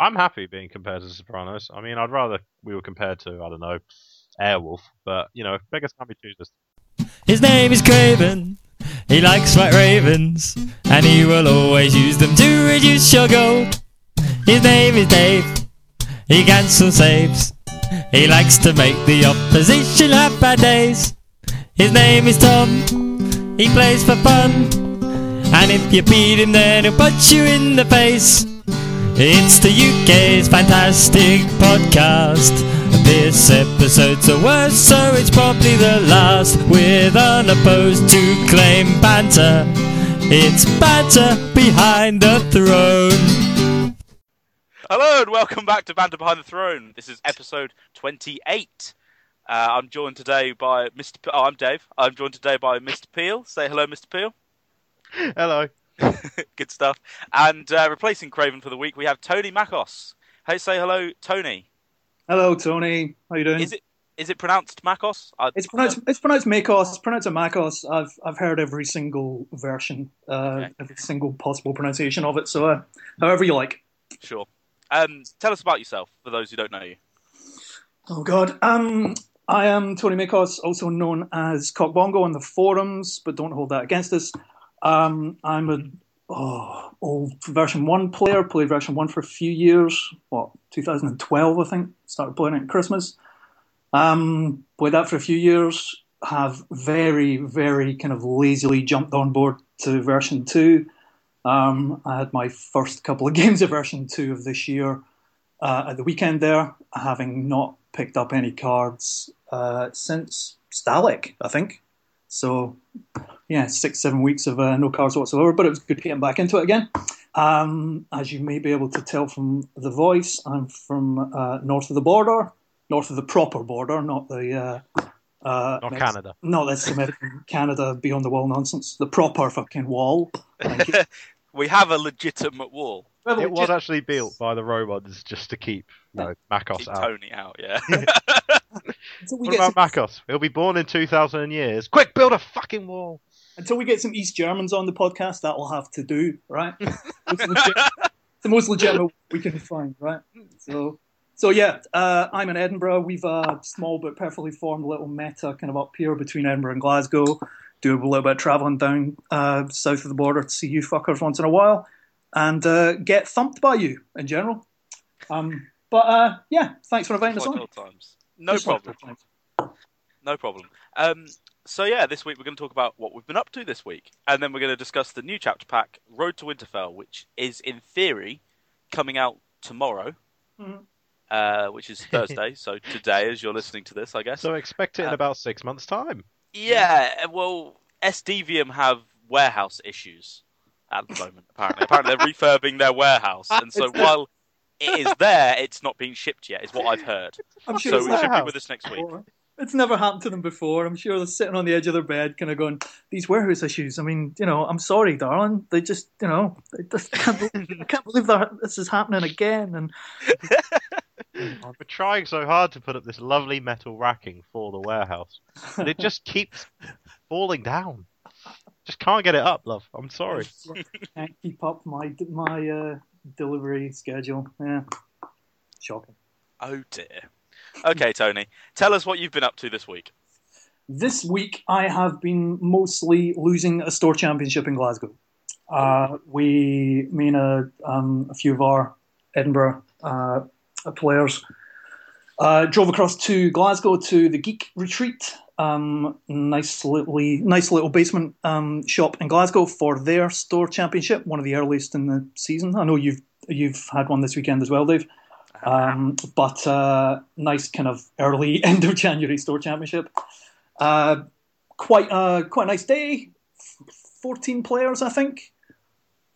I'm happy being compared to The Sopranos. I mean, I'd rather we were compared to, I don't know, Airwolf, but, you know, beggars can't be choosers. His name is Craven, he likes white ravens, and he will always use them to reduce your gold. His name is Dave, he cancels saves, he likes to make the opposition have bad days. His name is Tom, he plays for fun, and if you beat him then he'll punch you in the face. It's the UK's fantastic podcast. This episode's the worst, so it's probably the last. With unopposed to claim banter, it's banter behind the throne. Hello and welcome back to Banter Behind the Throne. This is episode 28. I'm joined today by Mr. I'm Dave. I'm joined today by Mr. Peel. Say hello, Mr. Peel. Hello. Good stuff. And replacing Craven for the week, we have Tony Makos. Hey, say hello, Tony. Hello, Tony. How you doing? Is it pronounced Makos? It's pronounced Makos. It's pronounced Makos. I've heard every single version, okay, every single possible pronunciation of it. So however you like. Sure. Tell us about yourself for those who don't know you. Oh God. I am Tony Makos, also known as Cockbongo on the forums, but don't hold that against us. I'm an old version 1 player, played version 1 for a few years, 2012 I think, started playing it at Christmas. Played that for a few years, have very, very kind of lazily jumped on board to version 2. I had my first couple of games of version 2 of this year at the weekend there, having not picked up any cards since Stalag, I think. So, yeah, 6-7 weeks of no cards whatsoever, but it was good getting back into it again. As you may be able to tell from the voice, I'm from north of the border, north of the proper border, not the... not Canada. No, that's the American Canada beyond the wall nonsense. The proper fucking wall. Thank you. We have a legitimate wall. Well, it was actually built by the Romans just to keep Makos keep out. Tony out, yeah. What about Makos? He'll be born in 2,000 years. Quick, build a fucking wall. Until we get some East Germans on the podcast, that will have to do, right? The most legitimate we can find, right? So yeah, I'm in Edinburgh. We've a small but perfectly formed little meta kind of up here between Edinburgh and Glasgow. Do a little bit of travelling down south of the border to see you fuckers once in a while and get thumped by you in general. Yeah, thanks for inviting us on. No problem. So yeah, this week we're going to talk about what we've been up to this week, and then we're going to discuss the new chapter pack, Road to Winterfell, which is in theory coming out tomorrow, which is Thursday. So today, as you're listening to this, I guess. So expect it in about 6 months' time. Yeah, well, SDVM have warehouse issues at the moment. Apparently they're refurbing their warehouse, and so while it is there, it's not being shipped yet, is what I've heard. I'm sure so it should be with us next week. It's never happened to them before. I'm sure they're sitting on the edge of their bed kind of going, these warehouse issues, I mean, you know, I'm sorry, darling. They just, you know, I can't believe that this is happening again. And we're trying so hard to put up this lovely metal racking for the warehouse, and it just keeps falling down. Just can't get it up, love. I'm sorry. Can't keep up my delivery schedule. Yeah, shocking. Oh dear. Okay, Tony, tell us what you've been up to this week. This week, I have been mostly losing a store championship in Glasgow. Me and a few of our Edinburgh players drove across to Glasgow to the Geek Retreat, nice little basement shop in Glasgow for their store championship, one of the earliest in the season. I know you've had one this weekend as well, Dave. But nice kind of early end of January store championship. Quite a nice day. 14 players, I think.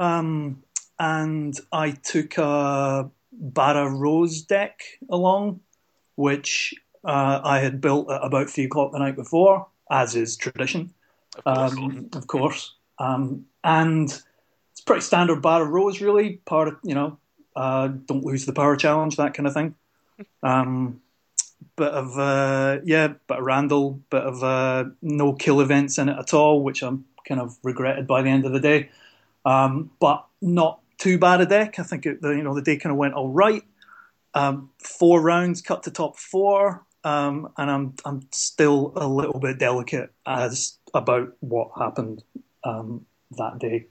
And I took a Barra Rose deck along, which I had built at about 3 o'clock the night before, as is tradition, of course. And it's pretty standard Barra Rose, really, part of, you know, don't lose the power challenge, that kind of thing. Bit of Randall, bit of no kill events in it at all, which I'm kind of regretted by the end of the day. But not two Barra deck. I think the day kind of went all right. 4 rounds, cut to top 4, and I'm still a little bit delicate as about what happened that day.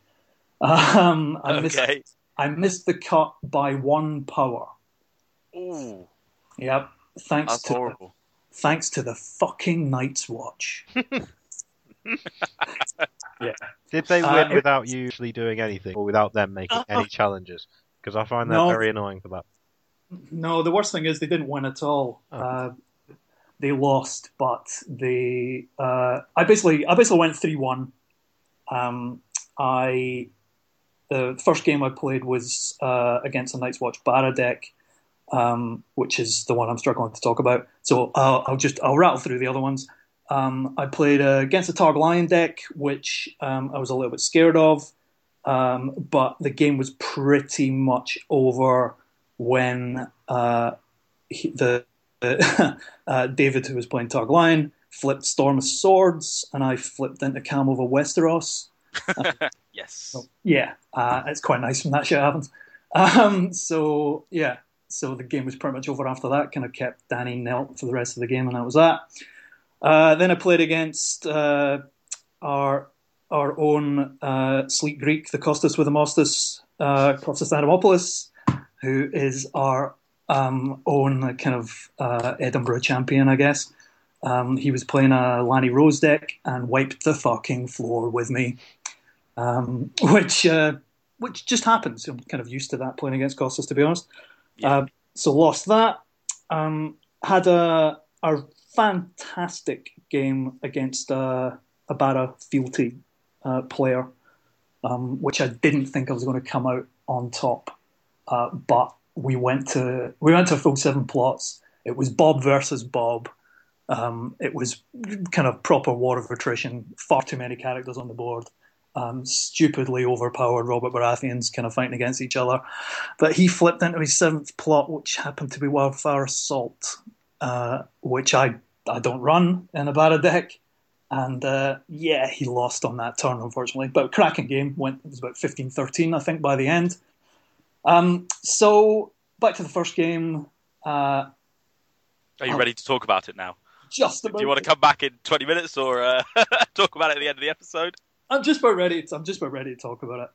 I missed the cut by 1 power. Ooh. Yep. Thanks to the fucking Night's Watch. Yeah. Did they win without you actually doing anything, or without them making any challenges? Because I find that very annoying for that. No, the worst thing is they didn't win at all. Oh. They lost, but they. I basically went 3-1. The first game I played was against a Night's Watch Barra deck, which is the one I'm struggling to talk about. So I'll rattle through the other ones. I played against a Targ Lion deck, which I was a little bit scared of, but the game was pretty much over when David, who was playing Targ Lion, flipped Storm of Swords, and I flipped into Cam over Westeros. Yes. So, yeah, it's quite nice when that shit happens. So the game was pretty much over after that. Kind of kept Danny knelt for the rest of the game, and that was that. Then I played against our own Sleek Greek, the Kostas with a Mostas, Kostas Adamopoulos, who is our own kind of Edinburgh champion, I guess. He was playing a Lanny Rose deck and wiped the fucking floor with me, which just happens. I'm kind of used to that playing against Kostas, to be honest. Yeah. So lost that. Had a fantastic game against a Barra field team player, which I didn't think I was going to come out on top, but we went to full 7 plots. It was Bob versus Bob. It was kind of proper war of attrition. Far too many characters on the board. Stupidly overpowered Robert Baratheons kind of fighting against each other. But he flipped into his 7th plot, which happened to be Wildfire Assault. Which I don't run in a Barra deck, and he lost on that turn, unfortunately. But cracking game, it was about 15-13, I think, by the end. So back to the first game. Are you ready to talk about it now? Just about. Do you want to come back in 20 minutes or talk about it at the end of the episode? I'm just about ready to talk about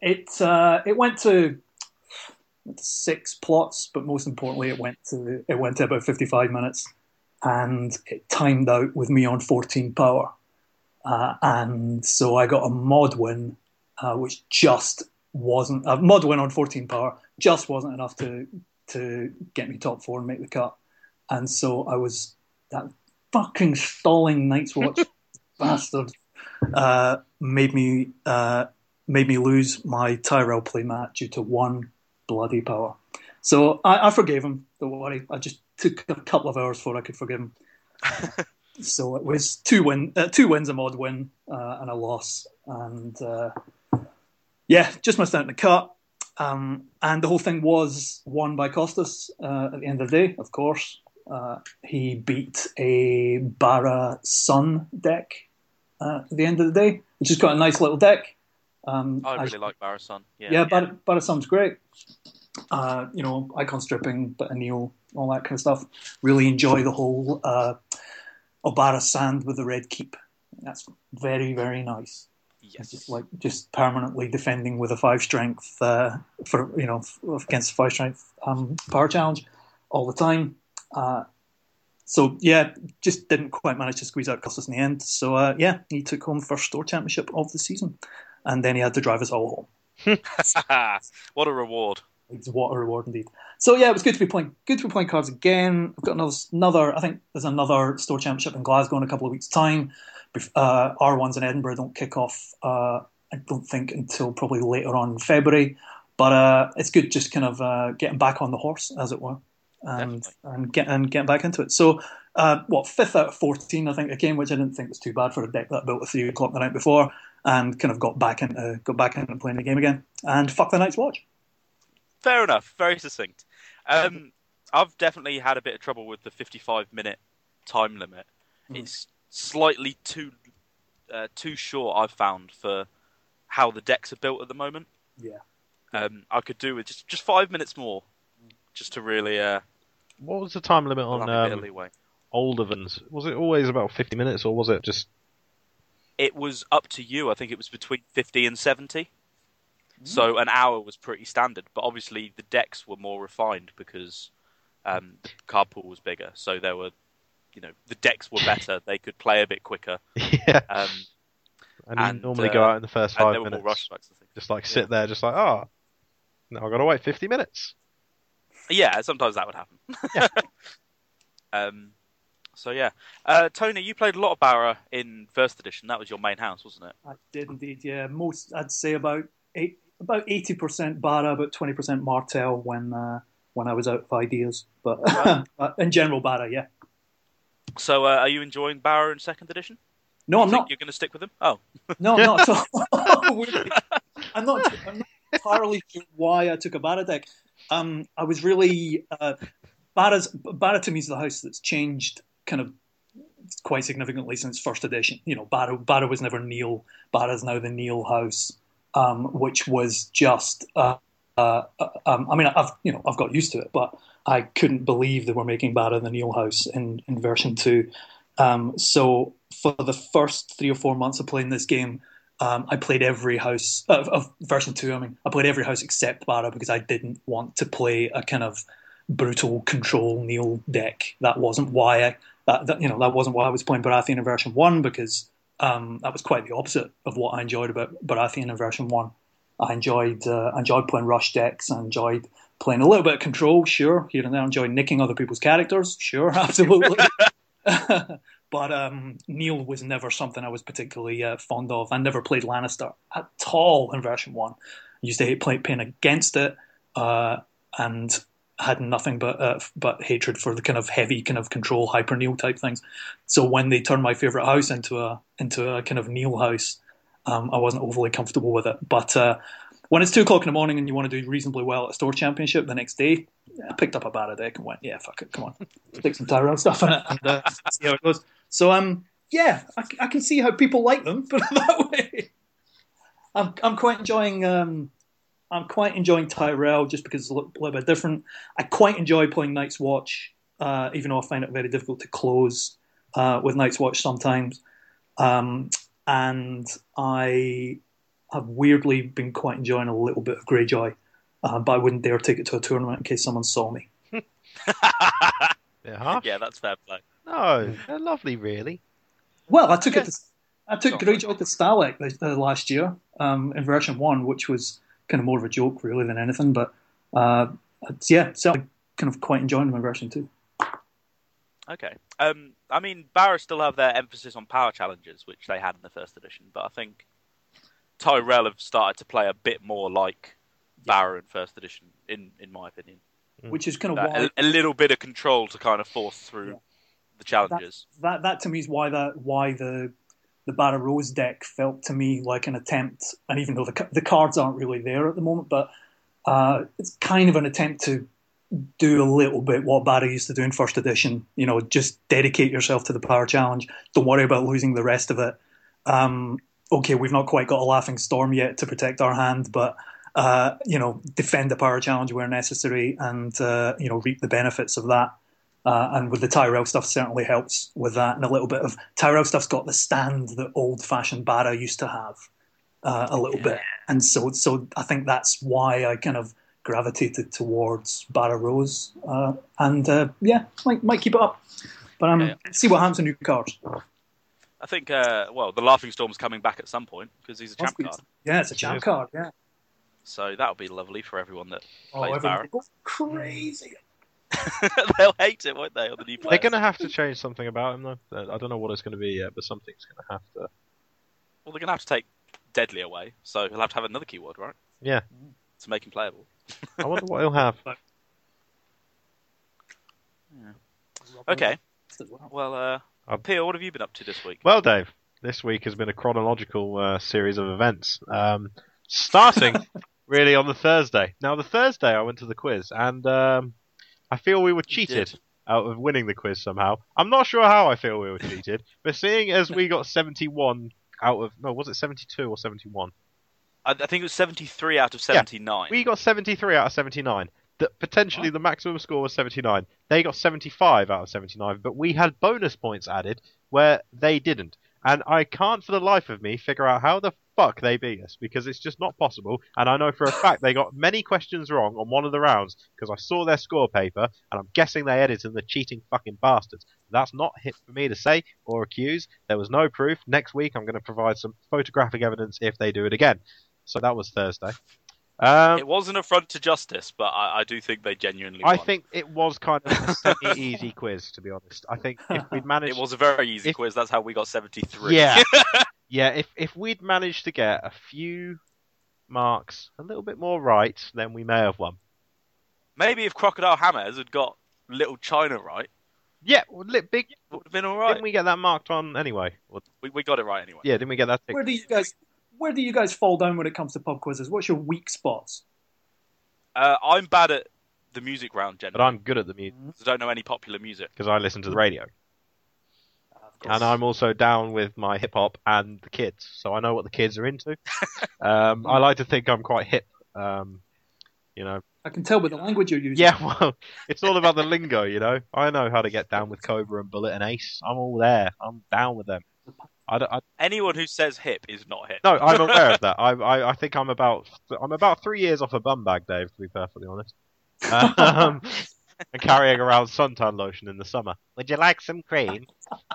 it. It went to 6 plots, but most importantly, it went to about 55 minutes, and it timed out with me on 14 power, and so I got a mod win, which just wasn't a mod win on 14 power. Just wasn't enough to get me top 4 and make the cut, and so I was that fucking stalling Night's Watch bastard made me lose my Tyrell play match due to 1. Bloody power. So I forgave him, don't worry. I just took a couple of hours before I could forgive him. So it was 2 wins, a mod win, and a loss. And just missed out in the cut. And the whole thing was won by Kostas at the end of the day, of course. He beat a Barra Sun deck at the end of the day, which is quite a nice little deck. I like Barra Sun. Yeah, Barra Sun's great. Icon stripping, bit of Neo, all that kind of stuff. Really enjoy the whole Barra Sand with the Red Keep. That's very, very nice. Yes. It's just permanently defending with a 5 strength against a 5 strength power challenge all the time. Just didn't quite manage to squeeze out Kostas in the end. So he took home first store championship of the season. And then he had to drive us all home. What a reward! What a reward indeed. So it was good to be playing. Good to be playing cards again. I've got another. I think there's another store championship in Glasgow in a couple of weeks' time. Our ones in Edinburgh don't kick off. I don't think until probably later on in February. But it's good just kind of getting back on the horse, as it were, and getting back into it. So 5th out of 14, I think, a game which I didn't think was too bad for a deck that I built at 3:00 the night before. And kind of got back into playing the game again, and fuck the Night's Watch. Fair enough, very succinct. I've definitely had a bit of trouble with the 55-minute time limit. Mm. It's slightly too short, I've found, for how the decks are built at the moment. Yeah. I could do with just 5 minutes more, just to really. What was the time limit on Olduvans? Was it always about 50 minutes, or was it just? It was up to you. I think it was between 50 and 70. So an hour was pretty standard, but obviously the decks were more refined because the card pool was bigger. So there were, you know, the decks were better. They could play a bit quicker. Yeah. And normally go out in the first 5 minutes. There were more rushbacks, I think. Just like sit there, just like, oh, now I've got to wait 50 minutes. Yeah, sometimes that would happen. Yeah. So yeah, Tony, you played a lot of Barra in First Edition. That was your main house, wasn't it? I did indeed. Yeah, most I'd say about 80% Barra, about 20% Martell when I was out of ideas. But in general, Barra, yeah. So are you enjoying Barra in Second Edition? No, I'm not. You're going to stick with them? Oh, no, I'm not at all. I'm not entirely sure why I took a Barra deck. I was really Barra to me is the house that's changed kind of quite significantly since First Edition. You know, Barra was never Neil. Barra's now the Neil house. Which was just, I mean, I've got used to it, but I couldn't believe they were making Barra the Neil house in version 2. So for the first 3 or 4 months of playing this game, I played every house of version 2. I mean, I played every house except Barra because I didn't want to play a kind of brutal control Neil deck. That wasn't why I was playing Baratheon in version 1 because. That was quite the opposite of what I enjoyed about Baratheon in version 1. I enjoyed playing rush decks. I enjoyed playing a little bit of control, sure, here and there. I enjoyed nicking other people's characters, sure, absolutely. But Neil was never something I was particularly fond of. I never played Lannister at all in version 1. I used to hate playing against it and had nothing but hatred for the kind of heavy kind of control hyper Neil type things. So when they turned my favourite house into a kind of Neil house, I wasn't overly comfortable with it. But when it's 2 o'clock in the morning and you want to do reasonably well at a store championship the next day, I picked up a Barra deck and went, yeah, fuck it, come on, stick some Tyrell stuff in it and see how it goes. So I can see how people like them, but that way, I'm quite enjoying. I'm quite enjoying Tyrell just because it's a little bit different. I quite enjoy playing Night's Watch, even though I find it very difficult to close with Night's Watch sometimes. And I have weirdly been quite enjoying a little bit of Greyjoy, but I wouldn't dare take it to a tournament in case someone saw me. Yeah, that's fair play. No, they're lovely, really. Well, I took Greyjoy to Starlight last year in version 1, which was kind of more of a joke, really, than anything, but yeah, certainly kind of quite enjoying my version 2. Okay, I mean, Barra still have their emphasis on power challenges, which they had in the First Edition, but I think Tyrell have started to play a bit more like Barra in First Edition, in my opinion, which is kind of why a little bit of control to kind of force through the challenges. That to me is why the Barra Rose deck felt to me like an attempt, and even though the cards aren't really there at the moment, but it's kind of an attempt to do a little bit what Barra used to do in First Edition. You know, just dedicate yourself to the power challenge. Don't worry about losing the rest of it. Okay, we've not quite got a Laughing Storm yet to protect our hand, but, you know, defend the power challenge where necessary and, you know, reap the benefits of that. And with the Tyrell stuff certainly helps with that. And a little bit of Tyrell stuff's got the stand that old-fashioned Barra used to have a little bit. And so I think that's why I kind of gravitated towards Barra Rose. And yeah, might keep it up. But see what happens to new cards. I think, well, the Laughing Storm's coming back at some point because he's a champ card. Yeah, it's a champ card, yeah. So that'll be lovely for everyone that plays Barra. Goes crazy. They'll hate it, won't they? Or the new players. They're going to have to change something about him, though. I don't know what it's going to be yet, but something's going to have to. Well, they're going to have to take Deadly away, so he'll have to have another keyword, right? Yeah. To make him playable. I wonder what he'll have. Yeah. Okay. Well, Pierre, what have you been up to this week? Well, Dave, this week has been a chronological series of events, starting really on the Thursday. Now, the Thursday I went to the quiz, and I feel we were cheated out of winning the quiz somehow. I'm not sure how I feel we were cheated, but seeing as we got 71 out of... No, was it 72 or 71? I think it was 73 out of 79. Yeah, we got 73 out of 79. Potentially the maximum score was 79. They got 75 out of 79, but we had bonus points added where they didn't. And I can't for the life of me figure out how the fuck they beat us, because it's just not possible. And I know for a fact they got many questions wrong on one of the rounds, because I saw their score paper, and I'm guessing they edited the cheating fucking bastards. That's not hit for me to say or accuse. There was no proof. Next week I'm going to provide some photographic evidence if they do it again. So that was Thursday. It was an affront to justice, but I do think they genuinely won. I think it was kind of a semi-easy quiz, to be honest. I think if we'd managed... It was a very easy quiz. That's how we got 73. Yeah, yeah. If we'd managed to get a few marks a little bit more right, then we may have won. Maybe if Crocodile Hammers had got Little China right. Yeah, big would have been all right. Didn't we get that marked on anyway? We got it right anyway. Yeah, didn't we get that? Where do you guys fall down when it comes to pub quizzes? What's your weak spots? I'm bad at the music round, generally. But I'm good at the music. I don't know any popular music. Because I listen to the radio. And I'm also down with my hip-hop and the kids. So I know what the kids are into. I like to think I'm quite hip. You know. I can tell by the language you're using. Yeah, well, it's all about the lingo, you know. I know how to get down with Cobra and Bullet and Ace. I'm all there. I'm down with them. Anyone who says hip is not hip. No, I'm aware of that. I think I'm about 3 years off a bum bag, Dave, to be perfectly honest. And carrying around suntan lotion in the summer. Would you like some cream?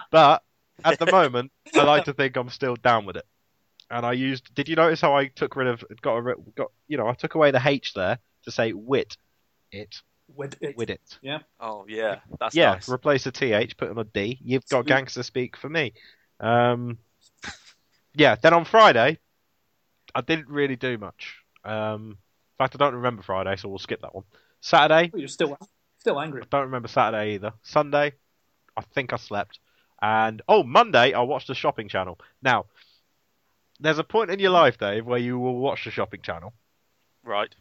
But at the moment, I like to think I'm still down with it. And I used. Did you notice how I took rid of I took away the H there to say wit it. With it. Yeah. Oh yeah. That's nice. Replace the TH, put on a D. You've got gangster speak for me. Then on Friday I didn't really do much. In fact, I don't remember Friday, so we'll skip that one. Saturday, you're still angry. I don't remember Saturday either. Sunday, I think I slept. And Monday I watched the shopping channel. Now, there's a point in your life, Dave, where you will watch the shopping channel, right?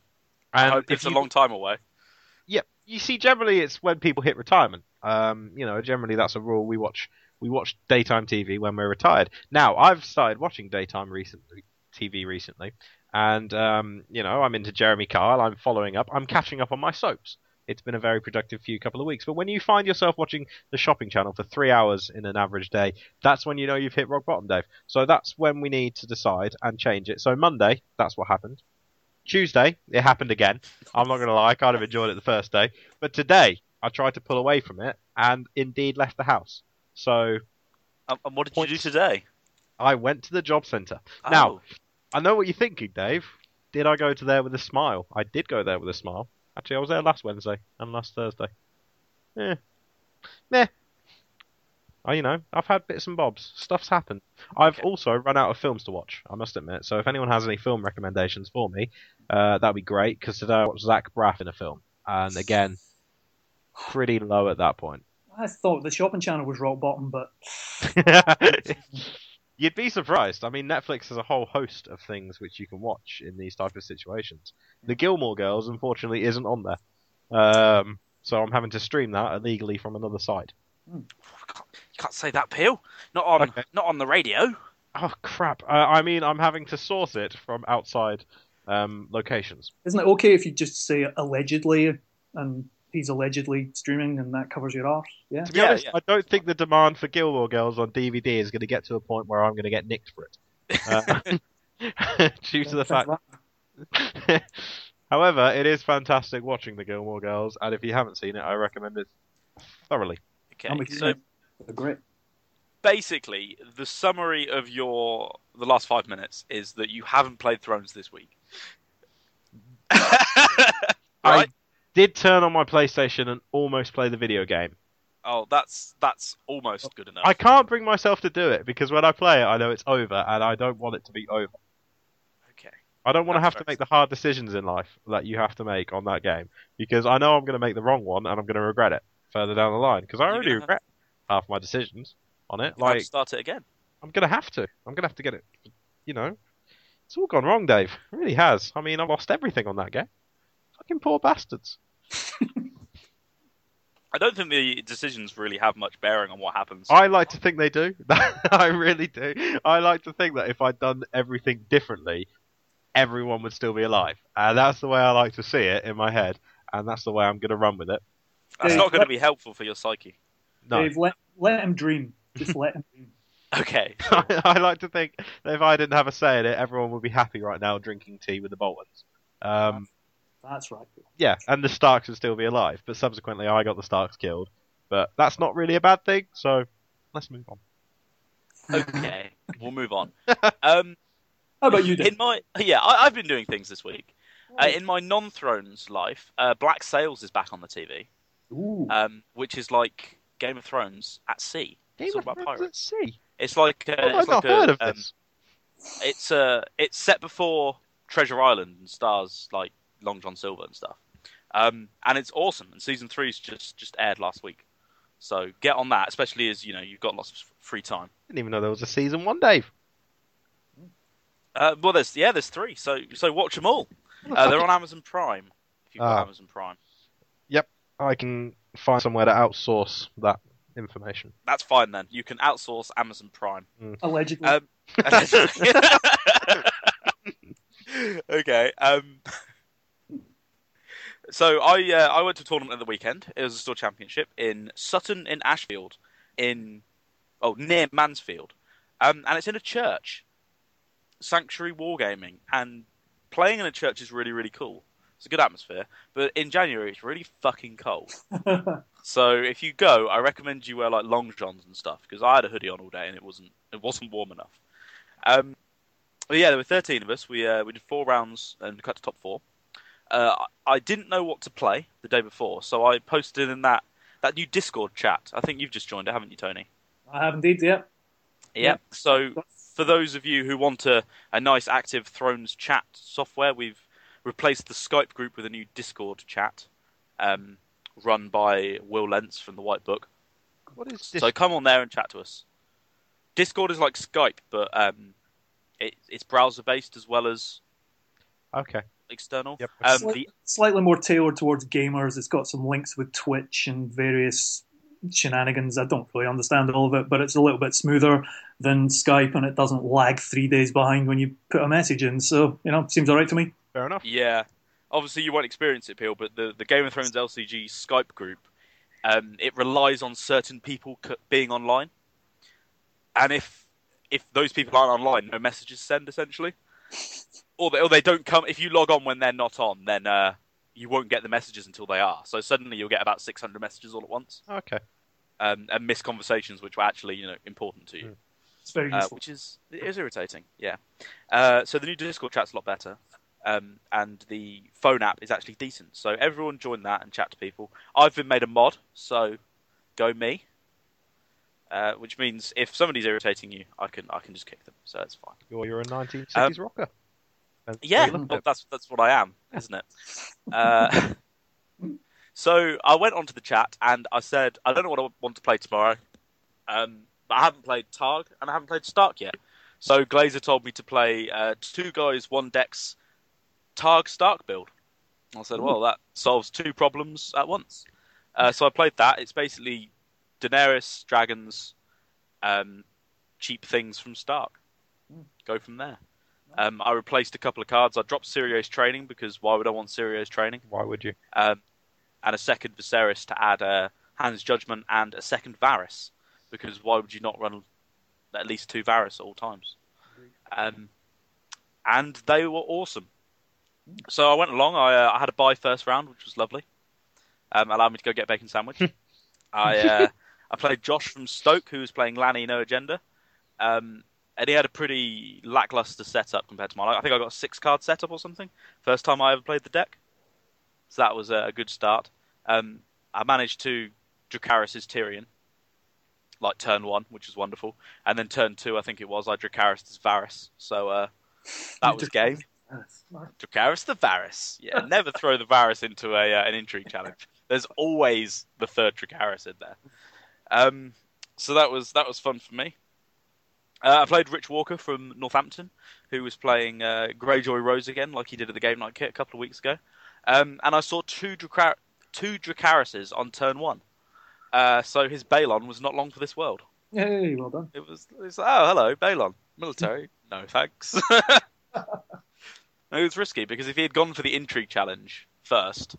And I hope it's a long time away. Yeah, you see, generally it's when people hit retirement. Generally that's a rule. We watch daytime TV when we're retired. Now, I've started watching daytime TV recently, and, I'm into Jeremy Kyle, I'm following up, I'm catching up on my soaps. It's been a very productive few couple of weeks. But when you find yourself watching the shopping channel for 3 hours in an average day, that's when you know you've hit rock bottom, Dave. So that's when we need to decide and change it. So Monday, that's what happened. Tuesday, it happened again. I'm not going to lie, I kind of enjoyed it the first day. But today, I tried to pull away from it and indeed left the house. So, and what did you do today? I went to the job centre. Oh. Now, I know what you're thinking, Dave. Did I go to there with a smile? I did go there with a smile. Actually, I was there last Wednesday and last Thursday. Eh. Meh. I've had bits and bobs. Stuff's happened. I've also run out of films to watch, I must admit. So if anyone has any film recommendations for me, that'd be great, because today I watched Zach Braff in a film. And again, pretty low at that point. I thought the shopping channel was rock bottom, but... You'd be surprised. I mean, Netflix has a whole host of things which you can watch in these type of situations. The Gilmore Girls, unfortunately, isn't on there. So I'm having to stream that illegally from another site. You can't say that, Peel. Not on the radio. Oh, crap. I'm having to source it from outside locations. Isn't it okay if you just say allegedly and... He's allegedly streaming, and that covers your arse. Yeah. To be honest, I don't think the demand for Gilmore Girls on DVD is going to get to a point where I'm going to get nicked for it, due to the fact. However, it is fantastic watching the Gilmore Girls, and if you haven't seen it, I recommend it thoroughly. Okay, so great. Basically, the summary of the last 5 minutes is that you haven't played Thrones this week. Right? I did turn on my PlayStation and almost play the video game. Oh, that's almost good enough. I can't bring myself to do it, because when I play it, I know it's over, and I don't want it to be over. Okay. I don't want to have to make the hard decisions in life that you have to make on that game, because I know I'm going to make the wrong one, and I'm going to regret it further down the line, because I already regret half my decisions on it. Like, start it again. I'm going to have to. I'm going to have to get it. It's all gone wrong, Dave. It really has. I mean, I lost everything on that game. Fucking poor bastards. I don't think the decisions really have much bearing on what happens. I like to think they do. I really do. I like to think that if I'd done everything differently, everyone would still be alive. And that's the way I like to see it in my head, and that's the way I'm going to run with it. That's not going to be helpful for your psyche. No. Dave, let him dream. Just let him dream. Okay. I like to think that if I didn't have a say in it, everyone would be happy right now drinking tea with the Boltons. That's right. Yeah, and the Starks would still be alive, but subsequently I got the Starks killed. But that's not really a bad thing, so let's move on. Okay, we'll move on. How about you, Dave? I've been doing things this week. In my non-Thrones life, Black Sails is back on the TV, which is like Game of Thrones at sea. Game of Thrones pirates. At sea? It's like... I've not heard of this. It's set before Treasure Island and stars like Long John Silver and stuff. And it's awesome. And season 3's just aired last week. So get on that, especially as, you know, you've got lots of free time. I didn't even know there was a season 1, Dave. Well, there's 3. So watch them all. They're on Amazon Prime. If you've got Amazon Prime. Yep. I can find somewhere to outsource that information. That's fine then. You can outsource Amazon Prime. Mm. Allegedly. Allegedly. Okay. So I went to a tournament at the weekend. It was a store championship in Sutton in Ashfield, near Mansfield, and it's in a church. Sanctuary Wargaming, and playing in a church is really, really cool. It's a good atmosphere, but in January it's really fucking cold. So if you go, I recommend you wear like long johns and stuff, because I had a hoodie on all day and it wasn't warm enough. There were 13 of us. We did 4 rounds and cut to top 4. I didn't know what to play the day before, so I posted in that new Discord chat. I think you've just joined it, haven't you, Tony? I have indeed, yeah. Yeah, so for those of you who want a nice active Thrones chat software, we've replaced the Skype group with a new Discord chat run by Will Lentz from the White Book. What is Discord? So come on there and chat to us. Discord is like Skype, but it's browser-based as well as... Okay. External. Yep. Slightly more tailored towards gamers. It's got some links with Twitch and various shenanigans. I don't really understand all of it, but it's a little bit smoother than Skype, and it doesn't lag 3 days behind when you put a message in. So, you know, seems all right to me. Fair enough. Yeah. Obviously, you won't experience it, Peel, but the Game of Thrones LCG Skype group, it relies on certain people being online. And if those people aren't online, no messages send, essentially. Or they don't come. If you log on when they're not on, then you won't get the messages until they are. So suddenly you'll get about 600 messages all at once. Okay. And missed conversations, which were actually, you know, important to you. It's very useful. Which is irritating. Yeah. So the new Discord chat's a lot better, and the phone app is actually decent. So everyone join that and chat to people. I've been made a mod, so go me. Which means if somebody's irritating you, I can just kick them. So it's fine. You're a 1960s rocker. Yeah, well, that's what I am, isn't it? So I went onto the chat and I said, I don't know what I want to play tomorrow, but I haven't played Targ and I haven't played Stark yet. So Glazer told me to play 2 guys, 1 dex Targ Stark build. I said, well, that solves 2 problems at once. So I played that. It's basically Daenerys, dragons, cheap things from Stark. Go from there. I replaced a couple of cards. I dropped Sirius Training because why would I want Sirius Training? Why would you? And a second Viserys to add Hand's Judgment and a second Varys, because why would you not run at least 2 Varys at all times? And they were awesome. So I went along. I had a buy first round, which was lovely. Allowed me to go get a bacon sandwich. I played Josh from Stoke, who was playing Lanny No Agenda. And he had a pretty lackluster setup compared to mine. I think I got a 6-card setup or something. First time I ever played the deck. So that was a good start. I managed to Dracarys' Tyrion. Like turn 1, which is wonderful. And then turn 2, I think it was, I Dracarys' Varys. So that was game. Dracarys the Varys. Yeah, never throw the Varys into an intrigue challenge. There's always the third Dracarys in there. So that was fun for me. I played Rich Walker from Northampton, who was playing Greyjoy Rose again, like he did at the game night kit a couple of weeks ago. And I saw 2 Dracaryses on turn 1. So his Balon was not long for this world. Yay, well done. It was like, oh, hello, Balon. Military? No, thanks. No, it was risky, because if he had gone for the intrigue challenge first,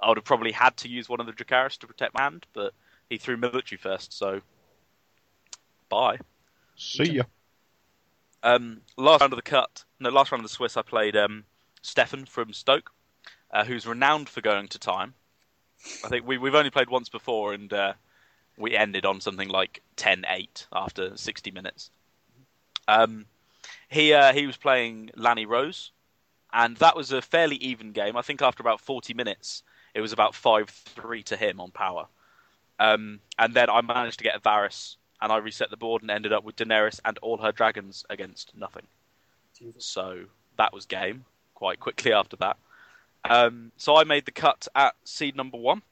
I would have probably had to use one of the Dracarys to protect my hand, but he threw military first, so bye. See ya. Last round of the Swiss, I played Stefan from Stoke, who's renowned for going to time. I think we've only played once before, and we ended on something like 10-8 after 60 minutes. He was playing Lanny Rose, and that was a fairly even game. I think after about 40 minutes, it was about 5-3 to him on power. And then I managed to get a Varys, and I reset the board and ended up with Daenerys and all her dragons against nothing. So that was game quite quickly after that. So I made the cut at seed number 1.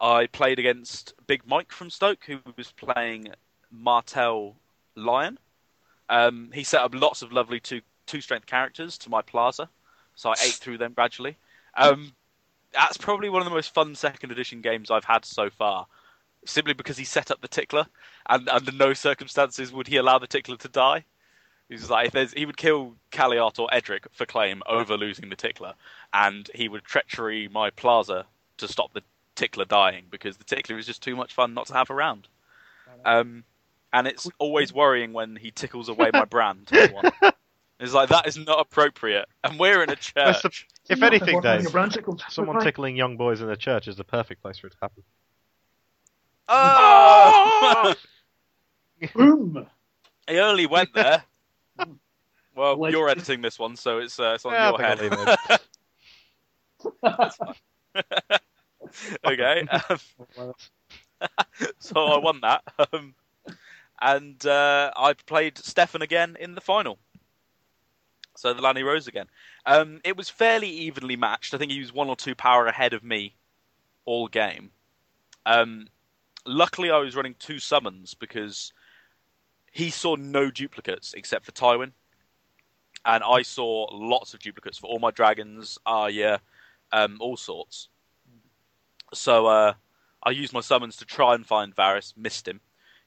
I played against Big Mike from Stoke, who was playing Targ Lion. He set up lots of lovely two-strength characters to my plaza, so I ate through them gradually. That's probably one of the most fun second edition games I've had so far, simply because he set up the Tickler, and under no circumstances would he allow the Tickler to die. He's like, he would kill Calliot or Edric for claim over losing the Tickler, and he would treachery my plaza to stop the Tickler dying, because the Tickler is just too much fun not to have around. And it's always worrying when he tickles away my brand. It's like, that is not appropriate. And we're in a church. If anything, Dave, someone tickling young boys in a church is the perfect place for it to happen. Oh! Boom! He only went there. Well, you're editing this one, so it's on your head. That's fine. Okay. So I won that. And I played Stefan again in the final. So the Lanny Rose again. It was fairly evenly matched. I think he was 1 or 2 power ahead of me all game. Luckily, I was running 2 summons because he saw no duplicates except for Tywin. And I saw lots of duplicates for all my dragons, Arya, all sorts. So I used my summons to try and find Varys, missed him.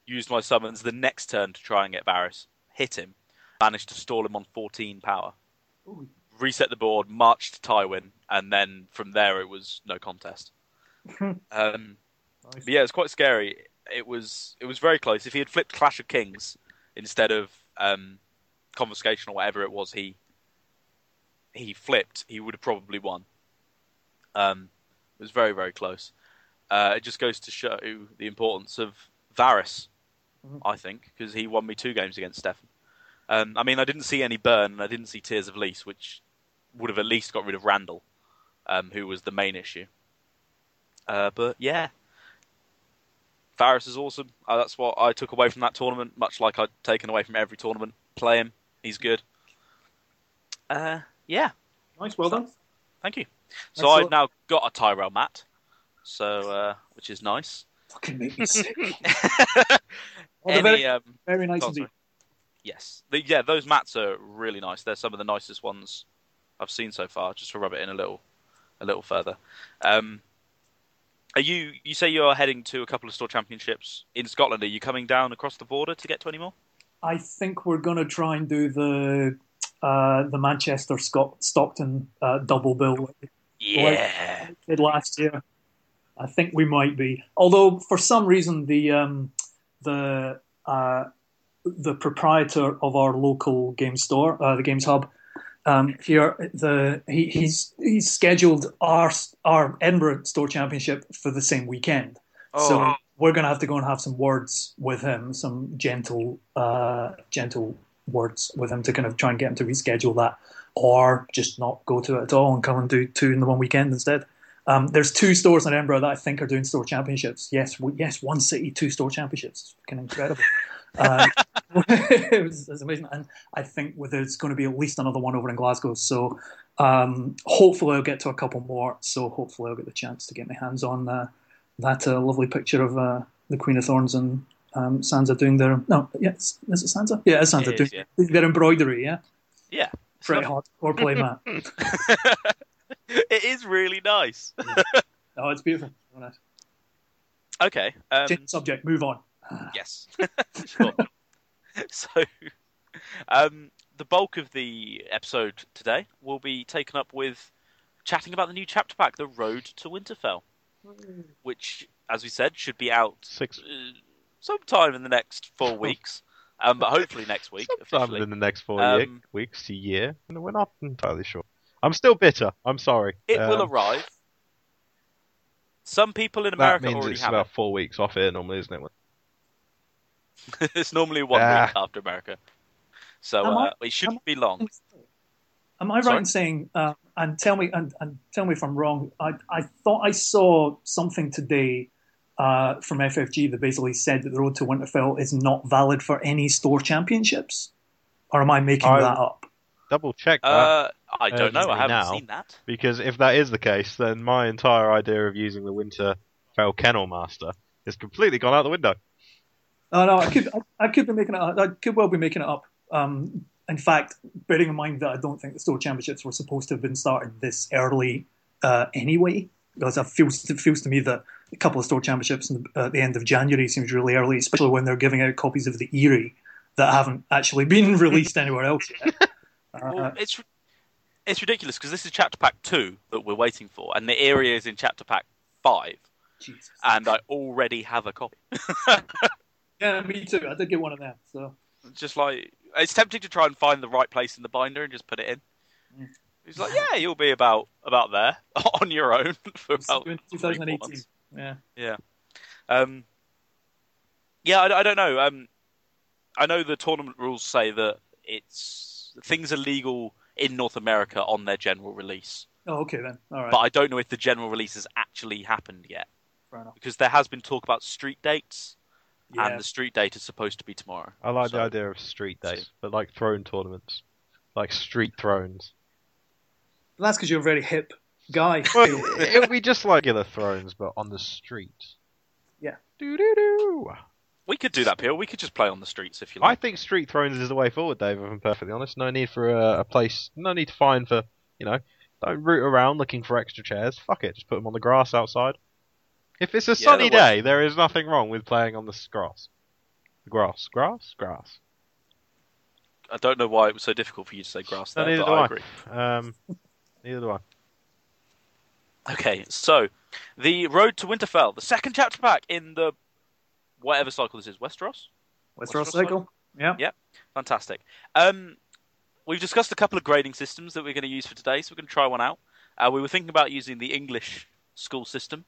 Used my summons the next turn to try and get Varys, hit him, managed to stall him on 14 power. Ooh. Reset the board, marched to Tywin, and then from there it was no contest. Nice. But yeah, it was quite scary. It was very close. If he had flipped Clash of Kings instead of Confiscation or whatever it was he flipped, he would have probably won. It was very, very close. It just goes to show the importance of Varys, I think, because he won me 2 games against Stefan. I mean, I didn't see any burn, and I didn't see Tears of Lease, which would have at least got rid of Randall, who was the main issue. But yeah, Varys is awesome. That's what I took away from that tournament, much like I'd taken away from every tournament. Play him, he's good. Yeah. Nice, well done. Thank you. So excellent. I've now got a Tyrell mat, so which is nice. Fucking make me sick. Very nice indeed. Yes. Those mats are really nice. They're some of the nicest ones I've seen so far, just to rub it in a little further. Are you say you're heading to a couple of store championships in Scotland. Are you coming down across the border to get to any more? I think we're going to try and do the Manchester Stockton double bill. Yeah. Like we did last year. I think we might be. Although, for some reason, the proprietor of our local game store, the Games Hub, here, he's scheduled our Edinburgh Store Championship for the same weekend. Oh. So we're going to have to go and have some words with him, some gentle words with him to kind of try and get him to reschedule that, or just not go to it at all and come and do 2 in the one weekend instead. There's 2 stores in Edinburgh that I think are doing store championships. Yes, 1 city, 2 store championships. It's fucking incredible. It was amazing. And I think there's going to be at least another one over in Glasgow. So hopefully I'll get to a couple more. So hopefully I'll get the chance to get my hands on that lovely picture of the Queen of Thorns and Sansa doing their... No, yes, is it Sansa? Yeah, it's Sansa doing their embroidery, yeah? Yeah. Pretty hard. Or play Matt. It is really nice. Oh, it's beautiful. Okay. Change subject, move on. Yes. Sure. So, the bulk of the episode today will be taken up with chatting about the new chapter pack, The Road to Winterfell, which, as we said, should be out sometime in the next 4 weeks. But hopefully next week. Sometime in the next 4 weeks, a year. No, we're not entirely sure. I'm still bitter. I'm sorry. It will arrive. Some people in America already have it. That means it's about 4 weeks off here normally, isn't it? It's normally 1 week after America. So it shouldn't be long. Am I right in saying, and tell me if I'm wrong, I thought I saw something today from FFG that basically said that the Road to Winterfell is not valid for any store championships? Or am I making that up? Double check that. I don't know, I haven't seen that. Because if that is the case, then my entire idea of using the Winterfell Kennel Master has completely gone out the window. Oh, no, I could be making it up. I could well be making it up. In fact, bearing in mind that I don't think the store championships were supposed to have been started this early anyway, because it feels to me that a couple of store championships at the end of January seems really early, especially when they're giving out copies of the Eerie that haven't actually been released anywhere else yet. Well, it's ridiculous, because this is Chapter Pack 2 that we're waiting for, and the Eerie is in Chapter Pack 5, Jesus. And I already have a copy. Yeah, me too. I did get one of them. So just like it's tempting to try and find the right place in the binder and just put it in. It's like, yeah, you'll be about there on your own for about 2018. Months. Yeah. I don't know. I know the tournament rules say that things are legal in North America on their general release. Oh, okay then. All right. But I don't know if the general release has actually happened yet. Fair enough. Because there has been talk about street dates. Yeah. And the street date is supposed to be tomorrow. I like the idea of street dates, but like throne tournaments. Like street thrones. Well, that's because you're a very hip guy. Well, it would be just like other thrones, but on the street. Yeah. Doo-doo-doo! We could do that, Peel. We could just play on the streets if you like. I think street thrones is the way forward, Dave, if I'm perfectly honest. No need for a place. No need to find for, don't root around looking for extra chairs. Fuck it, just put them on the grass outside. If it's a sunny day, there is nothing wrong with playing on the grass. Grass. I don't know why it was so difficult for you to say grass there, but I agree. Neither do I. Okay, so, The Road to Winterfell, the second chapter pack in the, whatever cycle this is, Westeros? Westeros cycle, yeah. Yeah, fantastic. We've discussed a couple of grading systems that we're going to use for today, so we're going to try one out. We were thinking about using the English school system,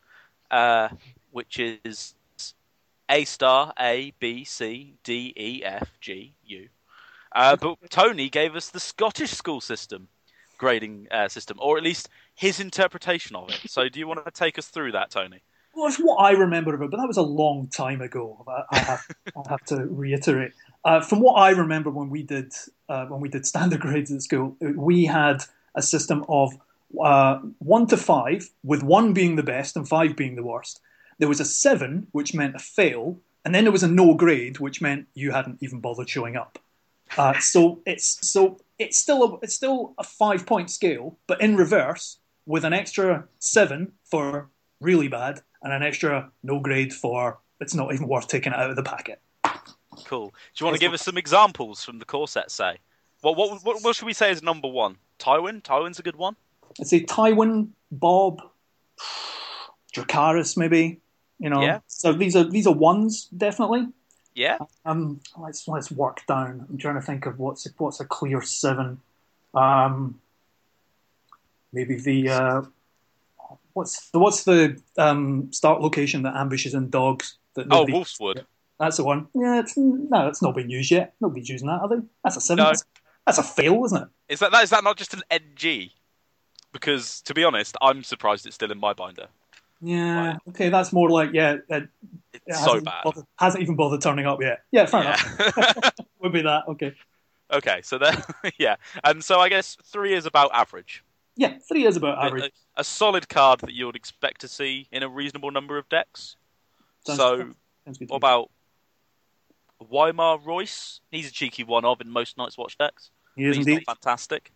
which is A star, A, B, C, D, E, F, G, U. But Tony gave us the Scottish school system grading system, or at least his interpretation of it. So do you want to take us through that, Tony? Well, it's what I remember of it, but that was a long time ago. I have to reiterate. From what I remember when we did standard grades at school, we had a system of 1 to 5, with 1 being the best and 5 being the worst. There was a 7, which meant a fail, and then there was a no grade, which meant you hadn't even bothered showing up. So it's still a 5-point scale, but in reverse, with an extra 7 for really bad and an extra no grade for it's not even worth taking it out of the packet. Cool. Do you want to give us some examples from the corset? Say, well, what should we say is number 1? Tywin. Tywin's a good one. I'd say Tywin, Bob, Dracarys, maybe. Yeah. So these are ones, definitely. Yeah. Let's work down. I'm trying to think of what's a clear 7. Maybe the what's the start location that ambushes in dogs? Wolfswood. Yeah, that's the one. Yeah. It's not been used yet. Nobody's using that, are they? That's a 7. No. That's a fail, isn't it? Is that not just an NG? Because, to be honest, I'm surprised it's still in my binder. Yeah, okay, that's more like, it's so bad. Hasn't even bothered turning up yet. Yeah, fair enough. Would be that, okay. Okay, so there, yeah. And so I guess 3 is about average. Yeah, 3 is about average. A solid card that you would expect to see in a reasonable number of decks. Sounds good what about Weimar Royce? He's a cheeky one in most Night's Watch decks. He is indeed. Fantastic.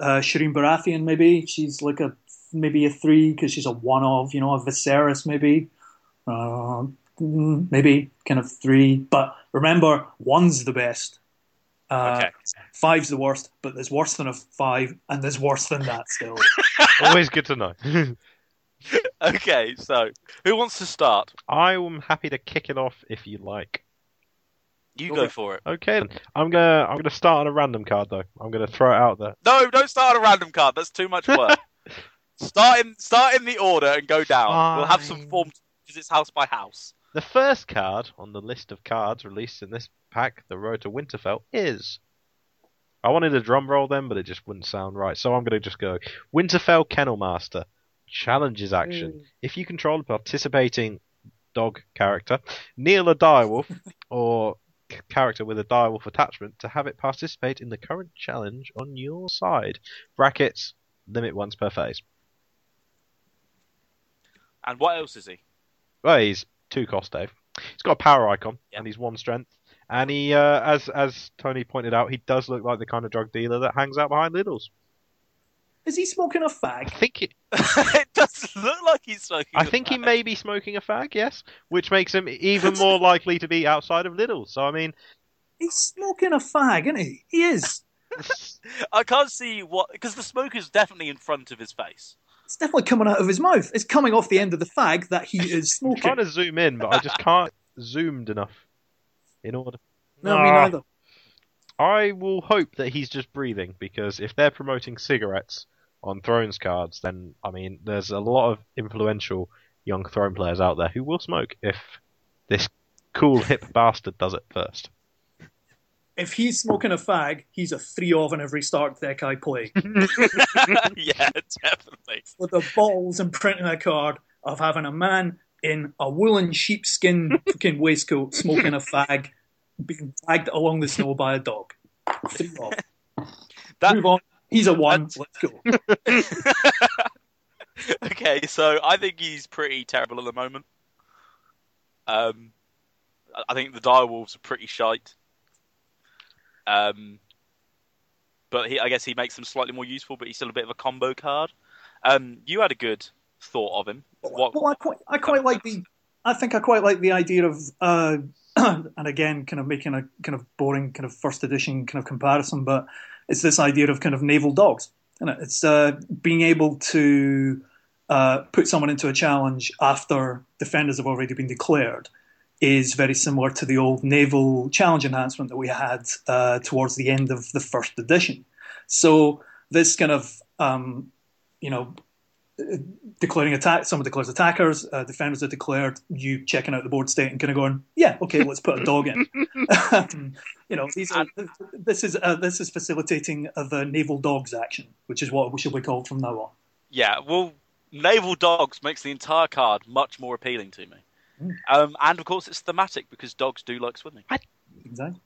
Shireen Baratheon, maybe she's like maybe a 3 because she's a 1 of a Viserys maybe, maybe kind of 3. But remember, 1's the best. Okay. Five's the worst, but there's worse than a five, and there's worse than that still. Always good to know. Okay, so who wants to start? I'm happy to kick it off if you like. You go for it. Okay, then. I'm gonna start on a random card though. I'm gonna throw it out there. No, don't start on a random card. That's too much work. Start in the order and go down. Fine. We'll have some form because it's house by house. The first card on the list of cards released in this pack, the Road to Winterfell, is... I wanted a drum roll then, but it just wouldn't sound right, so I'm going to just go Winterfell Kennel Master Challenges Action. If you control a participating dog character, kneel a direwolf or character with a direwolf attachment to have it participate in the current challenge on your side. Brackets, limit once per phase. And what else is he? Well, he's 2 cost, Dave. He's got a power icon, and he's 1 strength. And he, as Tony pointed out, he does look like the kind of drug dealer that hangs out behind Lidl's. Is he smoking a fag? I think it... It does look like he's smoking a fag. I think he may be smoking a fag, yes, which makes him even more likely to be outside of Lidl's. So, I mean... He's smoking a fag, isn't he? He is. I can't see what... Because the smoke is definitely in front of his face. It's definitely coming out of his mouth. It's coming off the end of the fag that he is smoking. I'm trying to zoom in, but I just can't zoomed enough in order. No, me neither. I will hope that he's just breathing, because if they're promoting cigarettes on Thrones cards, then, I mean, there's a lot of influential young Throne players out there who will smoke if this cool, hip bastard does it first. If he's smoking a fag, he's a 3-of in every Stark deck I play. Yeah, definitely. With the balls and printing a card of having a man in a woolen sheepskin fucking waistcoat smoking a fag, being dragged along the snow by a dog. 3-of. Move on. He's a 1. Let's go. Okay, so I think he's pretty terrible at the moment. I think the direwolves are pretty shite. But I guess he makes them slightly more useful, but he's still a bit of a combo card. You had a good thought of him. I quite like the idea of, and again, kind of making a kind of boring kind of first edition kind of comparison, but it's this idea of kind of naval dogs, isn't it? It's being able to put someone into a challenge after defenders have already been declared. Is very similar to the old naval challenge enhancement that we had towards the end of the first edition. So this kind of, declaring attack, someone declares attackers, defenders are declared, you checking out the board state and kind of going, yeah, okay, let's put a dog in. This is facilitating the naval dogs action, which is what we should be called from now on. Yeah, well, naval dogs makes the entire card much more appealing to me. And of course, it's thematic because dogs do like swimming. Exactly.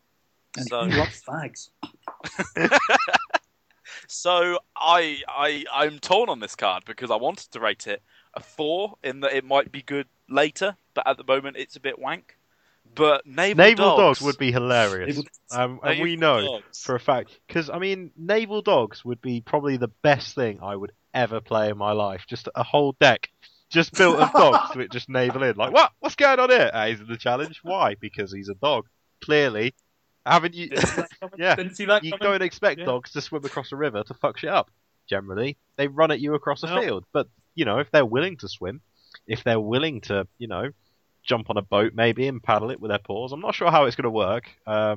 And so... he loves fags. So I'm torn on this card because I wanted to rate it a 4 in that it might be good later, but at the moment it's a bit wank. But naval dogs would be hilarious, and we know for a fact because I mean, naval dogs would be probably the best thing I would ever play in my life. Just a whole deck. Just built of dogs, which just navel in. Like, what? What's going on here? He's in the challenge. Why? Because he's a dog. Clearly. Haven't you... Yeah. Didn't see that coming. You don't expect dogs to swim across a river to fuck shit up. Generally, they run at you across a field. But, you know, if they're willing to swim, if they're willing to, you know, jump on a boat maybe and paddle it with their paws, I'm not sure how it's going to work. I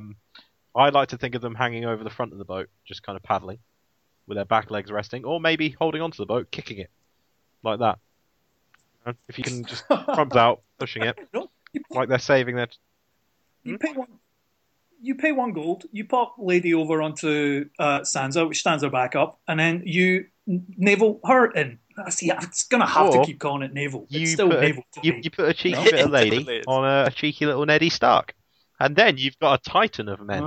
like to think of them hanging over the front of the boat, just kind of paddling, with their back legs resting, or maybe holding onto the boat, kicking it. Like that. If you can just front out, pushing it, like they're saving their... You pay one gold, you pop Lady over onto Sansa, which stands her back up, and then you navel her in. See, I'm going to have to keep calling it navel. It's still navel. You put a cheeky bit of Lady on a cheeky little Neddy Stark, and then you've got a titan of men.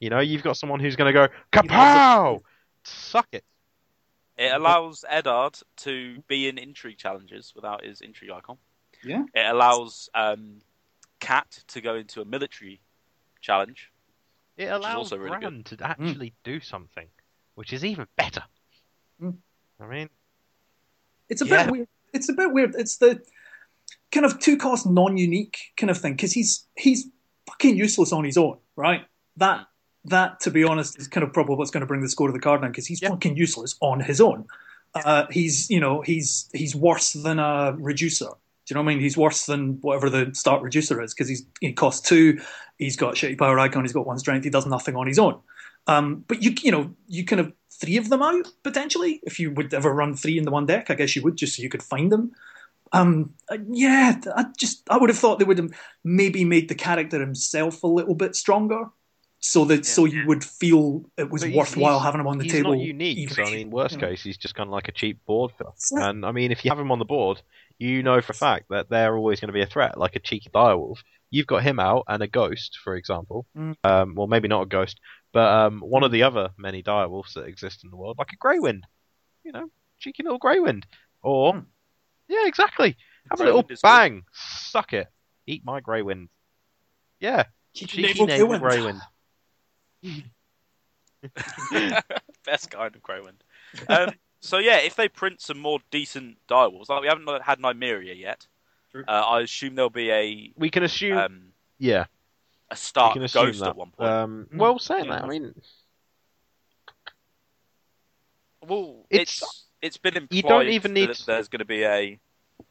You know, you've got someone who's going to go, kapow! Suck it. It allows Eddard to be in intrigue challenges without his intrigue icon. Yeah. It allows Kat to go into a military challenge. It allows Bran to actually do something, which is even better. Mm. I mean, it's a bit weird. It's a bit weird. It's the kind of 2-cost non-unique kind of thing because he's fucking useless on his own, right? That that, to be honest, is kind of probably what's going to bring the score of the card down, because he's fucking useless on his own. He's worse than a reducer. Do you know what I mean? He's worse than whatever the start reducer is, because he costs 2, he's got shitty power icon, he's got 1 strength, he does nothing on his own. But you kind of 3 of them out, potentially, if you would ever run 3 in the one deck. I guess you would, just so you could find them. I would have thought they would have maybe made the character himself a little bit stronger, so you would feel it was worthwhile having him on the table. He's not unique, so I mean, worst case, he's just kind of like a cheap board filler. And I mean, if you have him on the board, you know for a fact that they're always going to be a threat, like a cheeky direwolf. You've got him out and a ghost, for example. Well, maybe not a ghost, but one of the other many direwolves that exist in the world, like a Greywind. You know, cheeky little Greywind. Or... yeah, exactly. Have a little bang. Good. Suck it. Eat my Greywind. Yeah. Cheeky name of Greywind. Best kind of Greywind. If they print some more decent direwolves, like we haven't had Nymeria yet. I assume there'll be a... We can assume... A Stark Ghost at one point. I mean... Well, it's been implied that there's going to be a...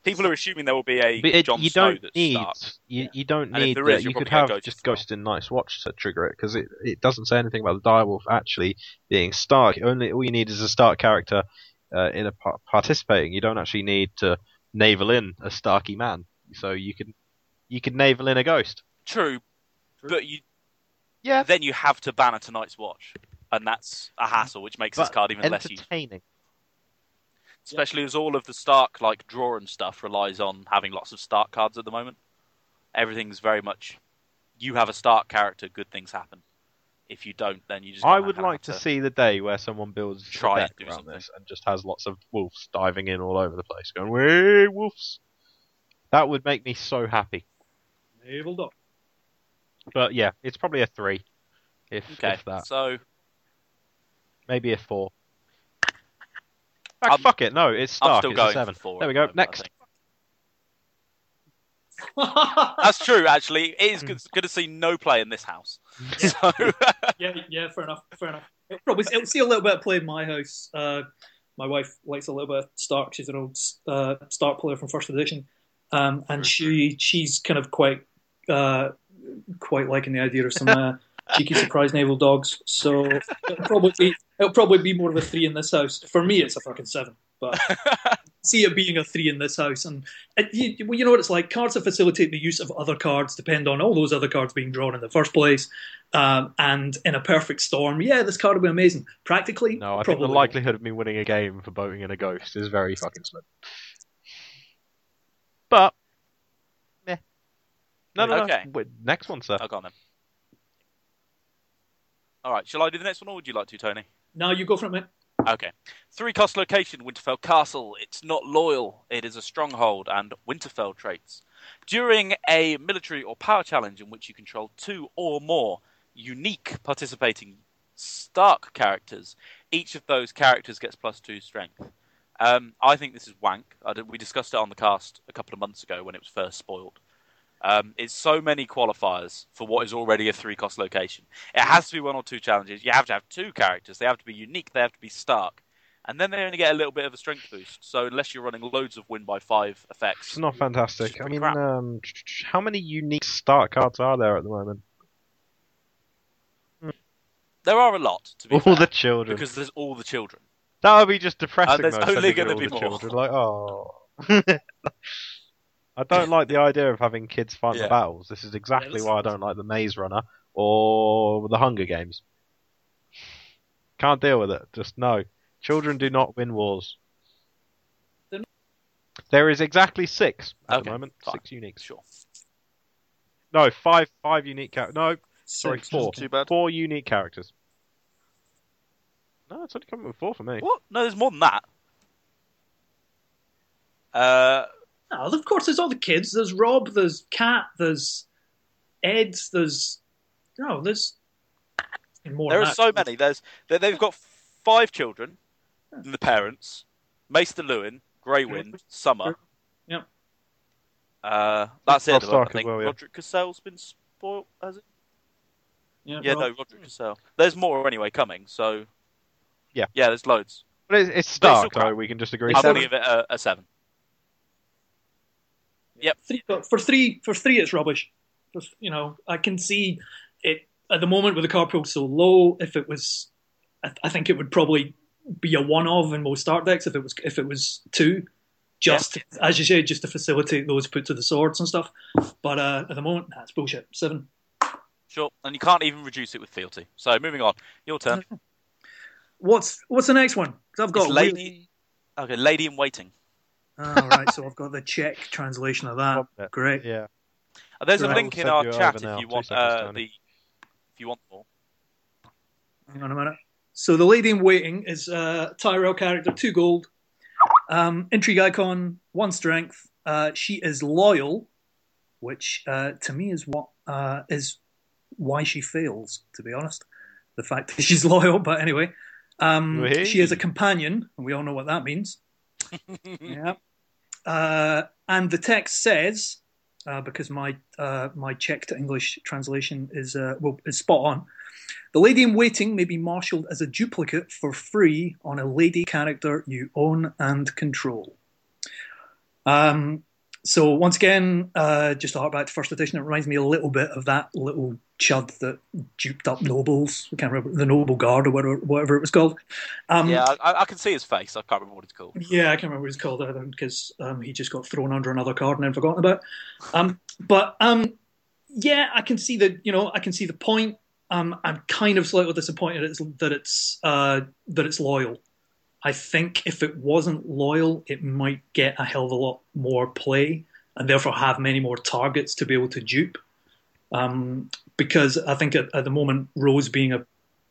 People are assuming there will be a Jon Snow that's Stark. You don't need that. You could have just Ghost in Night's Watch to trigger it, because it doesn't say anything about the direwolf actually being Stark. All you need is a Stark character in a participating. You don't actually need to navel in a Starky man. So you could navel in a Ghost. True. But then you have to ban a Night's Watch, and that's a hassle, which makes this card even less entertaining. Especially as all of the Stark, like, draw and stuff relies on having lots of Stark cards at the moment. Everything's very much, you have a Stark character, good things happen. If you don't, then you just... I would like to see the day where someone builds a deck around this and just has lots of wolves diving in all over the place, going, "Wee, wolves!" That would make me so happy. Nailed up. But yeah, it's probably a 3. If that. So... maybe a 4. Fuck it, no, it's Stark. I'm still going 7. For 4. There we go, next. That's true, actually. It is good to see no play in this house. Yeah, so... fair enough. It'll see a little bit of play in my house. My wife likes a little bit of Stark. She's an old Stark player from 1st edition. And she's kind of quite liking the idea of some... cheeky surprise naval dogs, so it'll probably be more of a 3 in this house. For me, it's a fucking 7, but see it being a 3 in this house, and you know what it's like. Cards that facilitate the use of other cards depend on all those other cards being drawn in the first place, and in a perfect storm, this card will be amazing. Practically, no, I think the likelihood of me winning a game for boating in a ghost is very fucking slim. But, okay. Wait, next one, sir. I got them. All right, shall I do the next one, or would you like to, Tony? No, you go for it, mate. Okay. 3-cost location, Winterfell Castle. It's not loyal. It is a stronghold, and Winterfell traits. During a military or power challenge in which you control 2 or more unique participating Stark characters, each of those characters gets +2 strength. I think this is wank. We discussed it on the cast a couple of months ago when it was first spoiled. It's so many qualifiers for what is already a 3-cost location. It has to be 1 or 2 challenges. You have to have 2 characters. They have to be unique. They have to be Stark. And then they only get a little bit of a strength boost. So unless you're running loads of win by 5 effects... It's not fantastic. I mean, how many unique Stark cards are there at the moment? There are a lot, to be fair. All the children. Because there's all the children. That would be just depressing. And there's only going to be more. Children. Like, I don't like the idea of having kids fight the battles. This is exactly why I don't like the Maze Runner or the Hunger Games. Can't deal with it. Just no. Children do not win wars. There is exactly 6 at the moment. Fine. 6 unique. Sure. No, 5 unique characters. No, 4. Too bad. 4 unique characters. No, it's only coming with 4 for me. What? No, there's more than that. No, of course, there's all the kids. There's Rob, there's Kat, there's Ed, there's more. There are so many. They've got 5 children, and the parents, Maester Lewin, Greywind, Summer. Yep. That's it. I think Roderick Cassell's been spoiled, has it? Yeah, no, Roger Cassell. There's more anyway coming, so... Yeah, there's loads. But it's Stark, so we can just agree. I'm going to give it a 7. Yep. For three, it's rubbish. I can see it at the moment with the car pool so low. If it was, I think it would probably be a one-off in most start decks. If it was 2, as you said, just to facilitate those put to the swords and stuff. But at the moment, that's bullshit. 7. Sure, and you can't even reduce it with fealty. So moving on, your turn. What's the next one? Because I've got Lady in Waiting. All right, so I've got the Czech translation of that. Great. Yeah. There's a link in our chat if you want more. Hang on a minute. So the Lady in Waiting is Tyrell character, 2 gold, intrigue icon, 1 strength. She is loyal, which to me is what is why she fails. To be honest, the fact that she's loyal. But anyway, she is a companion, and we all know what that means. Yeah. And the text says, because my Czech to English translation is spot on. The Lady in Waiting may be marshalled as a duplicate for free on a lady character you own and control. So once again, just to hark back to first edition, it reminds me a little bit of that little chud that duped up nobles. I can't remember, the Noble Guard or whatever it was called. I can see his face. I can't remember what it's called. Yeah, I can't remember what it's called either, because he just got thrown under another card and then forgotten about. I can see the point. I'm kind of slightly disappointed that it's loyal. I think if it wasn't loyal, it might get a hell of a lot more play and therefore have many more targets to be able to dupe. Because I think at the moment, Rose being a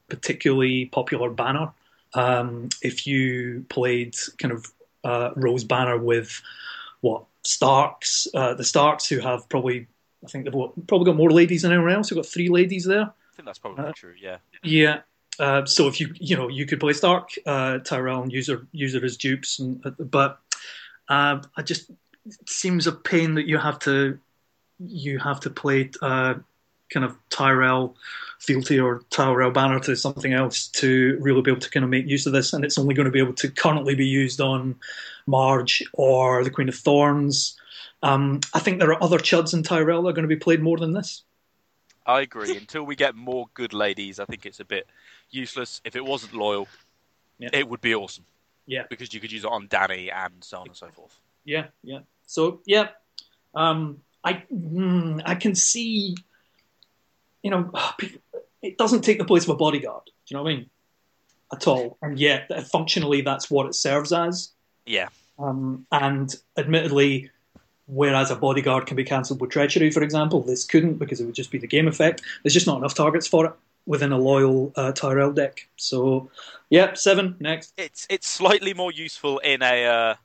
particularly popular banner, if you played kind of Rose banner with Starks, the Starks who have probably got more ladies than anyone else. They've got 3 ladies there. I think that's probably true. Yeah. Yeah. So if you could play Stark, Tyrell, and user as dupes, but it just seems a pain that you have to play kind of Tyrell fealty or Tyrell banner to something else to really be able to kind of make use of this, and it's only going to be able to currently be used on Marge or the Queen of Thorns. I think there are other chuds in Tyrell that are going to be played more than this. I agree. Until we get more good ladies, I think it's a bit useless. If it wasn't loyal, It would be awesome. Yeah. Because you could use it on Danny and so on and so forth. Yeah, yeah. So, yeah. I can see, it doesn't take the place of a bodyguard. Do you know what I mean? At all. And yet, functionally, that's what it serves as. Yeah. And admittedly... Whereas a bodyguard can be cancelled with treachery, for example, this couldn't because it would just be the game effect. There's just not enough targets for it within a loyal Tyrell deck. So, 7, next. It's slightly more useful in a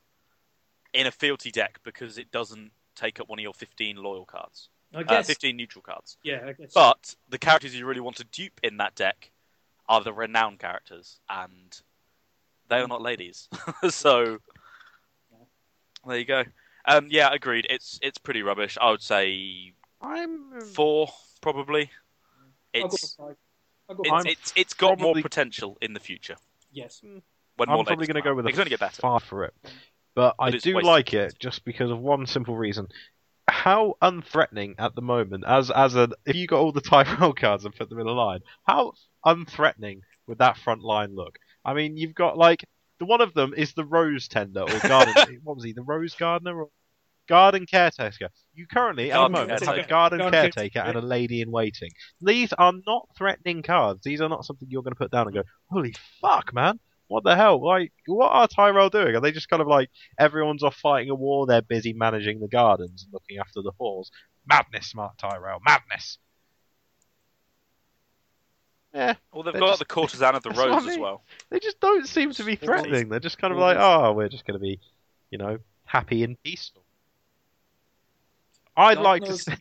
fealty deck because it doesn't take up one of your 15 loyal cards. I guess. 15 neutral cards. Yeah, I guess. But the characters you really want to dupe in that deck are the renowned characters, and they are not ladies. So, there you go. Agreed. It's pretty rubbish. I would say 4 probably. It's got more potential in the future. Yes. I'm probably going to go with a 5 for it. But I do like it just because of one simple reason. How unthreatening at the moment if you got all the Tyrell cards and put them in a line, how unthreatening would that front line look? I mean, you've got the one of them is the Rose Tender or Garden. What was he? The Rose Gardener or Garden Caretaker? You currently, at the moment, have a Garden Caretaker and a Lady in Waiting. These are not threatening cards. These are not something you're going to put down and go, "Holy fuck, man! What the hell? What are Tyrell doing? Are they just kind of everyone's off fighting a war? They're busy managing the gardens and looking after the halls. Madness, Smart Tyrell. Madness." Yeah. Well, they've got the courtesan of the Rose as well. They just don't seem to be threatening. They're just kind of we're just going to be, happy and peaceful. I'd like to see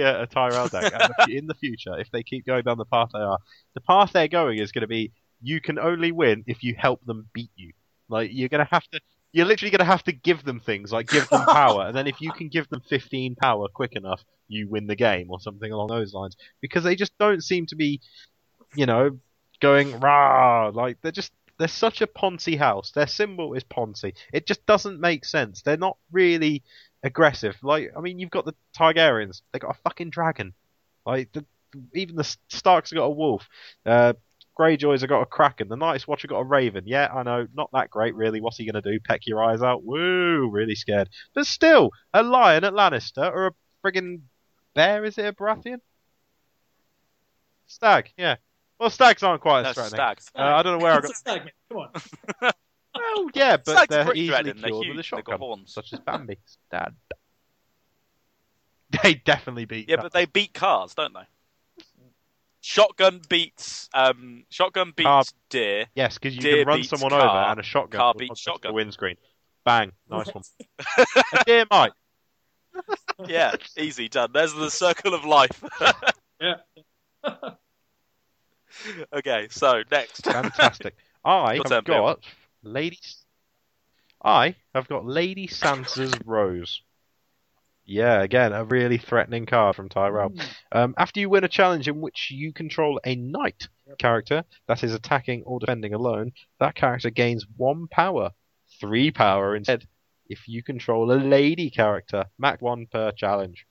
a Tyrell deck in the future if they keep going down the path they are. The path they're going is going to be you can only win if you help them beat you. Like you're going to have to. You're literally going to have to give them things, like give them power, and then if you can give them 15 power quick enough, you win the game, or something along those lines. Because they just don't seem to be, you know, going rah, like they're such a Ponzi house. Their symbol is Ponzi. It just doesn't make sense. They're not really aggressive. Like, I mean, you've got the Targaryens. They got a fucking dragon. Like, even the Starks have got a wolf. Greyjoys have got a kraken. The Night's Watch have got a raven. Yeah, I know, not that great, really. What's he going to do? Peck your eyes out? Woo, really scared. But still, a lion at Lannister, or a friggin' bear, is it a Baratheon? Stag, yeah. Well, stags aren't quite as threatening. Stags. I don't know where I got... Stag, come on. Well, yeah, but stags they're easily cured with a shotgun, horns. Such as Bambi. Stag. They definitely beat cars. But they beat cars, don't they? Shotgun beats deer. Yes, because you can run someone over and a shotgun. Car beats shotgun. Windscreen. Bang. Nice one. A deer might. Yeah, easy done. There's the circle of life. Yeah. Okay, so next. Fantastic. I have got Lady Sansa's Rose. Yeah, again, a really threatening card from Tyrell. After you win a challenge in which you control a knight character that is attacking or defending alone, that character gains 1 power, 3 power instead if you control a lady character. Max 1 per challenge.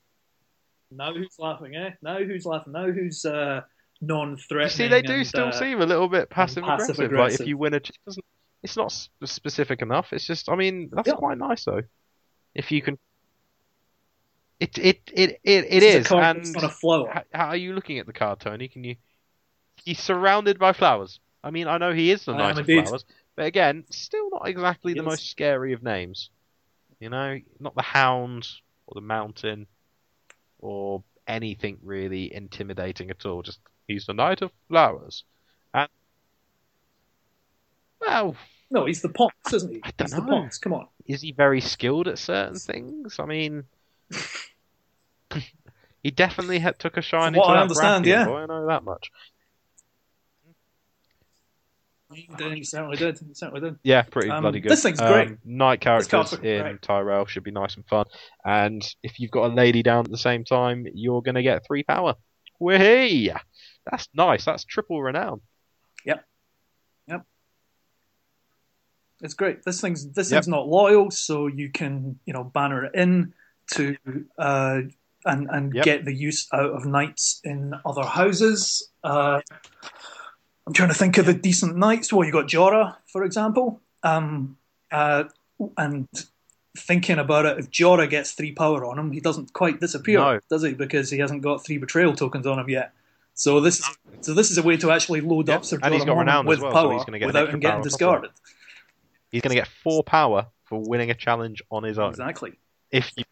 Know who's laughing, eh? Know who's laughing. Know who's non-threatening. You see, they do still seem a little bit passive-aggressive. Like, if you win a... It's not specific enough. It's just, I mean, that's quite nice, though. If you can... It is. And it's not a flower. How are you looking at the card, Tony? Can you? He's surrounded by flowers. I mean, I know he is the Knight of Flowers, but again, still not exactly the most scary of names. You know, not the Hound or the Mountain or anything really intimidating at all. Just he's the Knight of Flowers, and well. No, he's the Ponce, isn't he? I don't know. The Ponce. Come on. Is he very skilled at certain things? I mean. He definitely took a shine into that Baratheon, yeah. Boy, I know that much. You sound really good. Yeah, pretty bloody good. This thing's great. Knight characters in Tyrell should be nice and fun. And if you've got a lady down at the same time, you're going to get 3 power. Whee! That's nice. That's triple renown. Yep. It's great. This thing's not loyal, so you can, banner it in. To and get the use out of knights in other houses. I'm trying to think of the decent knights. Well, you got Jorah, for example. And thinking about it, if Jorah gets 3 power on him, he doesn't quite disappear, does he? Because he hasn't got 3 betrayal tokens on him yet. So this is a way to actually load up Sir Jorah with power without him getting discarded. He's going to get 4 power for winning a challenge on his own. Exactly. If you.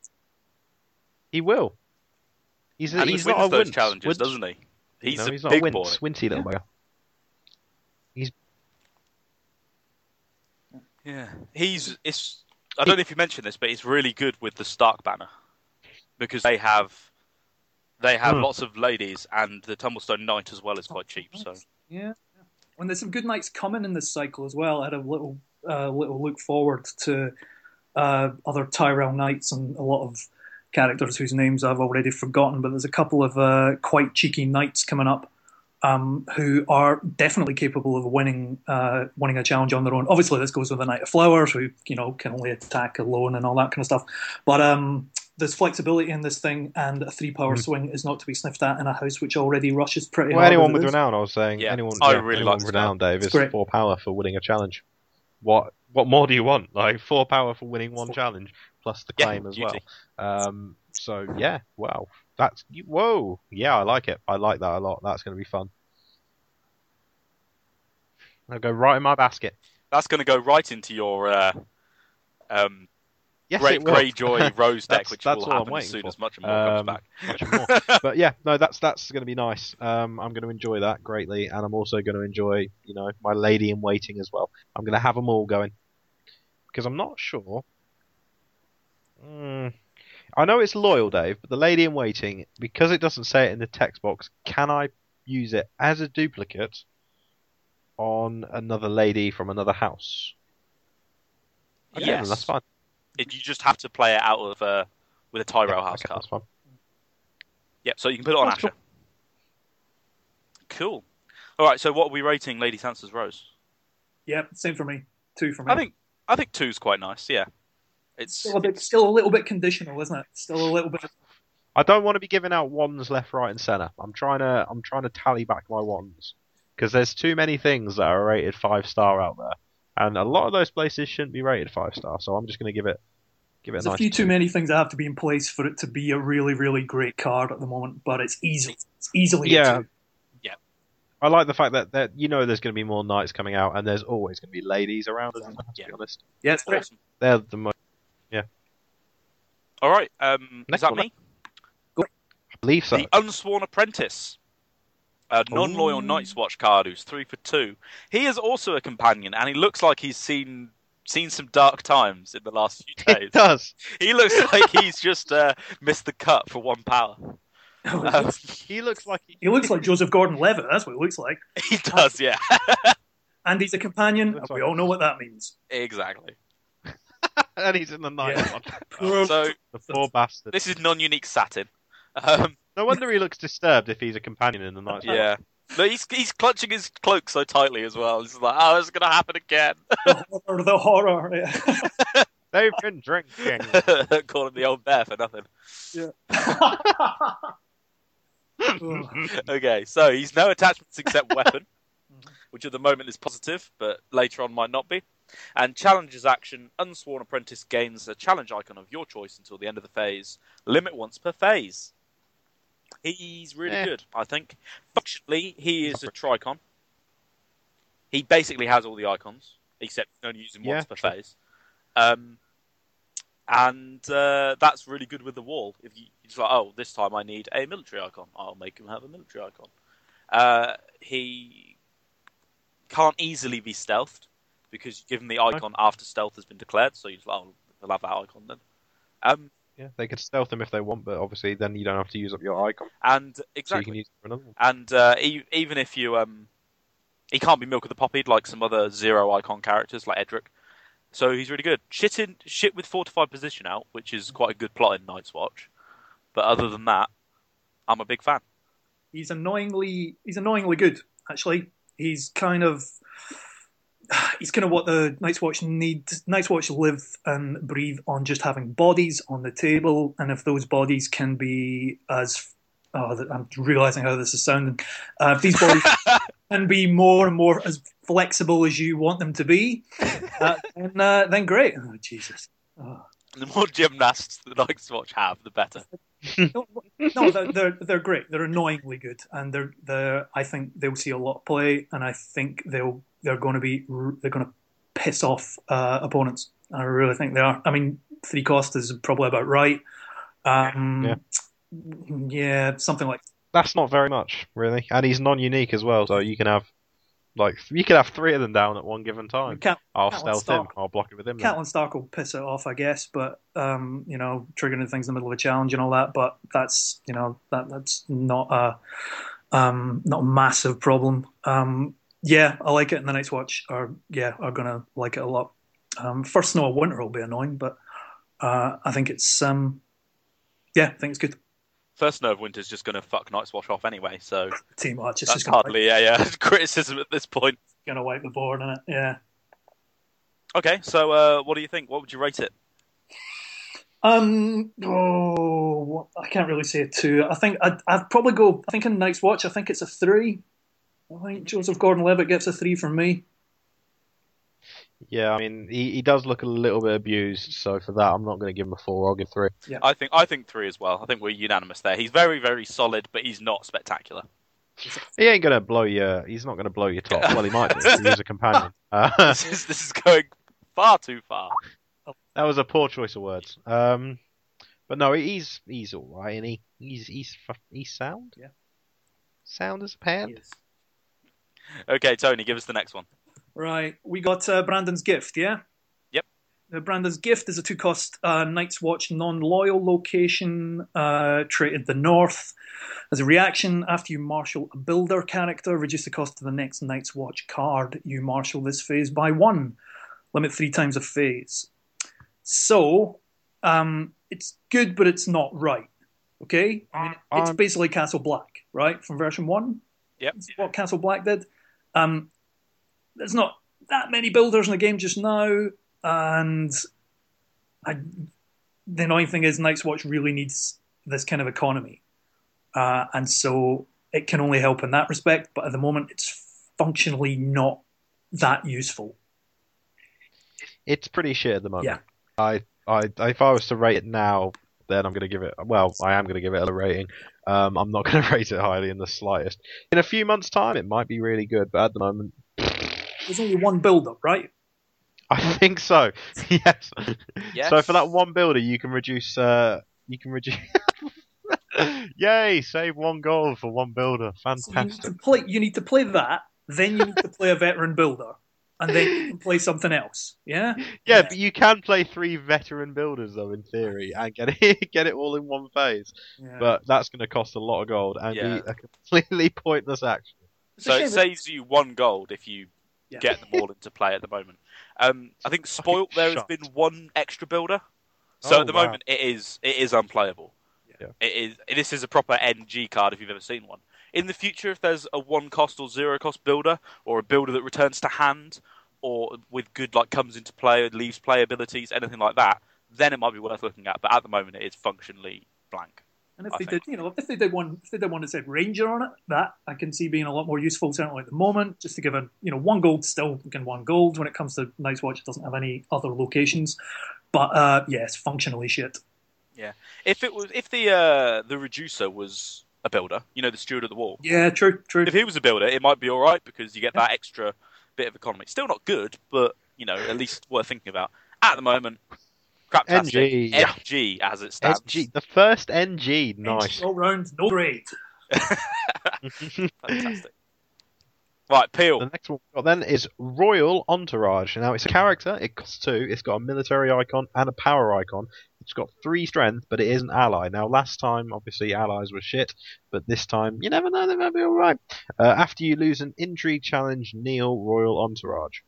He will. He wins those challenges, doesn't he? He's a big boy. Swinty little bugger. I don't know if you mentioned this, but he's really good with the Stark banner because they have lots of ladies, and the Tumblestone Knight as well is quite cheap. So yeah. And there's some good knights coming in this cycle as well. I had a little look forward to other Tyrell knights and a lot of characters whose names I've already forgotten, but there's a couple of quite cheeky knights coming up who are definitely capable of winning a challenge on their own. Obviously, this goes with the Knight of Flowers, who can only attack alone and all that kind of stuff. But there's flexibility in this thing, and a 3-power swing is not to be sniffed at in a house which already rushes pretty hard. Well, anyone with renown, I was saying. Yeah. Anyone with renown, Dave, is 4 power for winning a challenge. What more do you want? Like 4 power for winning one challenge, plus the claim as well. So yeah, wow, that's whoa. Yeah, I like it. I like that a lot. That's going to be fun. I'll go right in my basket. That's going to go right into your Greyjoy Rose deck, which will happen as soon as much and more comes back. Much more. But yeah, no, that's going to be nice. I'm going to enjoy that greatly, and I'm also going to enjoy, my lady in waiting as well. I'm going to have them all going because I'm not sure. I know it's loyal, Dave, but the lady in waiting, because it doesn't say it in the text box, can I use it as a duplicate on another lady from another house? Okay, yes, that's fine. You just have to play it out of with a Tyrell house card. That's fine. Yeah, so you can put it on Asher. Cool. All right. So, what are we rating Lady Sansa's Rose? Yeah, same for me. 2 for me. I think 2's quite nice. Yeah, it's still a little bit conditional, isn't it? Still a little bit. I don't want to be giving out ones left, right, and centre. I'm trying to tally back my ones because there's too many things that are rated 5-star out there, and a lot of those places shouldn't be rated 5-star. So I'm just going to give it. There's a few too many things that have to be in place for it to be a really, really great card at the moment, but it's easily. Yeah. I like the fact that there's going to be more knights coming out, and there's always going to be ladies around. To be honest, yeah, it's awesome. They're the most. Yeah. All right. Is that me? Go. I believe so. The Unsworn Apprentice, a non-loyal Night's Watch card who's 3 for 2. He is also a companion, and he looks like he's seen some dark times in the last few days. He does. He looks like he's just missed the cut for 1 power. He looks like Joseph Gordon-Levitt. That's what he looks like. He does, yeah. And he's a companion, and we all know what that means. Exactly. And he's in the night. Yeah. So the poor bastard. This is non-unique satin. No wonder he looks disturbed if he's a companion in the night. Yeah. No, he's clutching his cloak so tightly as well. He's like, oh, it's going to happen again. The horror. Yeah. They've been drinking. Call him the old bear for nothing. Yeah. Okay, so he's no attachments except weapon, which at the moment is positive, but later on might not be. And challenges action, Unsworn Apprentice gains a challenge icon of your choice until the end of the phase. Limit once per phase. He's really good, I think. Functionally, he is a Tricon. He basically has all the icons, except only using once per phase. And that's really good with the wall. If you just like, oh, this time I need a military icon, I'll make him have a military icon. He can't easily be stealthed because you give him the icon after stealth has been declared. So you just like, oh, they'll have that icon then. They could stealth him if they want, but obviously then you don't have to use up your icon. And exactly, so you can use it for another one. And even if you, he can't be milk of the poppied like some other 0 icon characters like Edric. So he's really good. Shit with fortified position out, which is quite a good plot in Night's Watch. But other than that, I'm a big fan. He's annoyingly good, actually. He's kind of what the Night's Watch need. Night's Watch live and breathe on just having bodies on the table, and if those bodies can be as I'm realising how this is sounding. If these bodies can be more and more as flexible as you want them to be, then great. Oh, Jesus. Oh. The more gymnasts the Night's Watch have, the better. No, they're great. They're annoyingly good, and they're. I think they'll see a lot of play, and I think they're going to piss off opponents. I really think they are. I mean, 3 cost is probably about right. Yeah, something like that. That's not very much, really, and he's non-unique as well. So you can have, 3 of them down at one given time. I'll stealth him. I'll block it with him. Catelyn Stark will piss it off, I guess, but triggering things in the middle of a challenge and all that. But that's that's not a not a massive problem. I like it, and the Night's Watch are gonna like it a lot. First Snow of Winter will be annoying, but I think it's I think it's good. First Snow of Winter is just going to fuck Night's Watch off anyway, so too much. It's just hardly criticism at this point. Going to wipe the board on it, yeah. Okay, so what do you think? What would you rate it? I can't really say a 2. I think I'd probably go. I think in Night's Watch, I think it's a 3. I think Joseph Gordon-Levitt gets a 3 from me. Yeah, I mean, he does look a little bit abused, so for that, I'm not going to give him a 4. I'll give 3. Yeah. I think 3 as well. I think we're unanimous there. He's very, very solid, but he's not spectacular. He ain't going to blow your. He's not going to blow your top. Well, he might do. He's a companion. This is going far too far. That was a poor choice of words. But no, he's all right, and he's sound. Yeah. Sound as a pan. Yes. Okay, Tony, give us the next one. Right, we got Brandon's Gift, yeah? Yep. Brandon's Gift is a 2-cost Night's Watch non-loyal location, traded the North. As a reaction, after you marshal a Builder character, reduce the cost of the next Night's Watch card you marshal this phase by 1. Limit 3 times a phase. So it's good, but it's not right. Okay? I mean, it's basically Castle Black, right? From version 1. Yep. That's what Castle Black did. There's not that many builders in the game just now, and the annoying thing is Night's Watch really needs this kind of economy. And so it can only help in that respect, but at the moment it's functionally not that useful. It's pretty shit at the moment. Yeah. I if I was to rate it now, then I'm going to give it... Well, I am going to give it a rating. I'm not going to rate it highly in the slightest. In a few months' time, it might be really good, but at the moment... There's only one build-up, right? I think so. Yes. Yes. So for that one builder, you can reduce... Yay! Save one goal for one builder. Fantastic. So you need to play that, then you need to play a veteran builder. And then you can play something else, yeah? Yeah, but you can play 3 veteran builders, though, in theory, and get it all in one phase. Yeah. But that's going to cost a lot of gold and be a completely pointless action. So it saves you 1 gold if you get them all into play at the moment. I think spoilt there has been 1 extra builder. So at the moment, it is unplayable. Yeah. This is a proper NG card if you've ever seen one. In the future, if there's a 1-cost or 0-cost builder, or a builder that returns to hand, or with good comes into play and leaves play abilities, anything like that, then it might be worth looking at. But at the moment, it is functionally blank. And if they did one that said Ranger on it, that I can see being a lot more useful. Certainly at the moment, just to give a 1 gold, still again 1 gold. When it comes to Night's Watch, it doesn't have any other locations, but it's functionally shit. Yeah, if the reducer was a builder, the steward of the wall. Yeah, true. If he was a builder, it might be all right because you get that extra bit of economy. Still not good, but at least worth thinking about. At the moment, craptastic. NG as it stands. NG, the first NG, nice. All round, no grade. Fantastic. Right, Peel. The next one we've got then is Royal Entourage. Now it's a character. It costs 2. It's got a military icon and a power icon. It's got 3 strength, but it is an ally. Now, last time, obviously, allies were shit, but this time, you never know, they might be alright. After you lose an intrigue challenge, kneel Royal Entourage.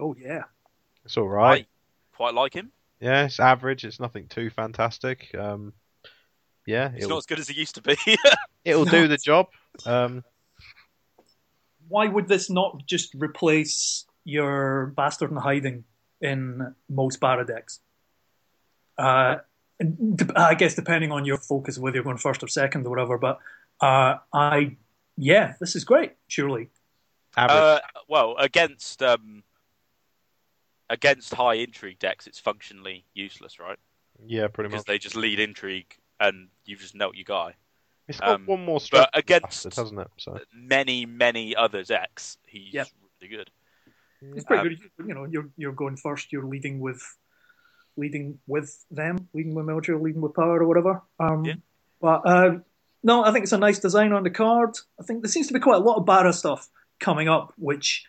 Oh, yeah. It's alright. I quite like him. Yeah, it's average. It's nothing too fantastic. It's not as good as it used to be. It'll do the job. Why would this not just replace your Bastard in Hiding in most Barra decks? I guess depending on your focus, whether you're going first or second or whatever, but this is great, surely. Against high intrigue decks, it's functionally useless, right? Yeah, pretty much. Because they just lead intrigue and you just know your guy. It's got 1 more strength against Bastard, hasn't it? So. Many other decks, he's really good. It's pretty good. You're going first. You're leading with military, leading with power, or whatever. But I think it's a nice design on the card. I think there seems to be quite a lot of Barra stuff coming up, which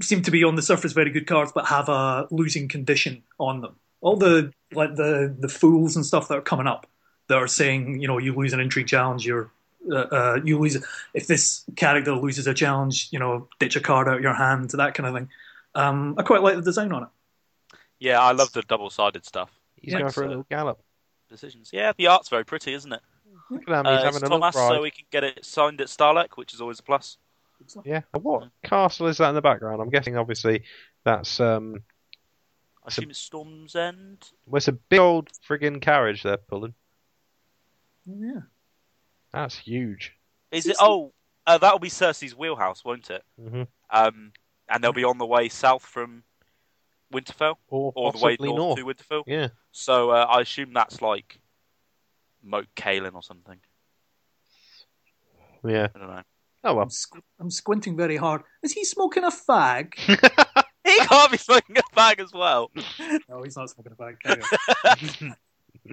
seem to be on the surface very good cards, but have a losing condition on them. All the fools and stuff that are coming up that are saying, you lose an intrigue challenge, you lose if this character loses a challenge, ditch a card out of your hand, that kind of thing. I quite like the design on it. Yeah, I love the double-sided stuff. He's going for a little gallop. Decisions. Yeah, the art's very pretty, isn't it? Look at him, he's having a Thomas, so we can get it signed at Starlek, which is always a plus. Yeah. What castle is that in the background? I'm guessing, obviously, that's... I assume it's Storm's End. Well, it's a big old friggin' carriage they're pulling. Yeah. That's huge. Is it? Oh, that'll be Cersei's wheelhouse, won't it? Mm-hmm. And they'll be on the way south from Winterfell, or the way north to Winterfell. Yeah. So I assume that's like Moat Cailin or something. Yeah. I don't know. Oh well. I'm squinting very hard. Is he smoking a fag? He can't be smoking a fag as well. No, he's not smoking a fag. Carry on.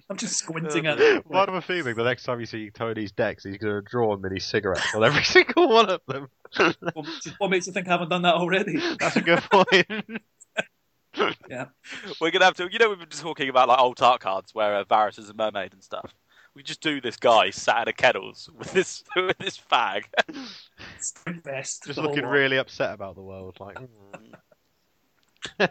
I'm just squinting at it. What I'm assuming the next time you see Tony's decks, he's going to draw a mini cigarette on every single one of them. What makes you think I haven't done that already? That's a good point. Yeah, we're going to have to. We've been talking about old art cards where Varys is a mermaid and stuff. We just do this guy sat at a kennels with this fag. It's the best. Just looking really upset about the world.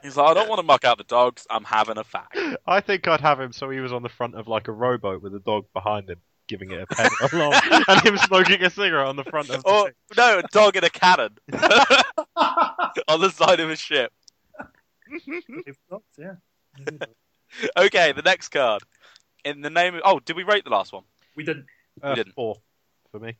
He's like, I don't want to muck out the dogs. I'm having a fact. I think I'd have him so he was on the front of like a rowboat with a dog behind him, giving it a pedal along, and him smoking a cigarette on the front of. Oh no, a dog and a cannon on the side of a ship. Yeah. Okay, the next card. In the name of... Oh, did we rate the last one? We didn't. We didn't. 4 for me.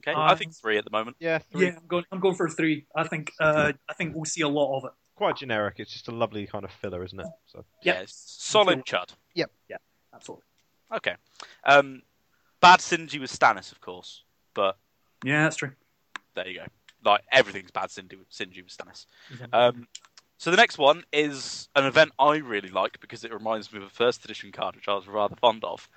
Okay, I think 3 at the moment. Yeah, 3. Yeah, I'm going for 3. I think we'll see a lot of it. Quite generic. It's just a lovely kind of filler, isn't it? So. Yep. Yeah, it's solid chud. Yep. Yeah, absolutely. Okay. Bad synergy with Stannis, of course. But yeah, that's true. There you go. Like, everything's bad synergy with Stannis. Exactly. So the next one is an event I really like because it reminds me of a first edition card, which I was rather fond of.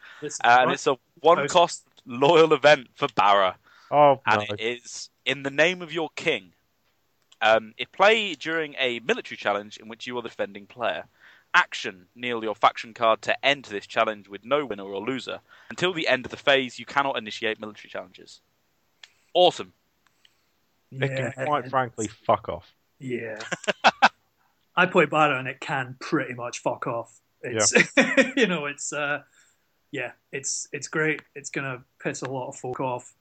And it's a one-cost loyal event for Barra. Oh, and no. It is In the Name of Your King. It play during a military challenge in which you are the defending player. Action. Kneel your faction card to end this challenge with no winner or loser. Until the end of the phase, you cannot initiate military challenges. Awesome. Yeah. It can, quite frankly, fuck off. Yeah. I play Barra and it can pretty much fuck off. It's, yeah. You know, it's, yeah, it's great. It's going to piss a lot of folk off.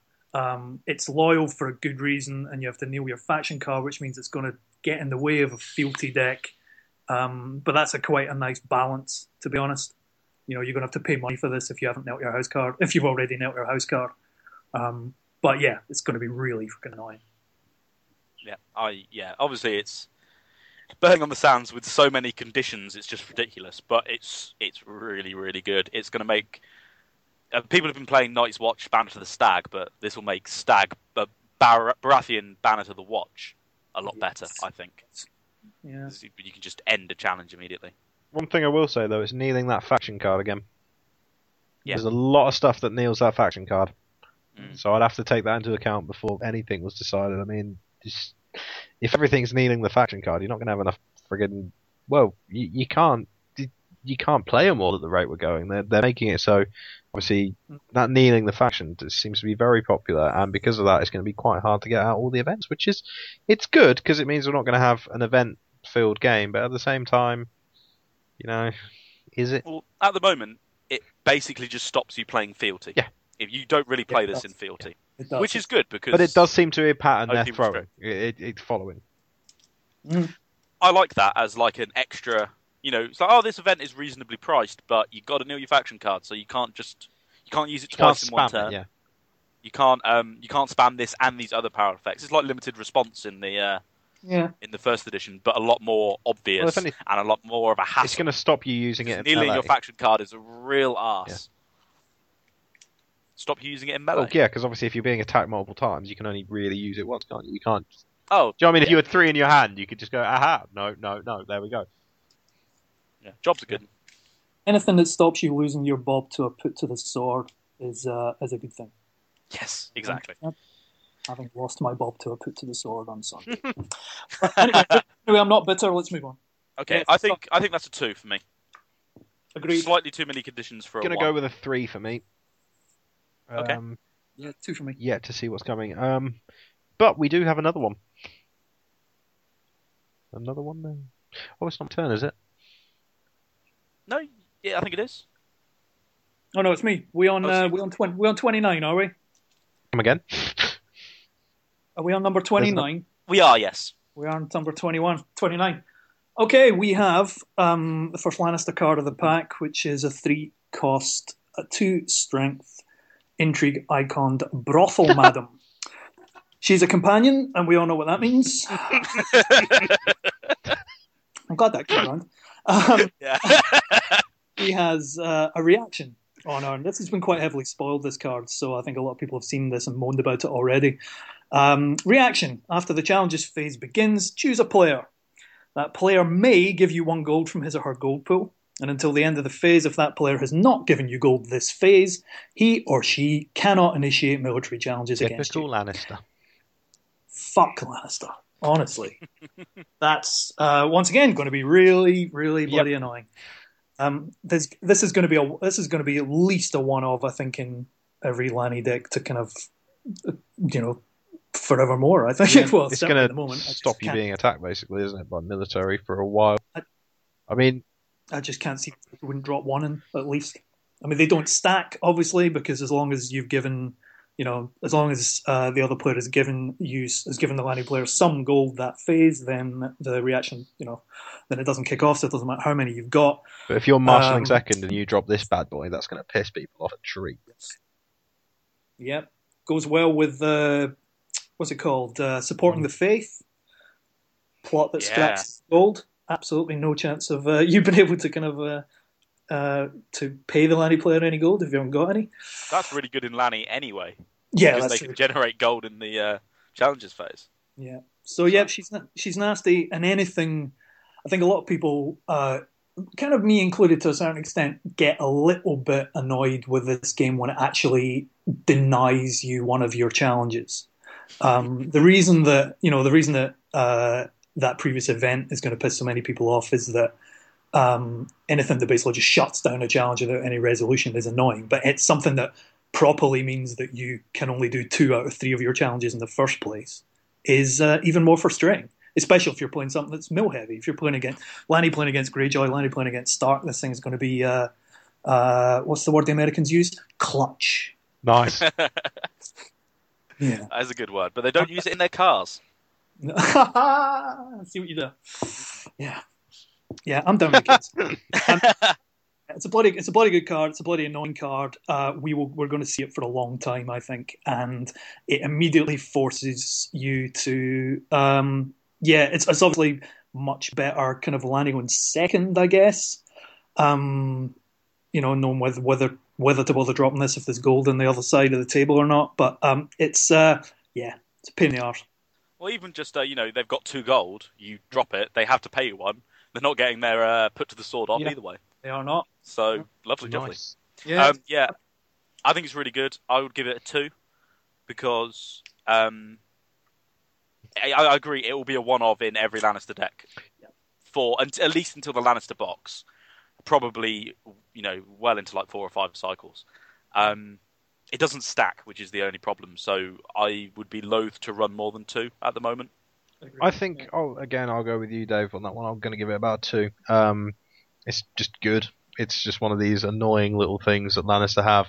It's loyal for a good reason, and you have to kneel your faction card, which means it's going to get in the way of a fealty deck. But that's quite a nice balance, to be honest. You know, you're going to have to pay money for this if you haven't knelt your house card, if you've already knelt your house card. But yeah, it's going to be really freaking annoying. Yeah, obviously it's... Burning on the Sands with so many conditions, it's just ridiculous. But it's really, really good. It's going to make... people have been playing Night's Watch, Banner to the Stag, but this will make Stag, Baratheon Banner to the Watch a lot better, I think. Yeah. You can just end a challenge immediately. One thing I will say, though, is kneeling that faction card again. Yeah. There's a lot of stuff that kneels that faction card. Mm. So I'd have to take that into account before anything was decided. I mean, just... If everything's kneeling the faction card, you're not going to have enough friggin'... Well, you can't play them all at the rate we're going. They're making it so, obviously, that kneeling the faction seems to be very popular, and because of that, it's going to be quite hard to get out all the events, which is... It's good, because it means we're not going to have an event-filled game, but at the same time, you know, is it... Well, at the moment, it basically just stops you playing fealty. Yeah. If you don't really play this in fealty. Yeah, which is good, because... But it does seem to be a pattern they're throwing. It's following. Mm. I like that as like an extra... You know, it's like, oh, this event is reasonably priced, but you've got to kneel your faction card, so you can't use it twice in one turn. Yeah. You can't spam this and these other power effects. It's like limited response in the in the first edition, but a lot more obvious and a lot more of a hassle. It's going to stop you using it. Kneeling your faction card is a real arse. Yeah. Stop using it in melee. Oh, yeah, because obviously if you're being attacked multiple times, you can only really use it once, can't you? You can't... Oh, do you know what I mean? Yeah. If you had 3 in your hand, you could just go, aha, no, there we go. Yeah, jobs are good. Anything that stops you losing your bob to a put to the sword is a good thing. Yes, exactly. Having lost my bob to a put to the sword on Sunday. anyway, I'm not bitter, let's move on. Okay, yeah, I think that's a 2 for me. Agreed. Slightly too many conditions for I'm going to go with a 3 for me. Okay. Yeah, 2 for me. Yeah, to see what's coming. But we do have another one. Another one then. Oh, it's not my turn, is it? No, yeah, I think it is. Oh no, it's me. We on 29, are we? Come again? Are we on number 29? We are, yes. We are on number 29. Okay, we have the first Lannister card of the pack, which is a 3-cost, a 2-strength. Intrigue iconed brothel madam. She's a companion, and we all know what that means. I'm glad that came around. She has a reaction on her. This has been quite heavily spoiled, this card, so I think a lot of people have seen this and moaned about it already. Reaction. After the challenges phase begins, choose a player. That player may give you 1 gold from his or her gold pool. And until the end of the phase, if that player has not given you gold this phase, he or she cannot initiate military challenges against you. Typical Lannister. Fuck Lannister, honestly. That's, once again, going to be really, really bloody annoying. This is going to be at least a one-off, I think, in every Lanny deck to kind of, you know, forevermore, I think. Yeah, well, it's going to stop you being attacked, basically, isn't it, by military for a while. I mean, I just can't see if they wouldn't drop one in, at least. I mean, they don't stack, obviously, because as long as you've given, you know, as long as the other player has given the Lanny player some gold that phase, then the reaction, you know, then it doesn't kick off, so it doesn't matter how many you've got. But if you're marshalling second and you drop this bad boy, that's going to piss people off a tree. Yep. Yeah. Goes well with, what's it called? Supporting the Faith. Plot that scraps gold. Absolutely no chance of you being able to kind of to pay the Lanny player any gold if you haven't got any. That's really good in Lanny anyway. Yeah, because they can generate gold in the challenges phase. Yeah. So yeah, she's nasty, and anything. I think a lot of people, kind of me included to a certain extent, get a little bit annoyed with this game when it actually denies you one of your challenges. The reason that that previous event is going to piss so many people off is that anything that basically just shuts down a challenge without any resolution is annoying. But it's something that properly means that you can only do 2 out of 3 of your challenges in the first place is even more frustrating, especially if you're playing something that's mill heavy. If you're playing against Lanny, playing against Greyjoy, Lanny playing against Stark, this thing's going to be what's the word the Americans used? Clutch. Nice. Yeah, that's a good word, but they don't use it in their cars. See what you do. Yeah, I'm done with kids. It's a bloody good card. It's a bloody annoying card. We're going to see it for a long time, I think, and it immediately forces you to. It's obviously much better, kind of landing on second, I guess. You know, knowing whether to bother dropping this if there's gold on the other side of the table or not. But it's a pain in the arse. Well, even just, they've got 2 gold, you drop it, they have to pay you 1. They're not getting their put to the sword on either way. They are not. So, lovely, nice. Lovely. Yeah. I think it's really good. I would give it a 2 because I agree it will be a one-of in every Lannister deck, at least until the Lannister box, probably, well into like 4 or 5 cycles. It doesn't stack, which is the only problem, so I would be loath to run more than 2 at the moment. I think, I'll go with you, Dave, on that one. I'm going to give it about 2. It's just good. It's just one of these annoying little things that Lannister have.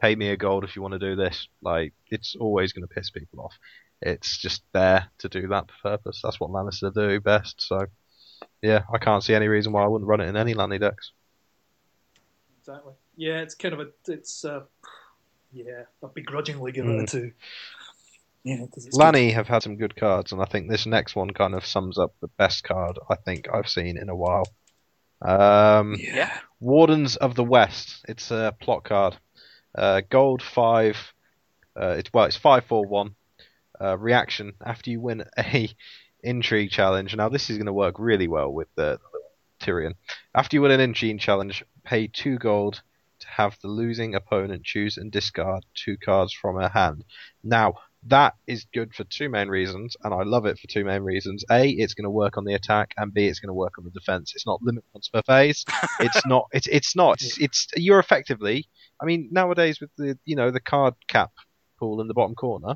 Pay me a gold if you want to do this. Like, it's always going to piss people off. It's just there to do that purpose. That's what Lannister do best, so yeah, I can't see any reason why I wouldn't run it in any Lanny decks. Exactly. Yeah, it's kind of I'll begrudgingly give it a 2. Yeah, Lanny have had some good cards, and I think this next one kind of sums up the best card I think I've seen in a while. Wardens of the West. It's a plot card. Gold 5. It's 5/4/1. Reaction after you win a intrigue challenge. Now this is going to work really well with the Tyrion. After you win an intrigue challenge, pay 2 gold. Have the losing opponent choose and discard 2 cards from her hand. Now, that is good for 2 main reasons, and I love it for 2 main reasons. A, it's going to work on the attack, and B, it's going to work on the defense. It's not limit once per phase. It's you're effectively, I mean, nowadays with the, the card cap pool in the bottom corner,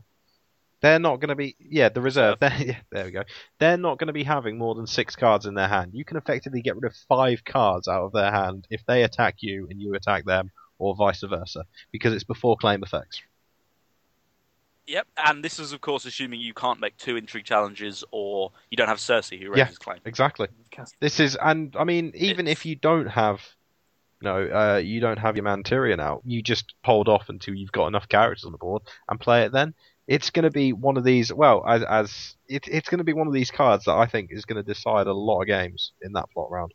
they're not going to be, the reserve, there we go. They're not going to be having more than 6 cards in their hand. You can effectively get rid of 5 cards out of their hand if they attack you and you attack them, or vice versa, because it's before claim effects. Yep, and this is, of course, assuming you can't make 2 intrigue challenges or you don't have Cersei who raises claim. Yeah, exactly. This is, and I mean, even if you don't have, you don't have your man Tyrion out, you just hold off until you've got enough characters on the board and play it then. It's going to be one of these. Well, it's going to be one of these cards that I think is going to decide a lot of games in that plot round.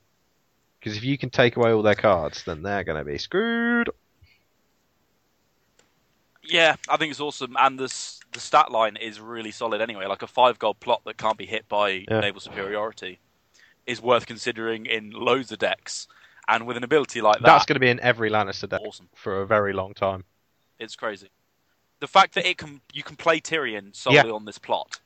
Because if you can take away all their cards, then they're going to be screwed. Yeah, I think it's awesome, and the stat line is really solid anyway. Like a 5 gold plot that can't be hit by naval superiority is worth considering in loads of decks, and with an ability like that, that's going to be in every Lannister deck for a very long time. It's crazy. The fact that you can play Tyrion solely on this plot,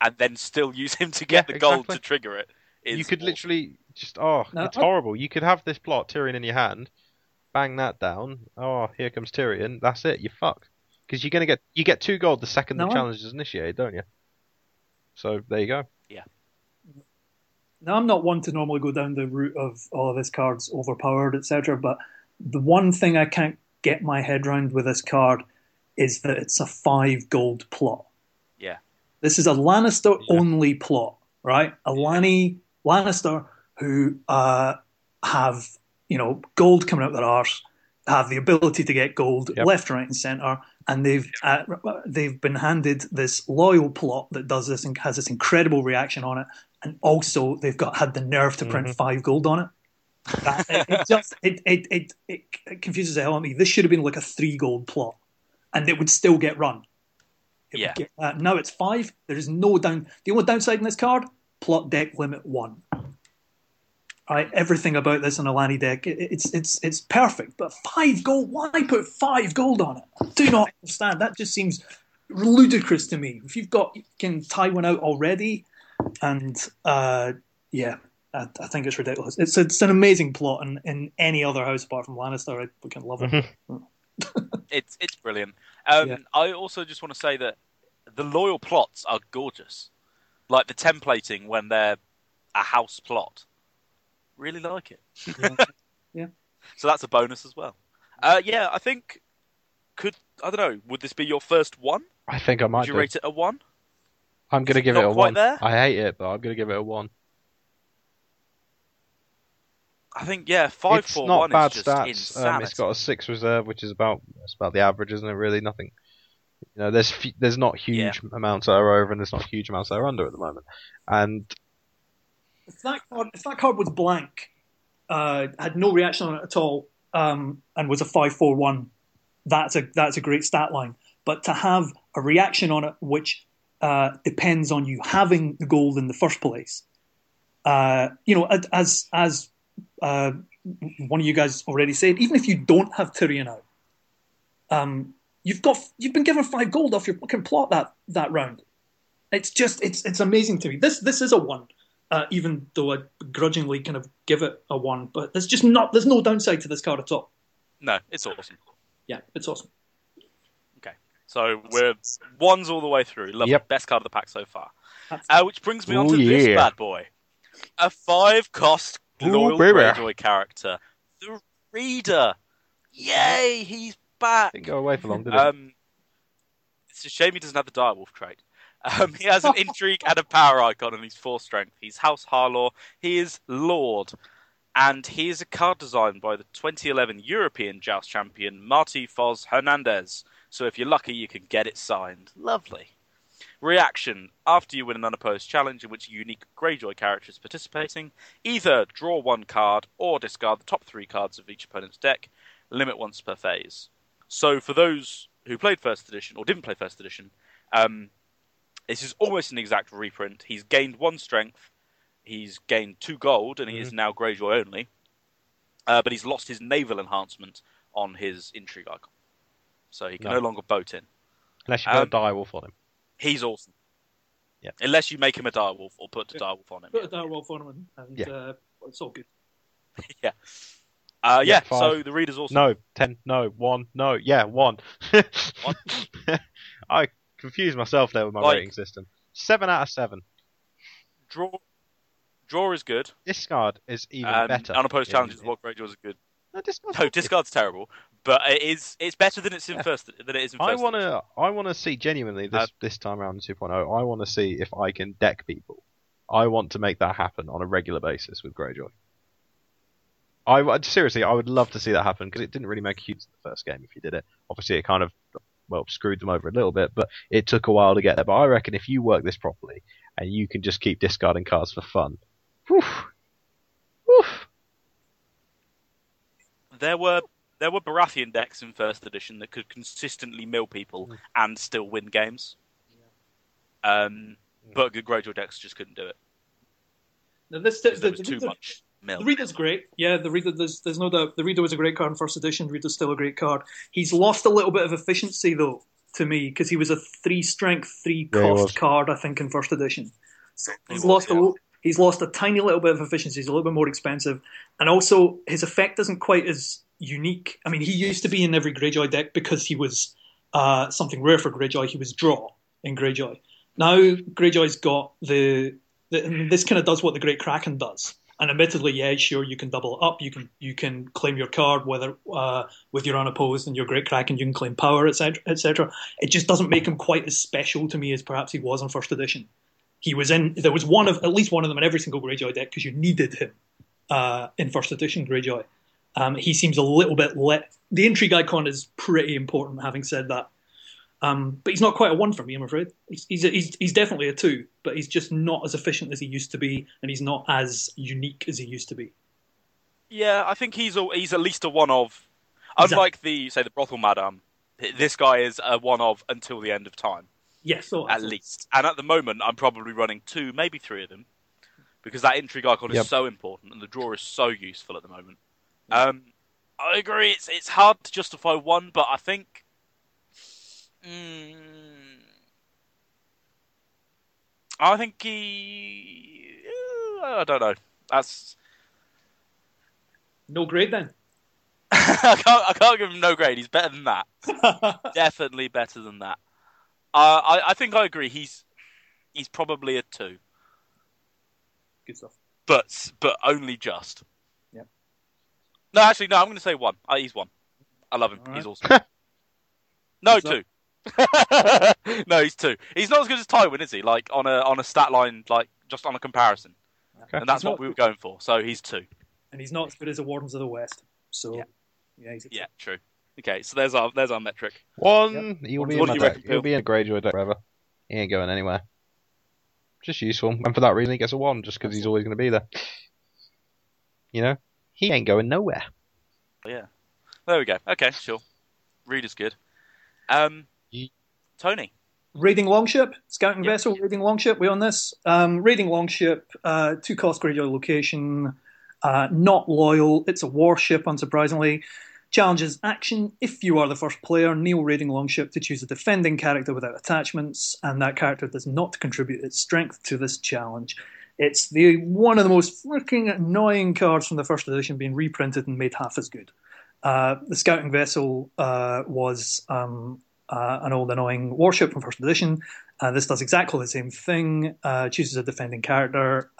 and then still use him to get the gold to trigger it. You could literally just it's horrible. You could have this plot Tyrion in your hand, bang that down. Oh, here comes Tyrion. That's it. You're fucked. Because you're gonna get 2 gold the second the challenge is initiated, don't you? So there you go. Yeah. Now, I'm not one to normally go down the route of all of this card's overpowered, etc. But the one thing I can't get my head around with this card is that it's a 5 gold plot. Yeah. This is a Lannister only plot, right? A Lannister who have, you know, gold coming out their arse, have the ability to get gold left, right, and centre, and they've been handed this loyal plot that does this and has this incredible reaction on it, and also they've had the nerve to print 5 gold on it. That, it confuses the hell out of me. This should have been like a 3 gold plot, and it would still get run. Now it's 5. There is no down. The only downside in this card: plot deck limit 1. Right, everything about this in a Lanny deck, it's perfect. But 5 gold? Why put 5 gold on it? I do not understand. That just seems ludicrous to me. If you've got, you can tie one out already, and I think it's ridiculous. It's an amazing plot in any other house apart from Lannister. I fucking love it. It's brilliant. I also just want to say that the loyal plots are gorgeous. Like the templating when they're a house plot. Really like it. Yeah. So that's a bonus as well. I think would this be your first 1? I think I might. Would you rate it a 1? I'm going to give it a 1. There? I hate it, but I'm going to give it a 1. I think 5-4-1 is just insane. It's got a 6 reserve, which is about the average, isn't it? Really, nothing. You know, there's not huge amounts that are over, and there's not huge amounts that are under at the moment. And if that card was blank, had no reaction on it at all, and was a 5-4-1, that's a great stat line. But to have a reaction on it, which depends on you having the gold in the first place, as one of you guys already said, even if you don't have Tyrion out, you've been given 5 gold off your fucking plot that round. It's just it's amazing to me. This is a 1, even though I begrudgingly kind of give it a 1. But there's no downside to this card at all. No, it's awesome. Yeah, it's awesome. Okay, so we're 1s all the way through. Love the best card of the pack so far. Which brings me on to this bad boy, a 5-cost. Loyal Greyjoy character, the Reader. Yay, he's back. Didn't go away for long, did it? It's a shame he doesn't have the direwolf trait. He has an intrigue and a power icon, and he's 4 strength. He's House Harlaw. He is Lord, and he is a card designed by the 2011 European Joust champion Martí Foz Hernández. So if you're lucky, you can get it signed. Lovely. Reaction: after you win an unopposed challenge in which a unique Greyjoy character is participating, either draw 1 card or discard the top 3 cards of each opponent's deck, limit once per phase. So for those who played First Edition, or didn't play First Edition, this is almost an exact reprint. He's gained 1 strength, he's gained 2 gold, and he is now Greyjoy only, but he's lost his naval enhancement on his intrigue icon. So he can no longer boat in. Unless you've got a direwolf on him. He's awesome. Yeah. Unless you make him a direwolf or put the direwolf on him. Put a direwolf on him and it's all good. So the Reader's awesome. No, 10, no, 1, no, yeah, 1. 1? I confused myself there with my rating system. 7 out of 7. Draw is good. Discard is even better. Unopposed challenges is what Greyjoy is good. No, discard's terrible, but it's better than it's in first than it is in first. I want to see genuinely this time around in 2.0. I want to see if I can deck people. I want to make that happen on a regular basis with Greyjoy. I would love to see that happen because it didn't really make a huge in the first game. If you did it, obviously it kind of screwed them over a little bit, but it took a while to get there. But I reckon if you work this properly and you can just keep discarding cards for fun, woof. There were Baratheon decks in First Edition that could consistently mill people and still win games. Yeah. But good Greyjoy decks just couldn't do it. Now there was too much mill. The Reader's great. Yeah, the Reader. There's no doubt. The Reader was a great card in First Edition. The Reader's still a great card. He's lost a little bit of efficiency though to me because he was a 3 strength, 3 cost card I think in First Edition. So he's lost a tiny little bit of efficiency. He's a little bit more expensive. And also, his effect isn't quite as unique. I mean, he used to be in every Greyjoy deck because he was something rare for Greyjoy, he was draw in Greyjoy. Now Greyjoy's got the this kind of does what the Great Kraken does. And admittedly, yeah, sure, you can double up. You can claim your card, whether with your unopposed and your Great Kraken, you can claim power, etc., etc. It just doesn't make him quite as special to me as perhaps he was in First Edition. He was in there was one of at least one of them in every single Greyjoy deck because you needed him in First Edition Greyjoy. He seems a little bit the intrigue icon is pretty important. Having said that, but he's not quite a one for me, I'm afraid. He's definitely a two, but he's just not as efficient as he used to be, and he's not as unique as he used to be. Yeah, I think he's at least a one of. Exactly. Unlike the brothel madam, this guy is a one of until the end of time. Yes, yeah, so at least. And at the moment, I'm probably running two, maybe three of them, because that intrigue icon is so important, and the draw is so useful at the moment. I agree. It's hard to justify one, but I think. I think he. I don't know. That's no grade then. I can't give him no grade. He's better than that. Definitely better than that. I think I agree. He's probably a two. Good stuff. But only just. Yeah. No, actually, no. I'm going to say one. He's one. I love him. Right. He's awesome. No, two. No, he's two. He's not as good as Tywin, is he? Like on a stat line, like just on a comparison, okay. And that's what we were going for. So he's two, and he's not as good as the Wardens of the West. So yeah he's yeah, true. Okay, so there's our metric. One, you'll be in my deck. You'll be in Greyjoy deck forever. He ain't going anywhere. Just useful, and for that reason, he gets a one, just because he's always going to be there. You know, he ain't going nowhere. Yeah, there we go. Okay, sure. Reed is good. Tony, raiding longship, scouting vessel, raiding longship. We on this raiding longship, 2-cost Greyjoy location, not loyal. It's a warship, unsurprisingly. Challenges action if you are the first player. Kneel raiding longship to choose a defending character without attachments, and that character does not contribute its strength to this challenge. It's the one of the most freaking annoying cards from the first edition being reprinted and made half as good. The scouting vessel was an old annoying warship from First Edition. This does exactly the same thing. Chooses a defending character.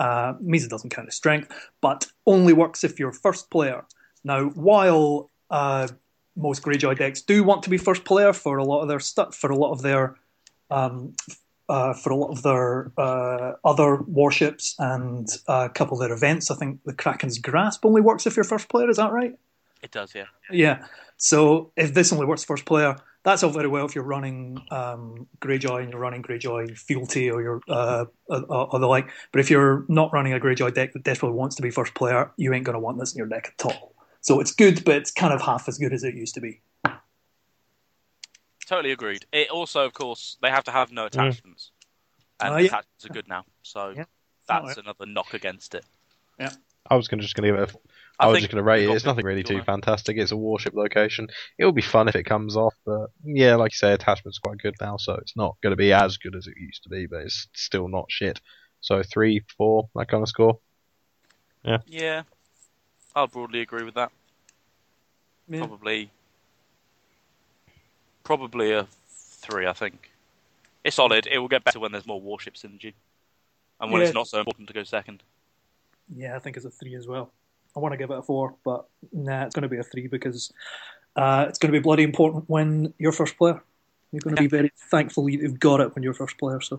Means it doesn't count as strength, but only works if you're first player. Now, while most Greyjoy decks do want to be first player for a lot of their other warships and a couple of their events, I think the Kraken's Grasp only works if you're first player. Is that right? It does, yeah. Yeah. So if this only works first player, that's all very well if you're running Greyjoy and you're running Greyjoy Fealty or you're or the like. But if you're not running a Greyjoy deck that desperately wants to be first player, you ain't going to want this in your deck at all. So it's good, but it's kind of half as good as it used to be. Totally agreed. It also, of course, they have to have no attachments. Mm. And attachments are good now. So that's another knock against it. Yeah. I was just going to give it I was just going to rate it. It's nothing really too fantastic. It's a warship location. It'll be fun if it comes off, but yeah, like you say, attachment's quite good now, so it's not going to be as good as it used to be, but it's still not shit. So 3, 4, that kind of score. Yeah. Yeah. I'll broadly agree with that. Yeah. Probably a 3, I think. It's solid. It will get better when there's more warship synergy. And when it's not so important to go second. Yeah, I think it's a 3 as well. I want to give it a 4, but nah, it's going to be a 3 because it's going to be bloody important when you're first player. You're going to be very thankful you've got it when you're first player. So,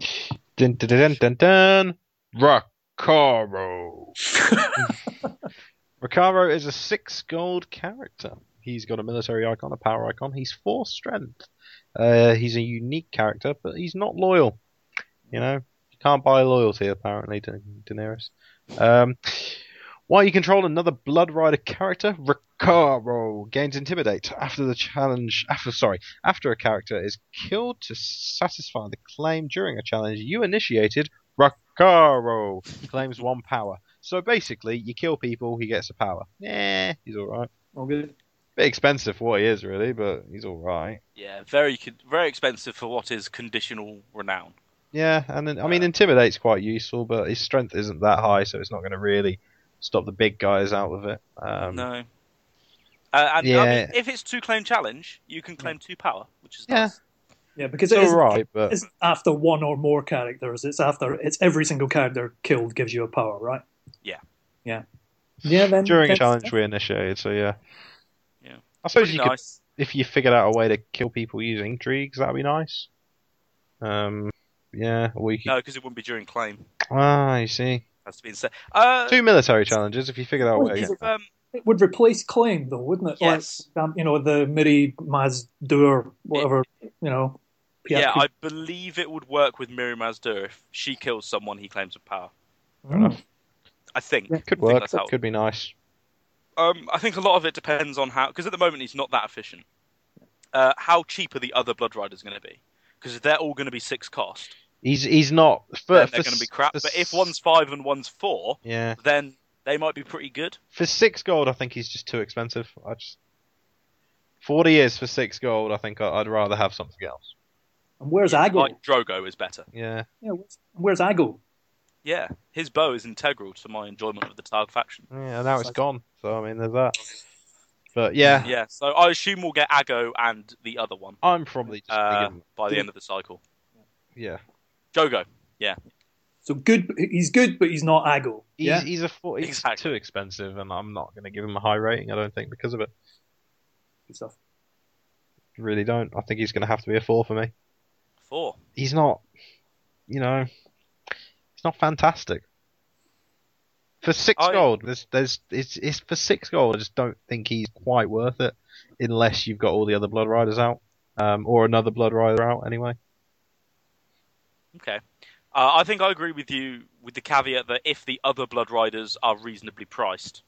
dun dun dun dun dun. Recaro. Recaro is a 6 gold character. He's got a military icon, a power icon. He's 4 strength. He's a unique character, but he's not loyal. You know, you can't buy loyalty apparently, Daenerys. While you control another Blood Rider character, Recaro gains Intimidate. After a character is killed to satisfy the claim during a challenge you initiated, Recaro claims 1 power. So basically, you kill people, he gets a power. Yeah, he's alright. All good. Bit expensive for what he is, really, but he's alright. Yeah, very, very expensive for what is conditional renown. Yeah, and then, I mean, Intimidate's quite useful, but his strength isn't that high, so it's not going to really stop the big guys out of it. No. And I mean, if it's 2 claim challenge, you can claim 2 power, which is nice. Yeah, because it's all right, but it's after one or more characters. It's every single character killed gives you a power, right? Yeah. Yeah. Yeah. Then during a challenge we initiated, so yeah. Yeah. I suppose you could, if you figured out a way to kill people using intrigues, that'd be nice. Yeah. Or you could... No, because it wouldn't be during claim. Ah, you see. That's been said. 2 military challenges if you figured out a way. It would replace claim, though, wouldn't it? Yes. Like, you know, the Miri Mazdur, whatever, you know. PFP. Yeah, I believe it would work with Miri Mazdur. If she kills someone, he claims a power. Fair enough. I think. Yeah, could work. That could be nice. I think a lot of it depends on how... Because at the moment, he's not that efficient. How cheap are the other Blood Riders going to be? Because they're all going to be 6 cost. He's not... Then they're going to be crap. But if one's 5 and one's 4, yeah, then... They might be pretty good. For 6 gold, I think he's just too expensive. 40 years for 6 gold, I think I'd rather have something else. And where's Ago? Like Drogo is better. Yeah. Yeah. Where's Ago? Yeah. His bow is integral to my enjoyment of the Targ faction. Yeah, now it's gone. So, I mean, there's that. But, yeah. Yeah, so I assume we'll get Ago and the other one. I'm probably just by the end of the cycle. Yeah. Drogo. Yeah. So good, he's good, but he's not Ago. Yeah? He's too expensive, and I'm not going to give him a high rating, I don't think, because of it. Good stuff. Really don't. I think he's going to have to be a 4 for me. 4? He's not, you know, he's not fantastic. For 6 gold, it's for 6 gold, I just don't think he's quite worth it, unless you've got all the other Blood Riders out, or another Blood Rider out, anyway. Okay. I think I agree with you with the caveat that if the other Blood Riders are reasonably priced,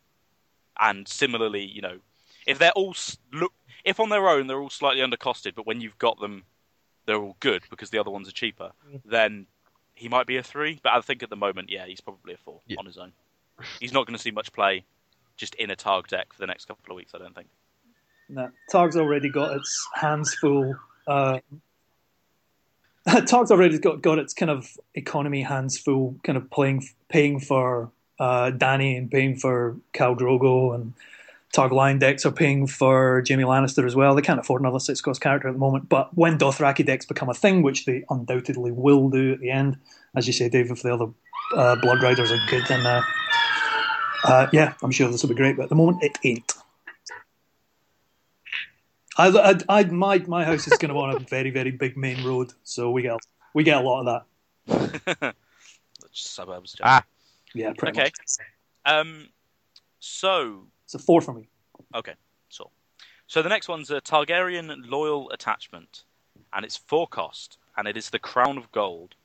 and similarly, you know, if they're all if on their own they're all slightly undercosted, but when you've got them, they're all good because the other ones are cheaper. Then he might be a 3, but I think at the moment, yeah, he's probably a 4 on his own. He's not going to see much play, just in a Targ deck for the next couple of weeks, I don't think. No, Targ's already got its hands full. Targ's already got its kind of economy hands full, kind of paying for Dany and paying for Khal Drogo, and Targ Lion decks are paying for Jaime Lannister as well. They can't afford another 6-cost character at the moment, but when Dothraki decks become a thing, which they undoubtedly will do at the end, as you say, Dave, if the other Blood Riders are good, then yeah, I'm sure this will be great, but at the moment it ain't. My house is going to want a very, very big main road, so we get a lot of that. Suburbs. Yeah, pretty much. So it's a 4 for me. Okay, so the next one's a Targaryen loyal attachment, and it's 4 cost, and it is the Crown of Gold,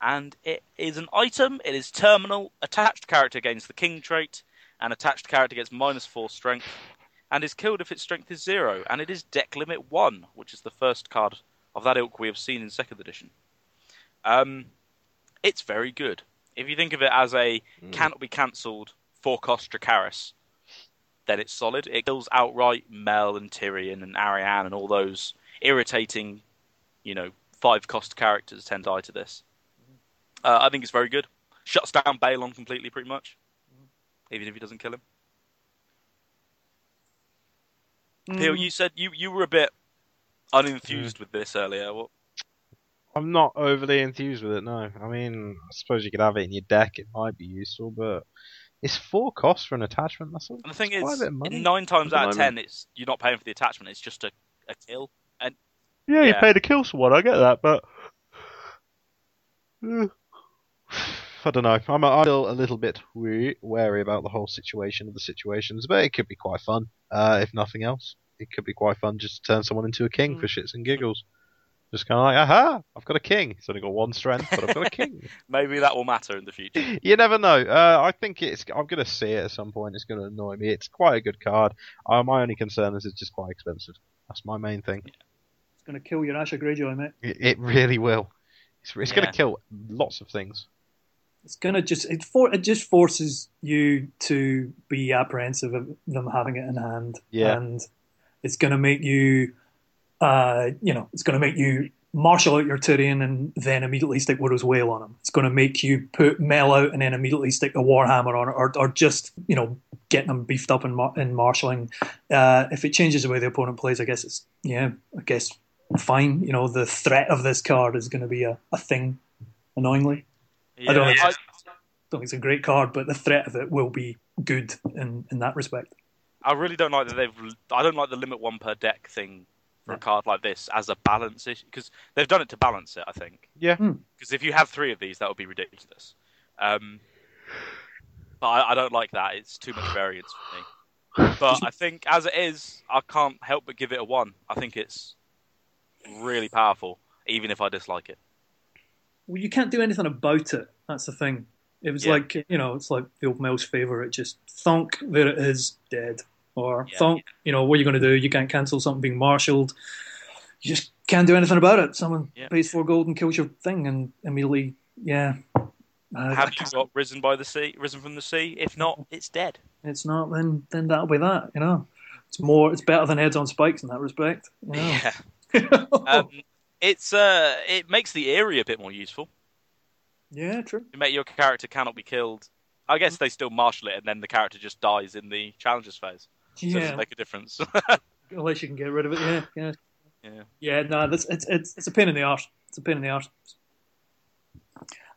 and it is an item. It is terminal. Attached character gains the King trait, and attached character gets -4 strength. And is killed if its strength is 0, and it is deck limit 1, which is the first card of that ilk we have seen in 2nd edition. It's very good. If you think of it as a cannot be cancelled 4-cost Dracarys, then it's solid. It kills outright Mel and Tyrion and Arianne and all those irritating, you know, 5-cost characters tend to die to this. I think it's very good. Shuts down Balon completely, pretty much, even if he doesn't kill him. Peel, you said you were a bit unenthused with this earlier. What? I'm not overly enthused with it, no. I mean, I suppose you could have it in your deck. It might be useful, but it's 4 costs for an attachment, that's all. And the thing is, 9 times out of 10, you're not paying for the attachment. It's just a kill. And you paid a kill for one. I get that, but... I don't know. I'm still a little bit wary about the whole situation of the situations, but it could be quite fun. If nothing else, it could be quite fun just to turn someone into a king for shits and giggles. Just kind of like, aha, I've got a king. It's only got 1 strength, but I've got a king. Maybe that will matter in the future. You never know. I think I'm going to see it at some point. It's going to annoy me. It's quite a good card. My only concern is it's just quite expensive. That's my main thing. Yeah. It's going to kill your Asha Greyjoy, mate. It really will. It's going to kill lots of things. It's gonna just forces you to be apprehensive of them having it in hand, and it's gonna make you, it's gonna make you marshal out your Tyrion and then immediately stick Widow's Wail on him. It's gonna make you put Mel out and then immediately stick the Warhammer on it, or just getting them beefed up in marshalling. If it changes the way the opponent plays, I guess fine. You know, the threat of this card is going to be a thing, annoyingly. Yeah, I don't think it's a great card, but the threat of it will be good in that respect. I really don't like that I don't like the limit one per deck thing for a card like this as a balance issue, because they've done it to balance it, I think. Yeah. Because if you have three of these, that would be ridiculous. But I don't like that. It's too much variance for me. But I think, as it is, I can't help but give it a 1. I think it's really powerful, even if I dislike it. Well, you can't do anything about it. That's the thing. It was like, you know, it's like the old Mel's favourite. Just thunk, there it is, dead. Or thunk, you know, what are you going to do? You can't cancel something being marshalled. You just can't do anything about it. Someone pays 4 gold and kills your thing and immediately, have you got Risen from the Sea? If not, it's dead. It's not, then that'll be that, you know. It's better than Heads on Spikes in that respect. You know? Yeah. It makes the Eyrie a bit more useful. Yeah, true. You make your character cannot be killed. I guess they still marshal it, and then the character just dies in the challenges phase. Yeah. So it doesn't make a difference. Unless you can get rid of it, it's a pain in the arse. It's a pain in the arse.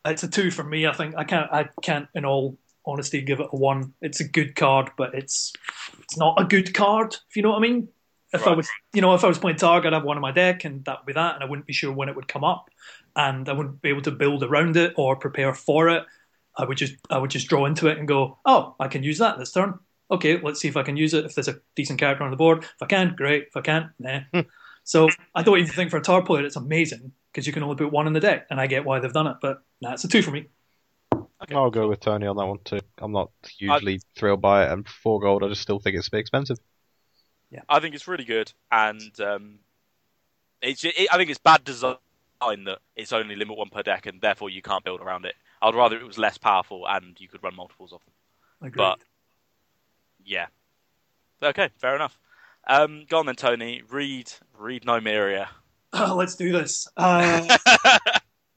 It's a 2 for me, I think. I can't, in all honesty, give it a 1. It's a good card, but it's not a good card, if you know what I mean. If I was playing Targ, I'd have one in my deck, and that would be that, and I wouldn't be sure when it would come up, and I wouldn't be able to build around it or prepare for it. I would just draw into it and go, oh, I can use that this turn. Okay, let's see if I can use it. If there's a decent character on the board, if I can, great. If I can't, nah. So I don't even think for a Targ player it's amazing, because you can only put 1 in the deck, and I get why they've done it, but it's a 2 for me. Okay. I'll go with Tony on that one too. I'm not hugely thrilled by it, and 4 gold, I just still think it's a bit expensive. Yeah, I think it's really good, and I think it's bad design that it's only limit 1 per deck, and therefore you can't build around it. I'd rather it was less powerful and you could run multiples of them. Agreed. But yeah, okay, fair enough. Go on then, Tony. Read Nymeria. Oh, let's do this.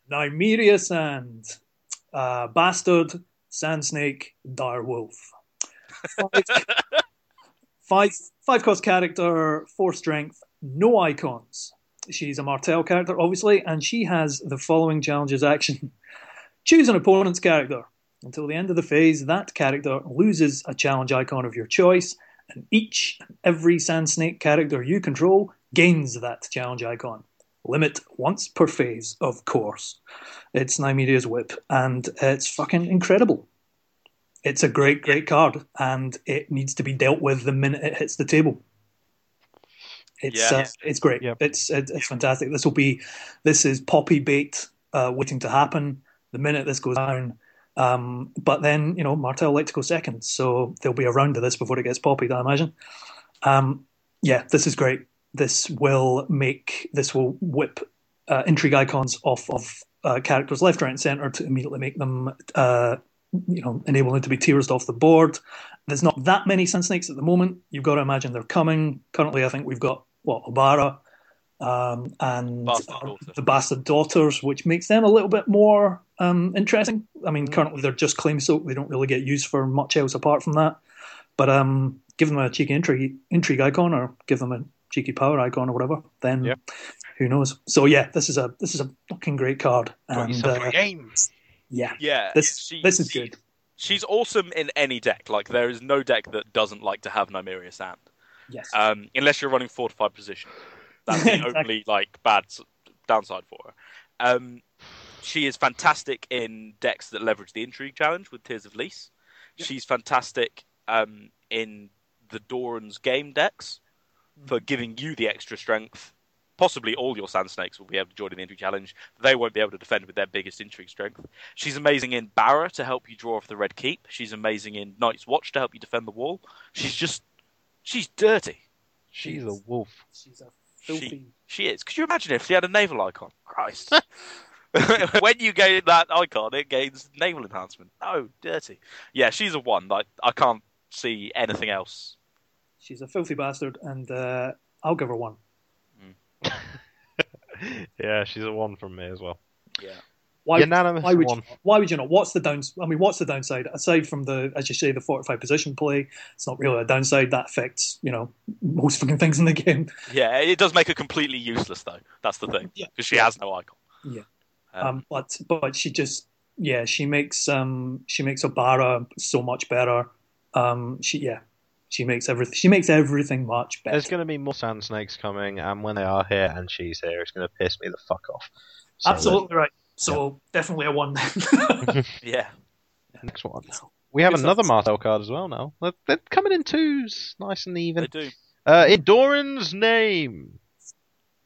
Nymeria Sand. Bastard, Sand Snake, Dire Wolf. 5 cost character, 4 strength, no icons. She's a Martell character, obviously, and she has the following challenges action. Choose an opponent's character. Until the end of the phase, that character loses a challenge icon of your choice, and each and every Sand Snake character you control gains that challenge icon. Limit once per phase, of course. It's Nymeria's Whip, and it's fucking incredible. It's a great, great card, and it needs to be dealt with the minute it hits the table. It's great. Yeah. It's fantastic. This is poppy bait waiting to happen the minute this goes down. But then, you know, Martell like to go second, so there'll be a round of this before it gets poppied, I imagine. This is great. This will whip intrigue icons off of characters left, right, and centre to immediately make them, enable them to be tiersed off the board. There's not that many Sand Snakes at the moment. You've got to imagine they're coming. Currently, I think we've got Obara and the Bastard Daughters, which makes them a little bit more interesting. I mean, currently they're just claim soak. They don't really get used for much else apart from that. But give them a cheeky intrigue icon, or give them a cheeky power icon or whatever, then who knows? So this is a fucking great card. And this is good. She's awesome in any deck. Like, there is no deck that doesn't like to have Nymeria Sand. Yes. Unless you're running fortified position. That's the only bad downside for her. She is fantastic in decks that leverage the intrigue challenge with Tears of Lease. Yeah. She's fantastic in the Doran's game decks, for giving you the extra strength. Possibly all your Sand Snakes will be able to join in the Intrigue Challenge. They won't be able to defend with their biggest Intrigue strength. She's amazing in Barra to help you draw off the Red Keep. She's amazing in Night's Watch to help you defend the wall. She's dirty. She's a wolf. She's a filthy... She is. Could you imagine if she had a naval icon? Christ. When you gain that icon, it gains naval enhancement. Oh, dirty. Yeah, she's a 1. I can't see anything else. She's a filthy bastard, and I'll give her 1. Yeah, she's a 1 from me as well. Yeah. Why would you not? What's the down? I mean, what's the downside aside from the, as you say, the fortified position play? It's not really a downside. That affects, you know, most fucking things in the game. Yeah, it does make her completely useless though. That's the thing, because she has no icon. Yeah, but she just she makes Barra so much better. She makes everything much better. There's going to be more sand snakes coming, and when they are here and she's here, it's going to piss me the fuck off. So absolutely right. So definitely a one then. Yeah. Next one. We have another Martell card as well now. They're coming in twos, nice and even. They do. In Doran's name.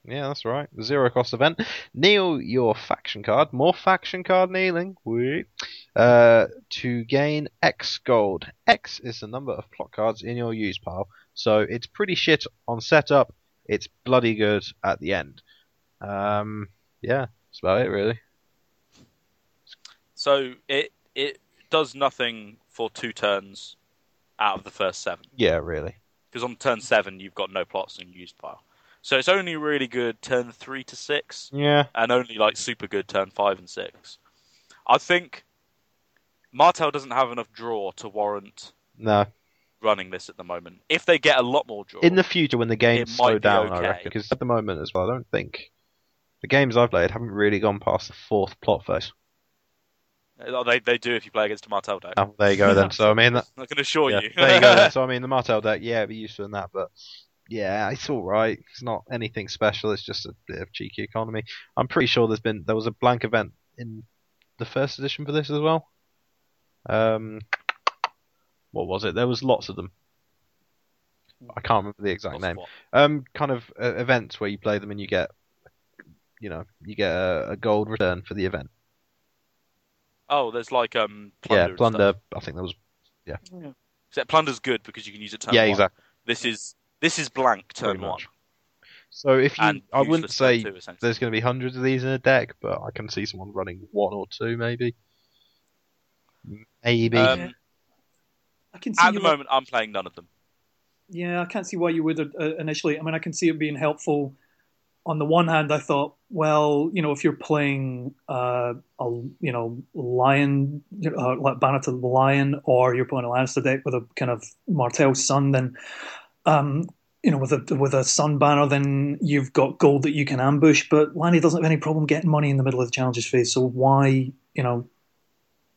Yeah, that's right. 0 cost event. Kneel your faction card. More faction card kneeling. Woo. To gain X gold. X is the number of plot cards in your use pile. So it's pretty shit on setup. It's bloody good at the end. Yeah, that's about it really. So it does nothing for 2 turns out of the first 7. Yeah, really. Because on turn 7 you've got no plots in use pile. So it's only really good turn 3 to 6, yeah, and only like super good turn 5 and 6. I think Martell doesn't have enough draw to warrant running this at the moment. If they get a lot more draw in the future, when the games slow down, I reckon, because at the moment as well, I don't think the games I've played haven't really gone past the 4th plot phase. They do if you play against a Martell deck. Oh, there you go then. So I mean, I can assure you. There you go then. So I mean, the Martell deck, yeah, it'd be useful in that, but. Yeah, it's all right. It's not anything special. It's just a bit of cheeky economy. I'm pretty sure there was a blank event in the first edition for this as well. What was it? There was lots of them. I can't remember the exact name. Kind of events where you play them and you get a gold return for the event. Oh, there's like plunder. Yeah, plunder. I think there was. Yeah. Except plunder's good because you can use it. Turn 1. Yeah, exactly. This is blank turn 1. So if you, I wouldn't say there's going to be hundreds of these in a deck, but I can see someone running 1 or 2 maybe. Maybe. I can see at the moment, I'm playing none of them. Yeah, I can't see why you would initially. I mean, I can see it being helpful. On the one hand, I thought, well, you know, if you're playing Lion, like Banner to the Lion, or you're playing a Lannister deck with a kind of Martell Sun, then. With a Sun Banner, then you've got gold that you can ambush. But Lanny doesn't have any problem getting money in the middle of the challenges phase. So why, you know?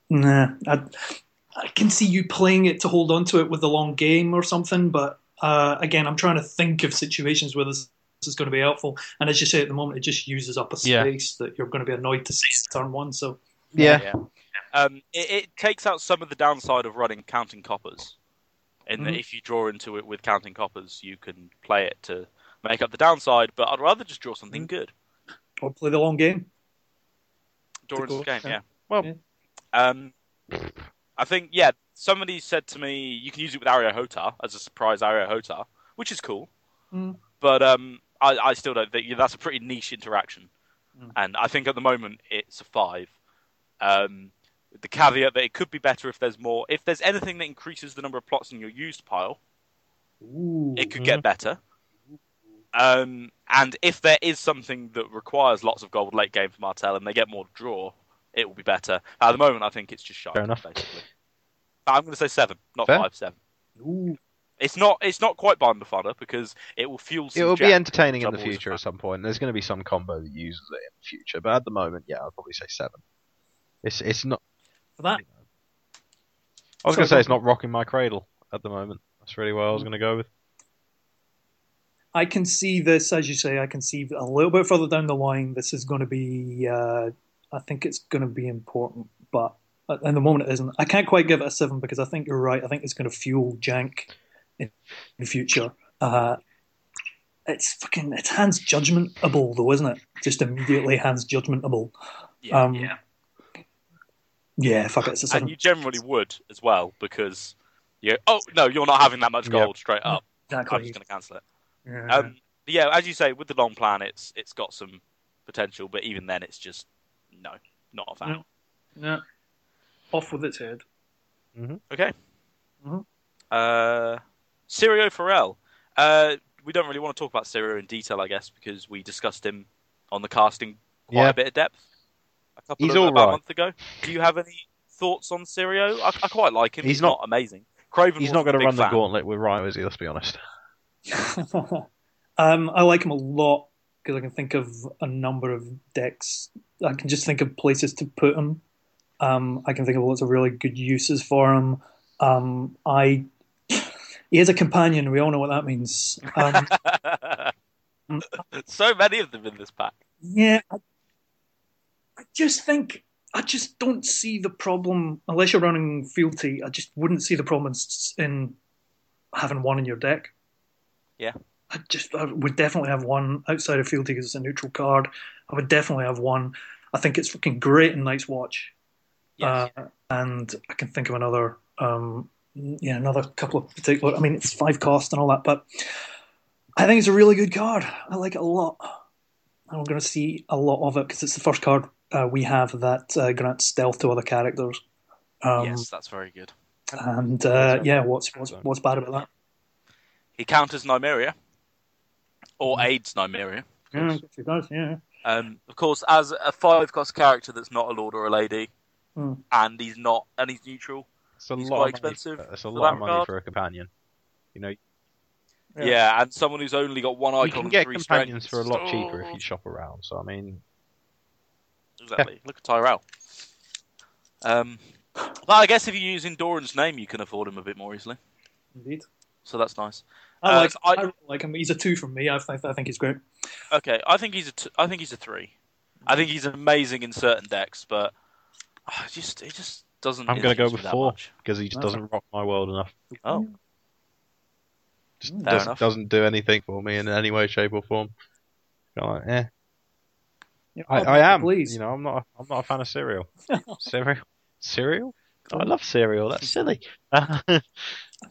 Nah, I can see you playing it to hold on to it with the long game or something. But again, I'm trying to think of situations where this is going to be helpful. And as you say, at the moment, it just uses up a space that you're going to be annoyed to see turn 1. So yeah. It takes out some of the downside of running counting coppers. And if you draw into it with counting coppers, you can play it to make up the downside, but I'd rather just draw something good. Or play the long game. Doran's game, yeah. Well, yeah. I think, somebody said to me, you can use it with Ariohota as a surprise Ariohota, which is cool. Mm. But I still don't think that's a pretty niche interaction. Mm. And I think at the moment it's a 5. The caveat that it could be better if there's more. If there's anything that increases the number of plots in your used pile, it could get better. And if there is something that requires lots of gold late game for Martell and they get more draw, it will be better. At the moment, I think it's just shy. Fair enough. Basically. I'm going to say 7, not Fair. 5, 7. Ooh. It's not quite Bind the Fodder because it will fuel some. It will be entertaining in the future at some point. There's going to be some combo that uses it in the future. But at the moment, I'll probably say 7. It's not. For that, I was going to say it's not rocking my cradle at the moment. That's really what I was going to go with. I can see this, as you say. I can see a little bit further down the line. This is going to be. I think it's going to be important, but at the moment it isn't. I can't quite give it a 7 because I think you're right. I think it's going to fuel jank in the future. It's hands judgmentable though, isn't it? Just immediately hands judgmentable. Yeah. Yeah, fuck it. It's a 7. And you generally would as well because you're not having that much gold straight up. Exactly. I'm just going to cancel it. Yeah. As you say, with the long plan, it's got some potential, but even then, it's just not a fan. Yeah, off with its head. Mm-hmm. Okay. Mm-hmm. Sirio Farrell. We don't really want to talk about Sirio in detail, I guess, because we discussed him on the casting quite a bit of depth. a couple he's of about right. months ago. Do you have any thoughts on Sirio? I quite like him. He's not amazing. Craven. He's not going to run the gauntlet with Ryo, is he? Let's be honest. I like him a lot because I can think of a number of decks. I can just think of places to put him. I can think of lots of really good uses for him. He is a companion. We all know what that means. So many of them in this pack. Yeah, I just don't see the problem unless you're running fealty. I just wouldn't see the problem in having one in your deck. Yeah, I would definitely have one outside of fealty because it's a neutral card. I would definitely have one. I think it's fucking great in Night's Watch. Yes. And I can think of another. Another couple of particular. I mean, it's 5 cost and all that, but I think it's a really good card. I like it a lot. I'm going to see a lot of it because it's the first card we have that grants stealth to other characters. Yes, that's very good. And what's bad about that? He counters Nymeria or aids Nymeria. Yeah, he does. Yeah. Of course, as a 5-cost character that's not a lord or a lady, and he's neutral. It's a lot of money for a companion. You know. Yeah, and someone who's only got one icon. You can get and 3 companions strengths. For a lot cheaper if you shop around. So I mean, exactly. Yeah. Look at Tyrell. Well, I guess if you use Doran's name, you can afford him a bit more easily. Indeed. So that's nice. I like him. He's a 2 from me. I think he's great. Okay, I think he's a 2, I think he's a 3. I think he's amazing in certain decks, but it just doesn't. I'm going to go with 4 because he just doesn't rock my world enough. Oh. Doesn't do anything for me in any way, shape, or form. I'm like, eh. Yeah, I am. Please. You know, I'm not a fan of cereal. Cereal? Oh, I love cereal. That's silly.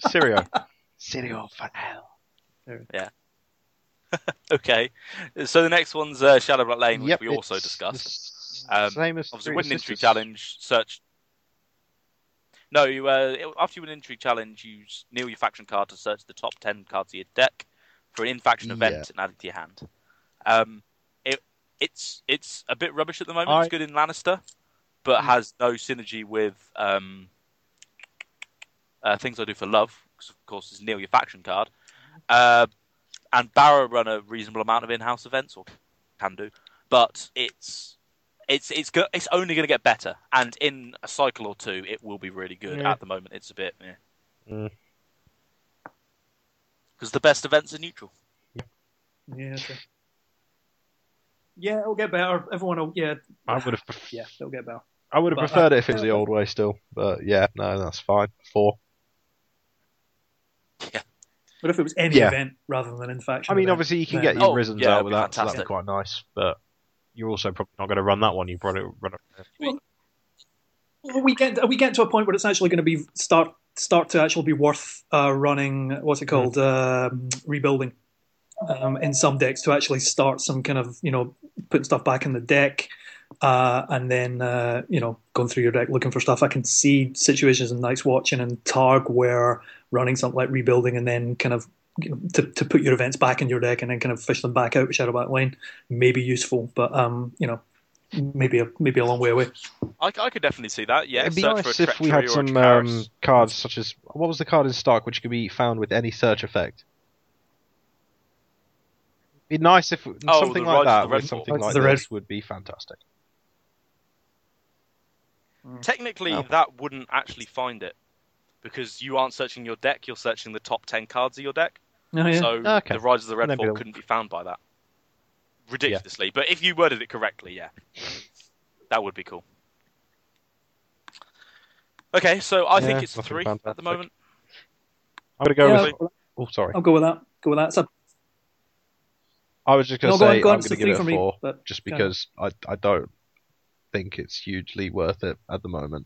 Cereal. Cereal for hell. Yeah. Okay. So the next one's Shadow Black Lane, which we also discussed. Same as obviously, win an intrigue challenge. Search. No, after you win an intrigue challenge, you kneel your faction card to search the top 10 cards of your deck for an in-faction event and add it to your hand. It's a bit rubbish at the moment. It's good in Lannister, but has no synergy with Things I Do for Love, because of course it's kneel your faction card. And Barra run a reasonable amount of in-house events, or can do, but it's only going to get better, and in a cycle or 2, it will be really good. At the moment, it's a bit, because the best events are neutral. Yeah, okay. Yeah, it'll get better. Everyone, will, yeah. It'll get better. I would have preferred it if it was the old way still, but yeah, no, that's fine. 4. Yeah. But if it was any event rather than in faction, I mean, obviously you can get your Risens out with that, so that'd be quite nice, but. You're also probably not going to run that one. You probably run it. Well, we get to a point where it's actually going to be start to actually be worth running. What's it called? Rebuilding in some decks to actually start some kind of putting stuff back in the deck, and then going through your deck looking for stuff. I can see situations in Night's Watch and in Targ where running something like rebuilding and then kind of. To put your events back in your deck and then kind of fish them back out with Shadowback Lane may be useful, but maybe a long way away. I could definitely see that. Yeah, it'd be nice if we had some cards such as what was the card in Stark which could be found with any search effect. It'd be nice if something like that, or something like this would be fantastic. Technically, that wouldn't actually find it. Because you aren't searching your deck, you're searching the top 10 cards of your deck. Oh, yeah. So the Rise of the Redfall couldn't be found by that. Ridiculously. Yeah. But if you worded it correctly, that would be cool. Okay, so I think it's 3 at the moment. I'm going to go with... Oh, sorry. I'll go with that. I was just going to say I'm going to give it a 4, just because I don't think it's hugely worth it at the moment.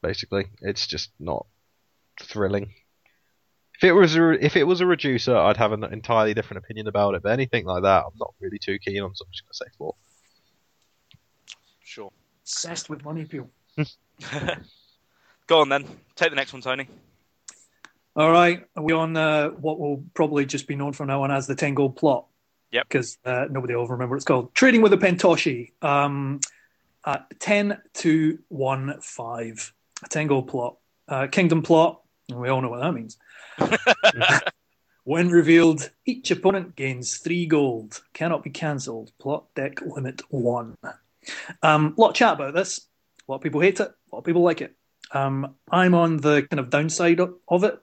Basically, it's just not thrilling. If it was a reducer, I'd have an entirely different opinion about it. But anything like that, I'm not really too keen on. So I'm just going to say 4. Sure. Obsessed with money, people. Go on then. Take the next one, Tony. All right, are we on what will probably just be known from now on as the 10-gold plot? Yep. Because nobody will remember what it's called. Trading with the Pentoshi. at 10-2-1-5. A 10-goal plot. Kingdom plot. We all know what that means. When revealed, each opponent gains 3 gold. Cannot be cancelled. Plot deck limit 1. A lot of chat about this. A lot of people hate it. A lot of people like it. I'm on the kind of downside of it.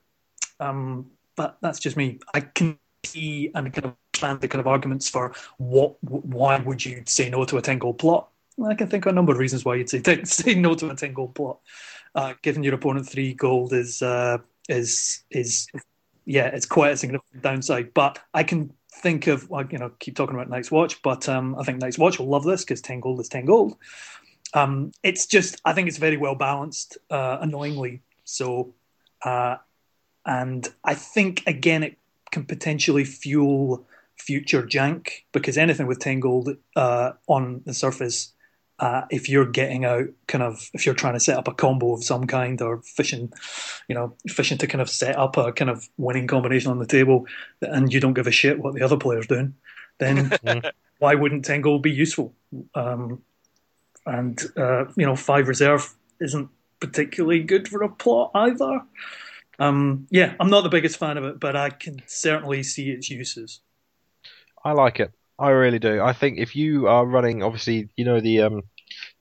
But that's just me. I can see and kind of understand the kind of arguments for why would you say no to a 10-goal plot. I can think of a number of reasons why you'd say no to a 10-goal plot. Giving your opponent 3 gold is it's quite a significant downside. But I can think of, keep talking about Night's Watch, but I think Night's Watch will love this because 10 gold is 10 gold. It's just, I think it's very well balanced, annoyingly. So, and I think, again, it can potentially fuel future jank because anything with 10 gold on the surface, if you're getting out if you're trying to set up a combo of some kind or fishing to kind of set up a kind of winning combination on the table and you don't give a shit what the other player's doing, then why wouldn't 10 gold be useful? 5 reserve isn't particularly good for a plot either. I'm not the biggest fan of it, but I can certainly see its uses. I like it. I really do. I think if you are running, obviously, the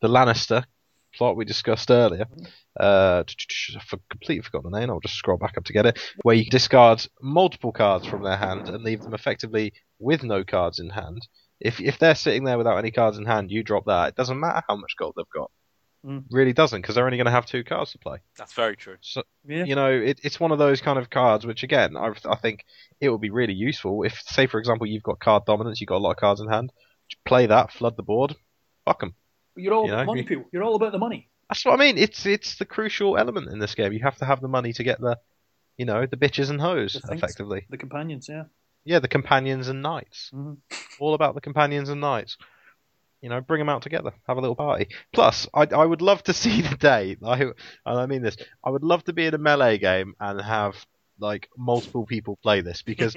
Lannister plot we discussed earlier, I completely forgot the name, I'll just scroll back up to get it, where you discard multiple cards from their hand and leave them effectively with no cards in hand. If they're sitting there without any cards in hand, you drop that. It doesn't matter how much gold they've got. Mm. Really doesn't, because they're only going to have 2 cards to play. That's very true. So, it's one of those kind of cards which, again, I think it would be really useful if, say, for example, you've got card dominance, you've got a lot of cards in hand. Play that, flood the board, fuck them. You're all money people. You're all about the money. That's what I mean. It's the crucial element in this game. You have to have the money to get the, the bitches and hoes, effectively. The companions, yeah. Yeah, the companions and knights. Mm-hmm. All about the companions and knights. Bring them out together. Have a little party. Plus, I would love to see the day, and I mean this, I would love to be in a melee game and have, multiple people play this, because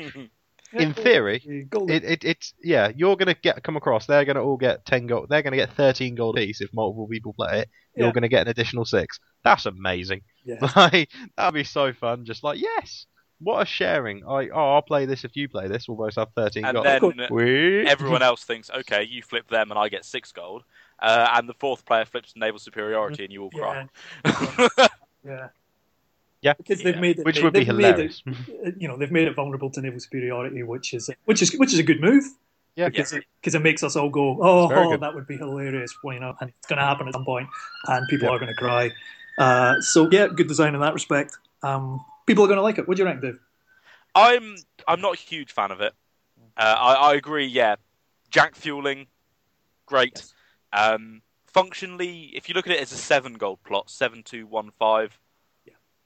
in theory, you're going to come across, they're going to all get 10 gold, they're going to get 13 gold apiece if multiple people play it, you're going to get an additional 6. That's amazing. Yeah. That'd be so fun, just yes! What a sharing! I'll play this if you play this. We'll both have 13 gold. And then everyone else thinks, okay, you flip them and I get 6 gold. And the fourth player flips naval superiority and you all cry. Yeah. Because they've made it, which would be hilarious. They've made it vulnerable to naval superiority, which is a good move. Yeah. Because it makes us all go, oh, that would be hilarious. Well, and it's going to happen at some point, and people are going to cry. Good design in that respect. People are going to like it. What do you rank, Dave? I'm not a huge fan of it. I agree, Jank fueling, great. Yes. Functionally, if you look at it as a 7 gold plot, 7-2-1-5,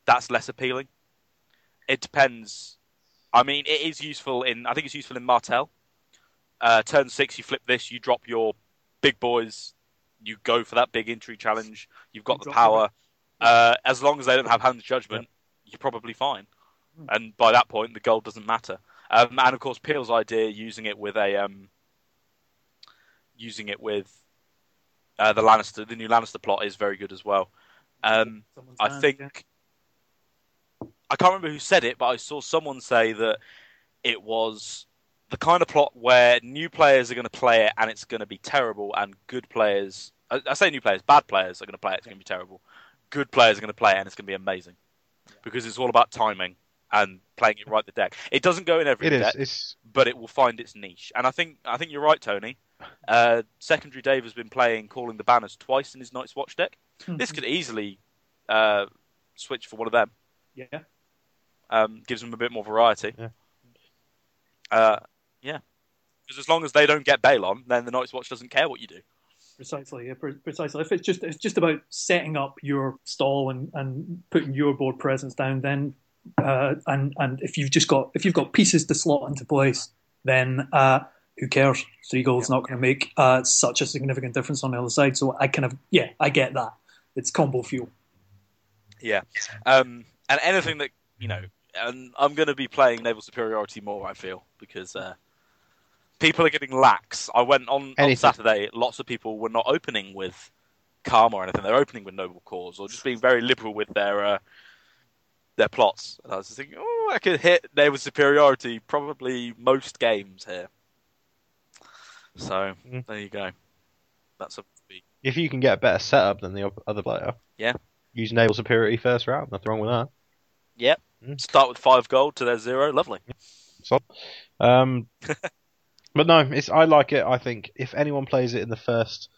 that's less appealing. It depends. I mean, it is useful in. I think it's useful in Martell. Turn 6, you flip this, you drop your big boys, you go for that big entry challenge. You've got the power. As long as they don't have hand judgment. Yeah. You're probably fine, and by that point the gold doesn't matter. And of course, Peel's idea using it with the new Lannister plot is very good as well. I can't remember who said it, but I saw someone say that it was the kind of plot where new players are going to play it and it's going to be terrible, and good players, I say new players, bad players are going to play it, it's going to be terrible. Good players are going to play it and it's going to be amazing. Because it's all about timing and playing it right the deck. It doesn't go in every deck, but it will find its niche. And I think you're right, Tony. Secondary Dave has been playing Calling the Banners twice in his Night's Watch deck. Mm-hmm. This could easily switch for one of them. Yeah. Gives them a bit more variety. Yeah. Because as long as they don't get Balon, then the Night's Watch doesn't care what you do. Precisely, precisely. If it's just about setting up your stall and putting your board presence down, then and if you've got pieces to slot into place, then who cares? 3 gold's not going to make such a significant difference on the other side. So I I get that. It's combo fuel. Yeah, and anything that and I'm going to be playing naval superiority more. I feel because. People are getting lax. I went on Saturday, lots of people were not opening with calm or anything. They're opening with noble cause or just being very liberal with their plots. And I was just thinking, oh, I could hit naval superiority probably most games here. So there you go. That's a big... If you can get a better setup than the other player, yeah, use naval superiority first round. Nothing wrong with that. Yep. Start with 5 gold to their 0. Lovely. So, but no, I like it. I think if anyone plays it in the first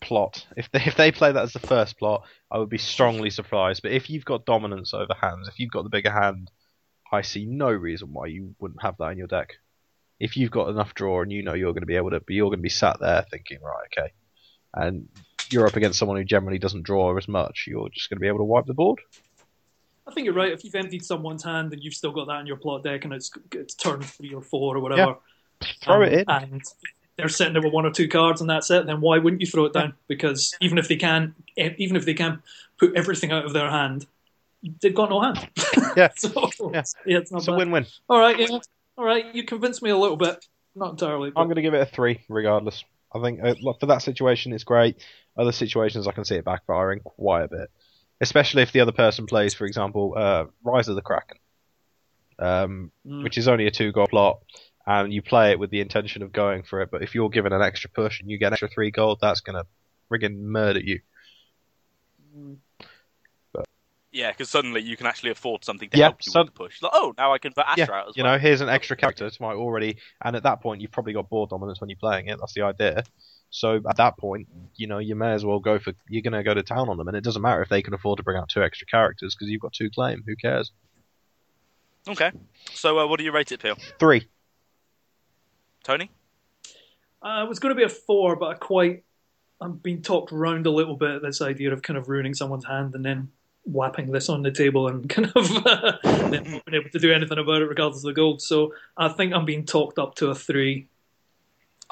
plot, if they play that as the first plot, I would be strongly surprised. But if you've got dominance over hands, if you've got the bigger hand, I see no reason why you wouldn't have that in your deck. If you've got enough draw and you know you're going to be sat there thinking, right, okay, and you're up against someone who generally doesn't draw as much, you're just going to be able to wipe the board. I think you're right. If you've emptied someone's hand and you've still got that in your plot deck and it's turn 3 or 4 or whatever, yeah, throw it in. And they're sitting there with 1 or 2 cards and that's it, then why wouldn't you throw it down? Because even if they can put everything out of their hand, they've got no hand. Yeah. It's a win-win. All right, yeah. All right, you convinced me a little bit. Not entirely. But... I'm going to give it a 3 regardless. I think for that situation it's great. Other situations I can see it backfiring quite a bit. Especially if the other person plays, for example, Rise of the Kraken, which is only a 2 gold plot, and you play it with the intention of going for it, but if you're given an extra push and you get an extra 3 gold, that's going to friggin' murder you. But, yeah, because suddenly you can actually afford something to help you with the push. Like, oh, now I can put Asher out as well. You know, here's an extra character to my already, and at that point you've probably got board dominance when you're playing it, that's the idea. So at that point, you know, you may as well you're going to go to town on them, and it doesn't matter if they can afford to bring out 2 extra characters because you've got 2 claim. Who cares? Okay. So what do you rate it, Peel? 3. Tony? It was going to be a 4, but I'm being talked round a little bit, this idea of kind of ruining someone's hand and then whapping this on the table and kind of not being able to do anything about it regardless of the gold. So I think I'm being talked up to a 3.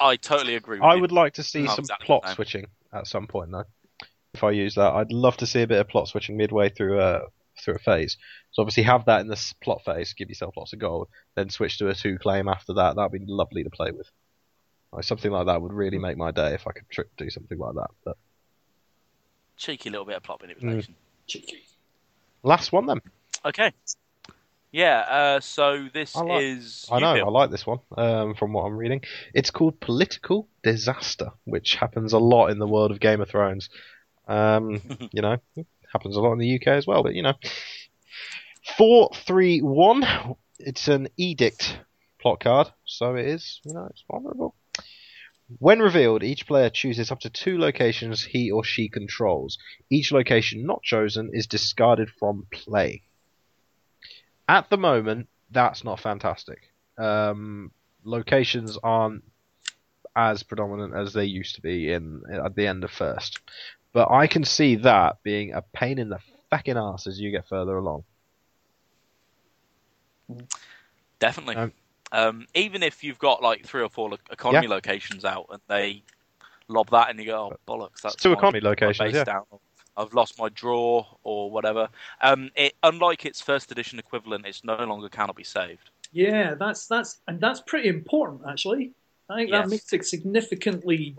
I totally agree with you. I would like to see some plot switching at some point, though. If I use that, I'd love to see a bit of plot switching midway through a phase. So obviously have that in this plot phase, give yourself lots of gold, then switch to a 2 claim after that. That'd be lovely to play with. Like, something like that would really make my day if I could do something like that. But... cheeky little bit of plot manipulation. Cheeky. Last one, then. Okay. Yeah, so this is... I know, I like this one, from what I'm reading. It's called Political Disaster, which happens a lot in the world of Game of Thrones. You know, happens a lot in the UK as well, but, you know. 431, it's an edict plot card, so it is, you know, it's vulnerable. When revealed, each player chooses up to 2 locations he or she controls. Each location not chosen is discarded from play. At the moment, that's not fantastic. Locations aren't as predominant as they used to be at the end of first. But I can see that being a pain in the fucking arse as you get further along. Definitely. Even if you've got like 3 or 4 economy locations out and they lob that and you go, oh, bollocks, that's 2 economy locations, yeah. Down. I've lost my draw or whatever. Unlike its first edition equivalent, it's no longer cannot be saved. Yeah, that's pretty important actually. I think that makes it significantly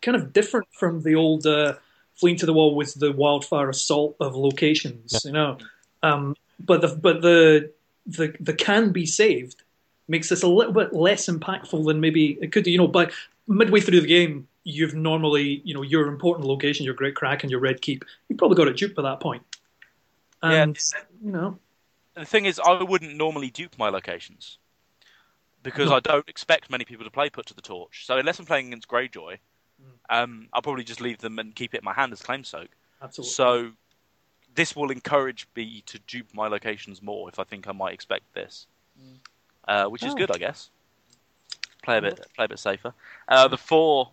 kind of different from the old fleeing to the wall with the Wildfire Assault of locations, you know. But the can be saved makes this a little bit less impactful than maybe it could do. You know, by midway through the game, you've normally, you know, your important location, your Great Crack and your Red Keep, you've probably got it duped by that point. And, you know. The thing is, I wouldn't normally dupe my locations because I don't expect many people to play Put to the Torch. So unless I'm playing against Greyjoy, I'll probably just leave them and keep it in my hand as Claim Soak. Absolutely. So this will encourage me to dupe my locations more if I think I might expect this, which is good, I guess. Play a bit safer. The 4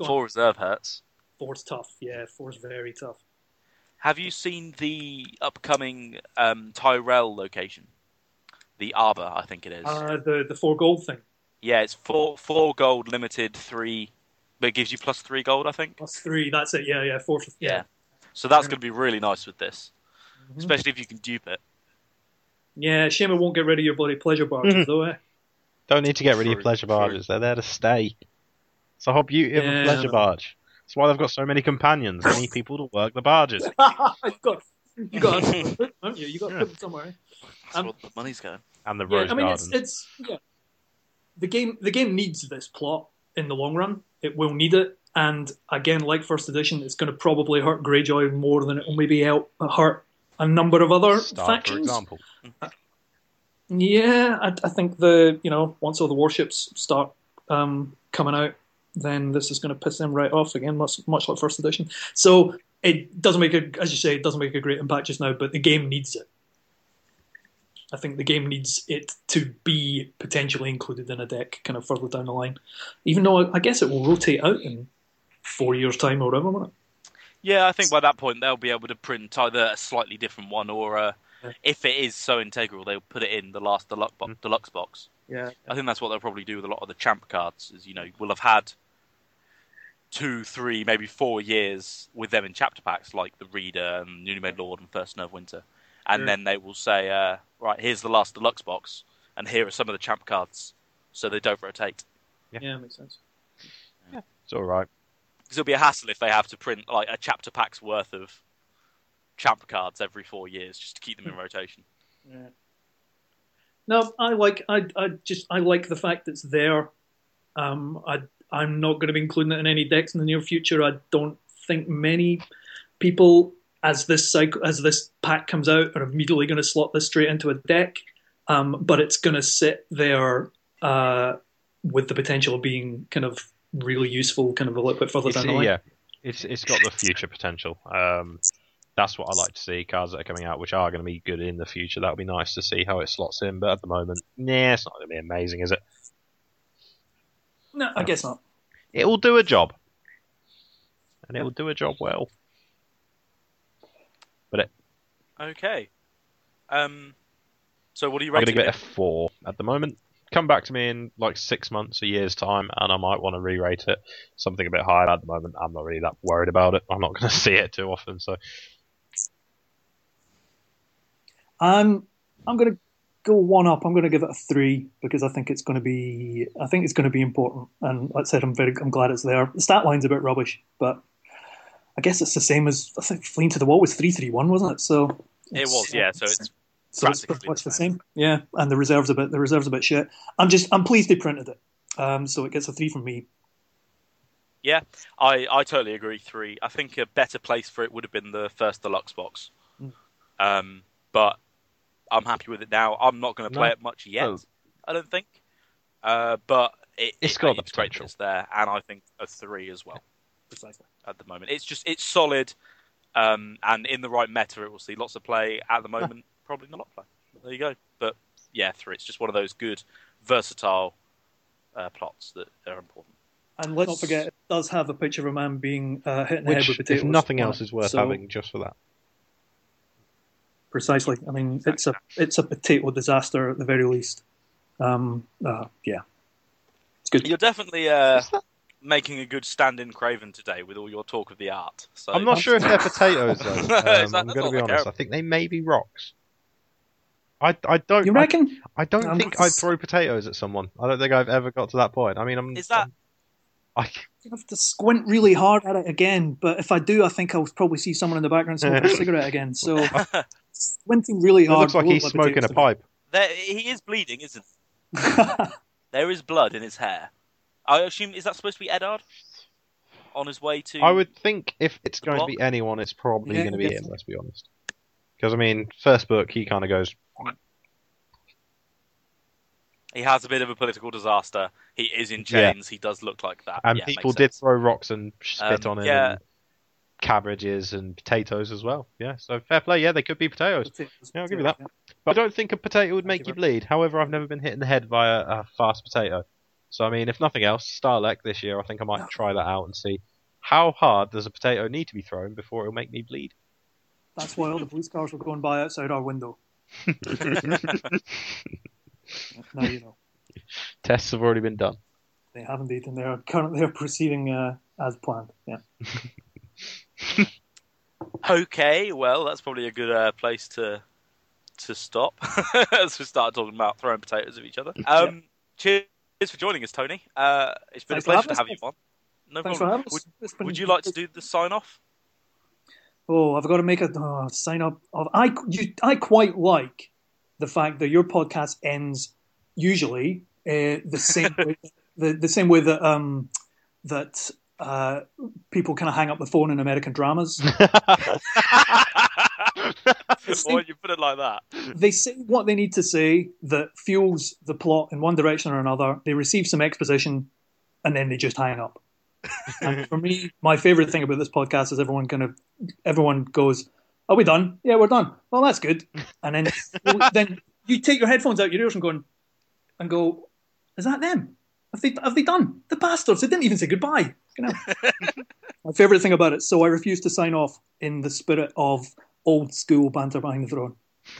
reserve hurts. 4's tough, yeah. 4's very tough. Have you seen the upcoming Tyrell location? The Arbor, I think it is. The 4 gold thing. Yeah, it's 4 gold limited, 3, but it gives you plus 3 gold, I think. Plus 3, that's it. Yeah, 4. Yeah. So that's going to be really nice with this, especially if you can dupe it. Yeah, shame it won't get rid of your bloody pleasure barges, though. Eh? Don't need to get rid of your pleasure barges. They're there to stay. It's a whole beauty of a pleasure barge. That's why they've got so many companions. They need people to work the barges. You got, haven't you? You got to put it somewhere. That's where the money's going. And the Rose Garden. It's the game needs this plot in the long run. It will need it. And again, like First Edition, it's going to probably hurt Greyjoy more than it will maybe help hurt a number of other factions. For example. I think once all the warships start coming out, then this is going to piss them right off again, much like First Edition. So it doesn't make a great impact just now, but the game needs it. I think the game needs it to be potentially included in a deck kind of further down the line. Even though I guess it will rotate out in 4 years' time or whatever, won't it? Yeah, I think by that point they'll be able to print either a slightly different one or if it is so integral, they'll put it in the last deluxe box. Yeah, I think that's what they'll probably do with a lot of the champ cards. Is we'll have had 2, 3, maybe 4 years with them in chapter packs, like the Reader and Newly Made Lord and First Nerve Winter, and then they will say, "Right, here's the last deluxe box, and here are some of the champ cards," so they don't rotate. Yeah, makes sense. Yeah. It's all right. Because it'll be a hassle if they have to print like a chapter pack's worth of champ cards every 4 years just to keep them in rotation. Yeah. No, I like the fact it's there. I'm not going to be including it in any decks in the near future. I don't think many people, as this pack comes out, are immediately going to slot this straight into a deck. But it's going to sit there with the potential of being kind of really useful, kind of a little bit further down the line. Yeah, it's got the future potential. That's what I like to see, cards that are coming out which are going to be good in the future. That would be nice to see how it slots in, but at the moment, it's not going to be amazing, is it? No, I guess not. It will do a job. And it will do a job well. But it... Okay. So what are you rating? I'm going to give it a 4 at the moment. Come back to me in like 6 months, a year's time, and I might want to re-rate it. Something a bit higher at the moment. I'm not really that worried about it. I'm not going to see it too often, so... I'm going to go one up. I'm going to give it a 3 because I think it's going to be important. And like I said, I'm glad it's there. The stat line's a bit rubbish, but I guess it's the same as I think Fleeing to the Wall was 3-3-1, wasn't it? So it was, yeah. So it's pretty much the same. Yeah, and the reserve's a bit shit. I'm pleased they printed it, so it gets a 3 from me. Yeah, I totally agree. 3. I think a better place for it would have been the first deluxe box. But I'm happy with it now. I'm not going to play it much yet, I don't think. But it's got the potential there, and I think a 3 as well. Precisely. At the moment, it's solid, and in the right meta, it will see lots of play. At the moment, probably not a lot of play. There you go. But yeah, 3. It's just one of those good, versatile plots that are important. And let's not forget, it does have a picture of a man being hit in the head with potatoes. If nothing else is worth having just for that. Precisely. I mean, it's a potato disaster at the very least. It's good. You're definitely making a good stand-in Craven today with all your talk of the art. So I'm not sure if they're potatoes, though. I'm going to be honest. I think they may be rocks. I don't. You reckon? I don't think I'd throw potatoes at someone. I don't think I've ever got to that point. I mean, I have to squint really hard at it again, but if I do, I think I'll probably see someone in the background smoking a cigarette again. So squinting really hard. It looks like he's smoking a pipe. He is bleeding, isn't he? There is blood in his hair. I assume, is that supposed to be Eddard? On his way to... I would think if it's going to be anyone, it's probably going to be him, let's be honest. Because, I mean, first book, he kind of goes... He has a bit of a political disaster. He is in chains. Yeah. He does look like that. And people did throw rocks and spit on him. Yeah. And cabbages and potatoes as well. Yeah, so fair play. Yeah, they could be potatoes. Yeah, I'll give you that. Yeah. But I don't think a potato would make you bleed. However, I've never been hit in the head by a fast potato. So, I mean, if nothing else, Starlek this year, I think I might try that out and see how hard does a potato need to be thrown before it'll make me bleed. That's why all the police cars were going by outside our window. Now you know. Tests have already been done. They have indeed, and they are currently proceeding as planned. Yeah. Okay, well, that's probably a good place to stop as we start talking about throwing potatoes at each other. Cheers for joining us, Tony. It's been a pleasure to have you on. No Thanks problem. For having us. Would you like to do the sign-off? Oh, I've got to make a sign-off. I quite like the fact that your podcast ends usually the same way, the same way that people kind of hang up the phone in American dramas. Why do you put it like that? They say what they need to say that fuels the plot in one direction or another. They receive some exposition, and then they just hang up. And for me, my favorite thing about this podcast is everyone goes, "Are we done? Yeah, we're done. Well, that's good." And then you take your headphones out your ears and go, "Is that them? Have they done? The bastards! They didn't even say goodbye." You know? My favorite thing about it. So I refuse to sign off in the spirit of old school banter behind the throne.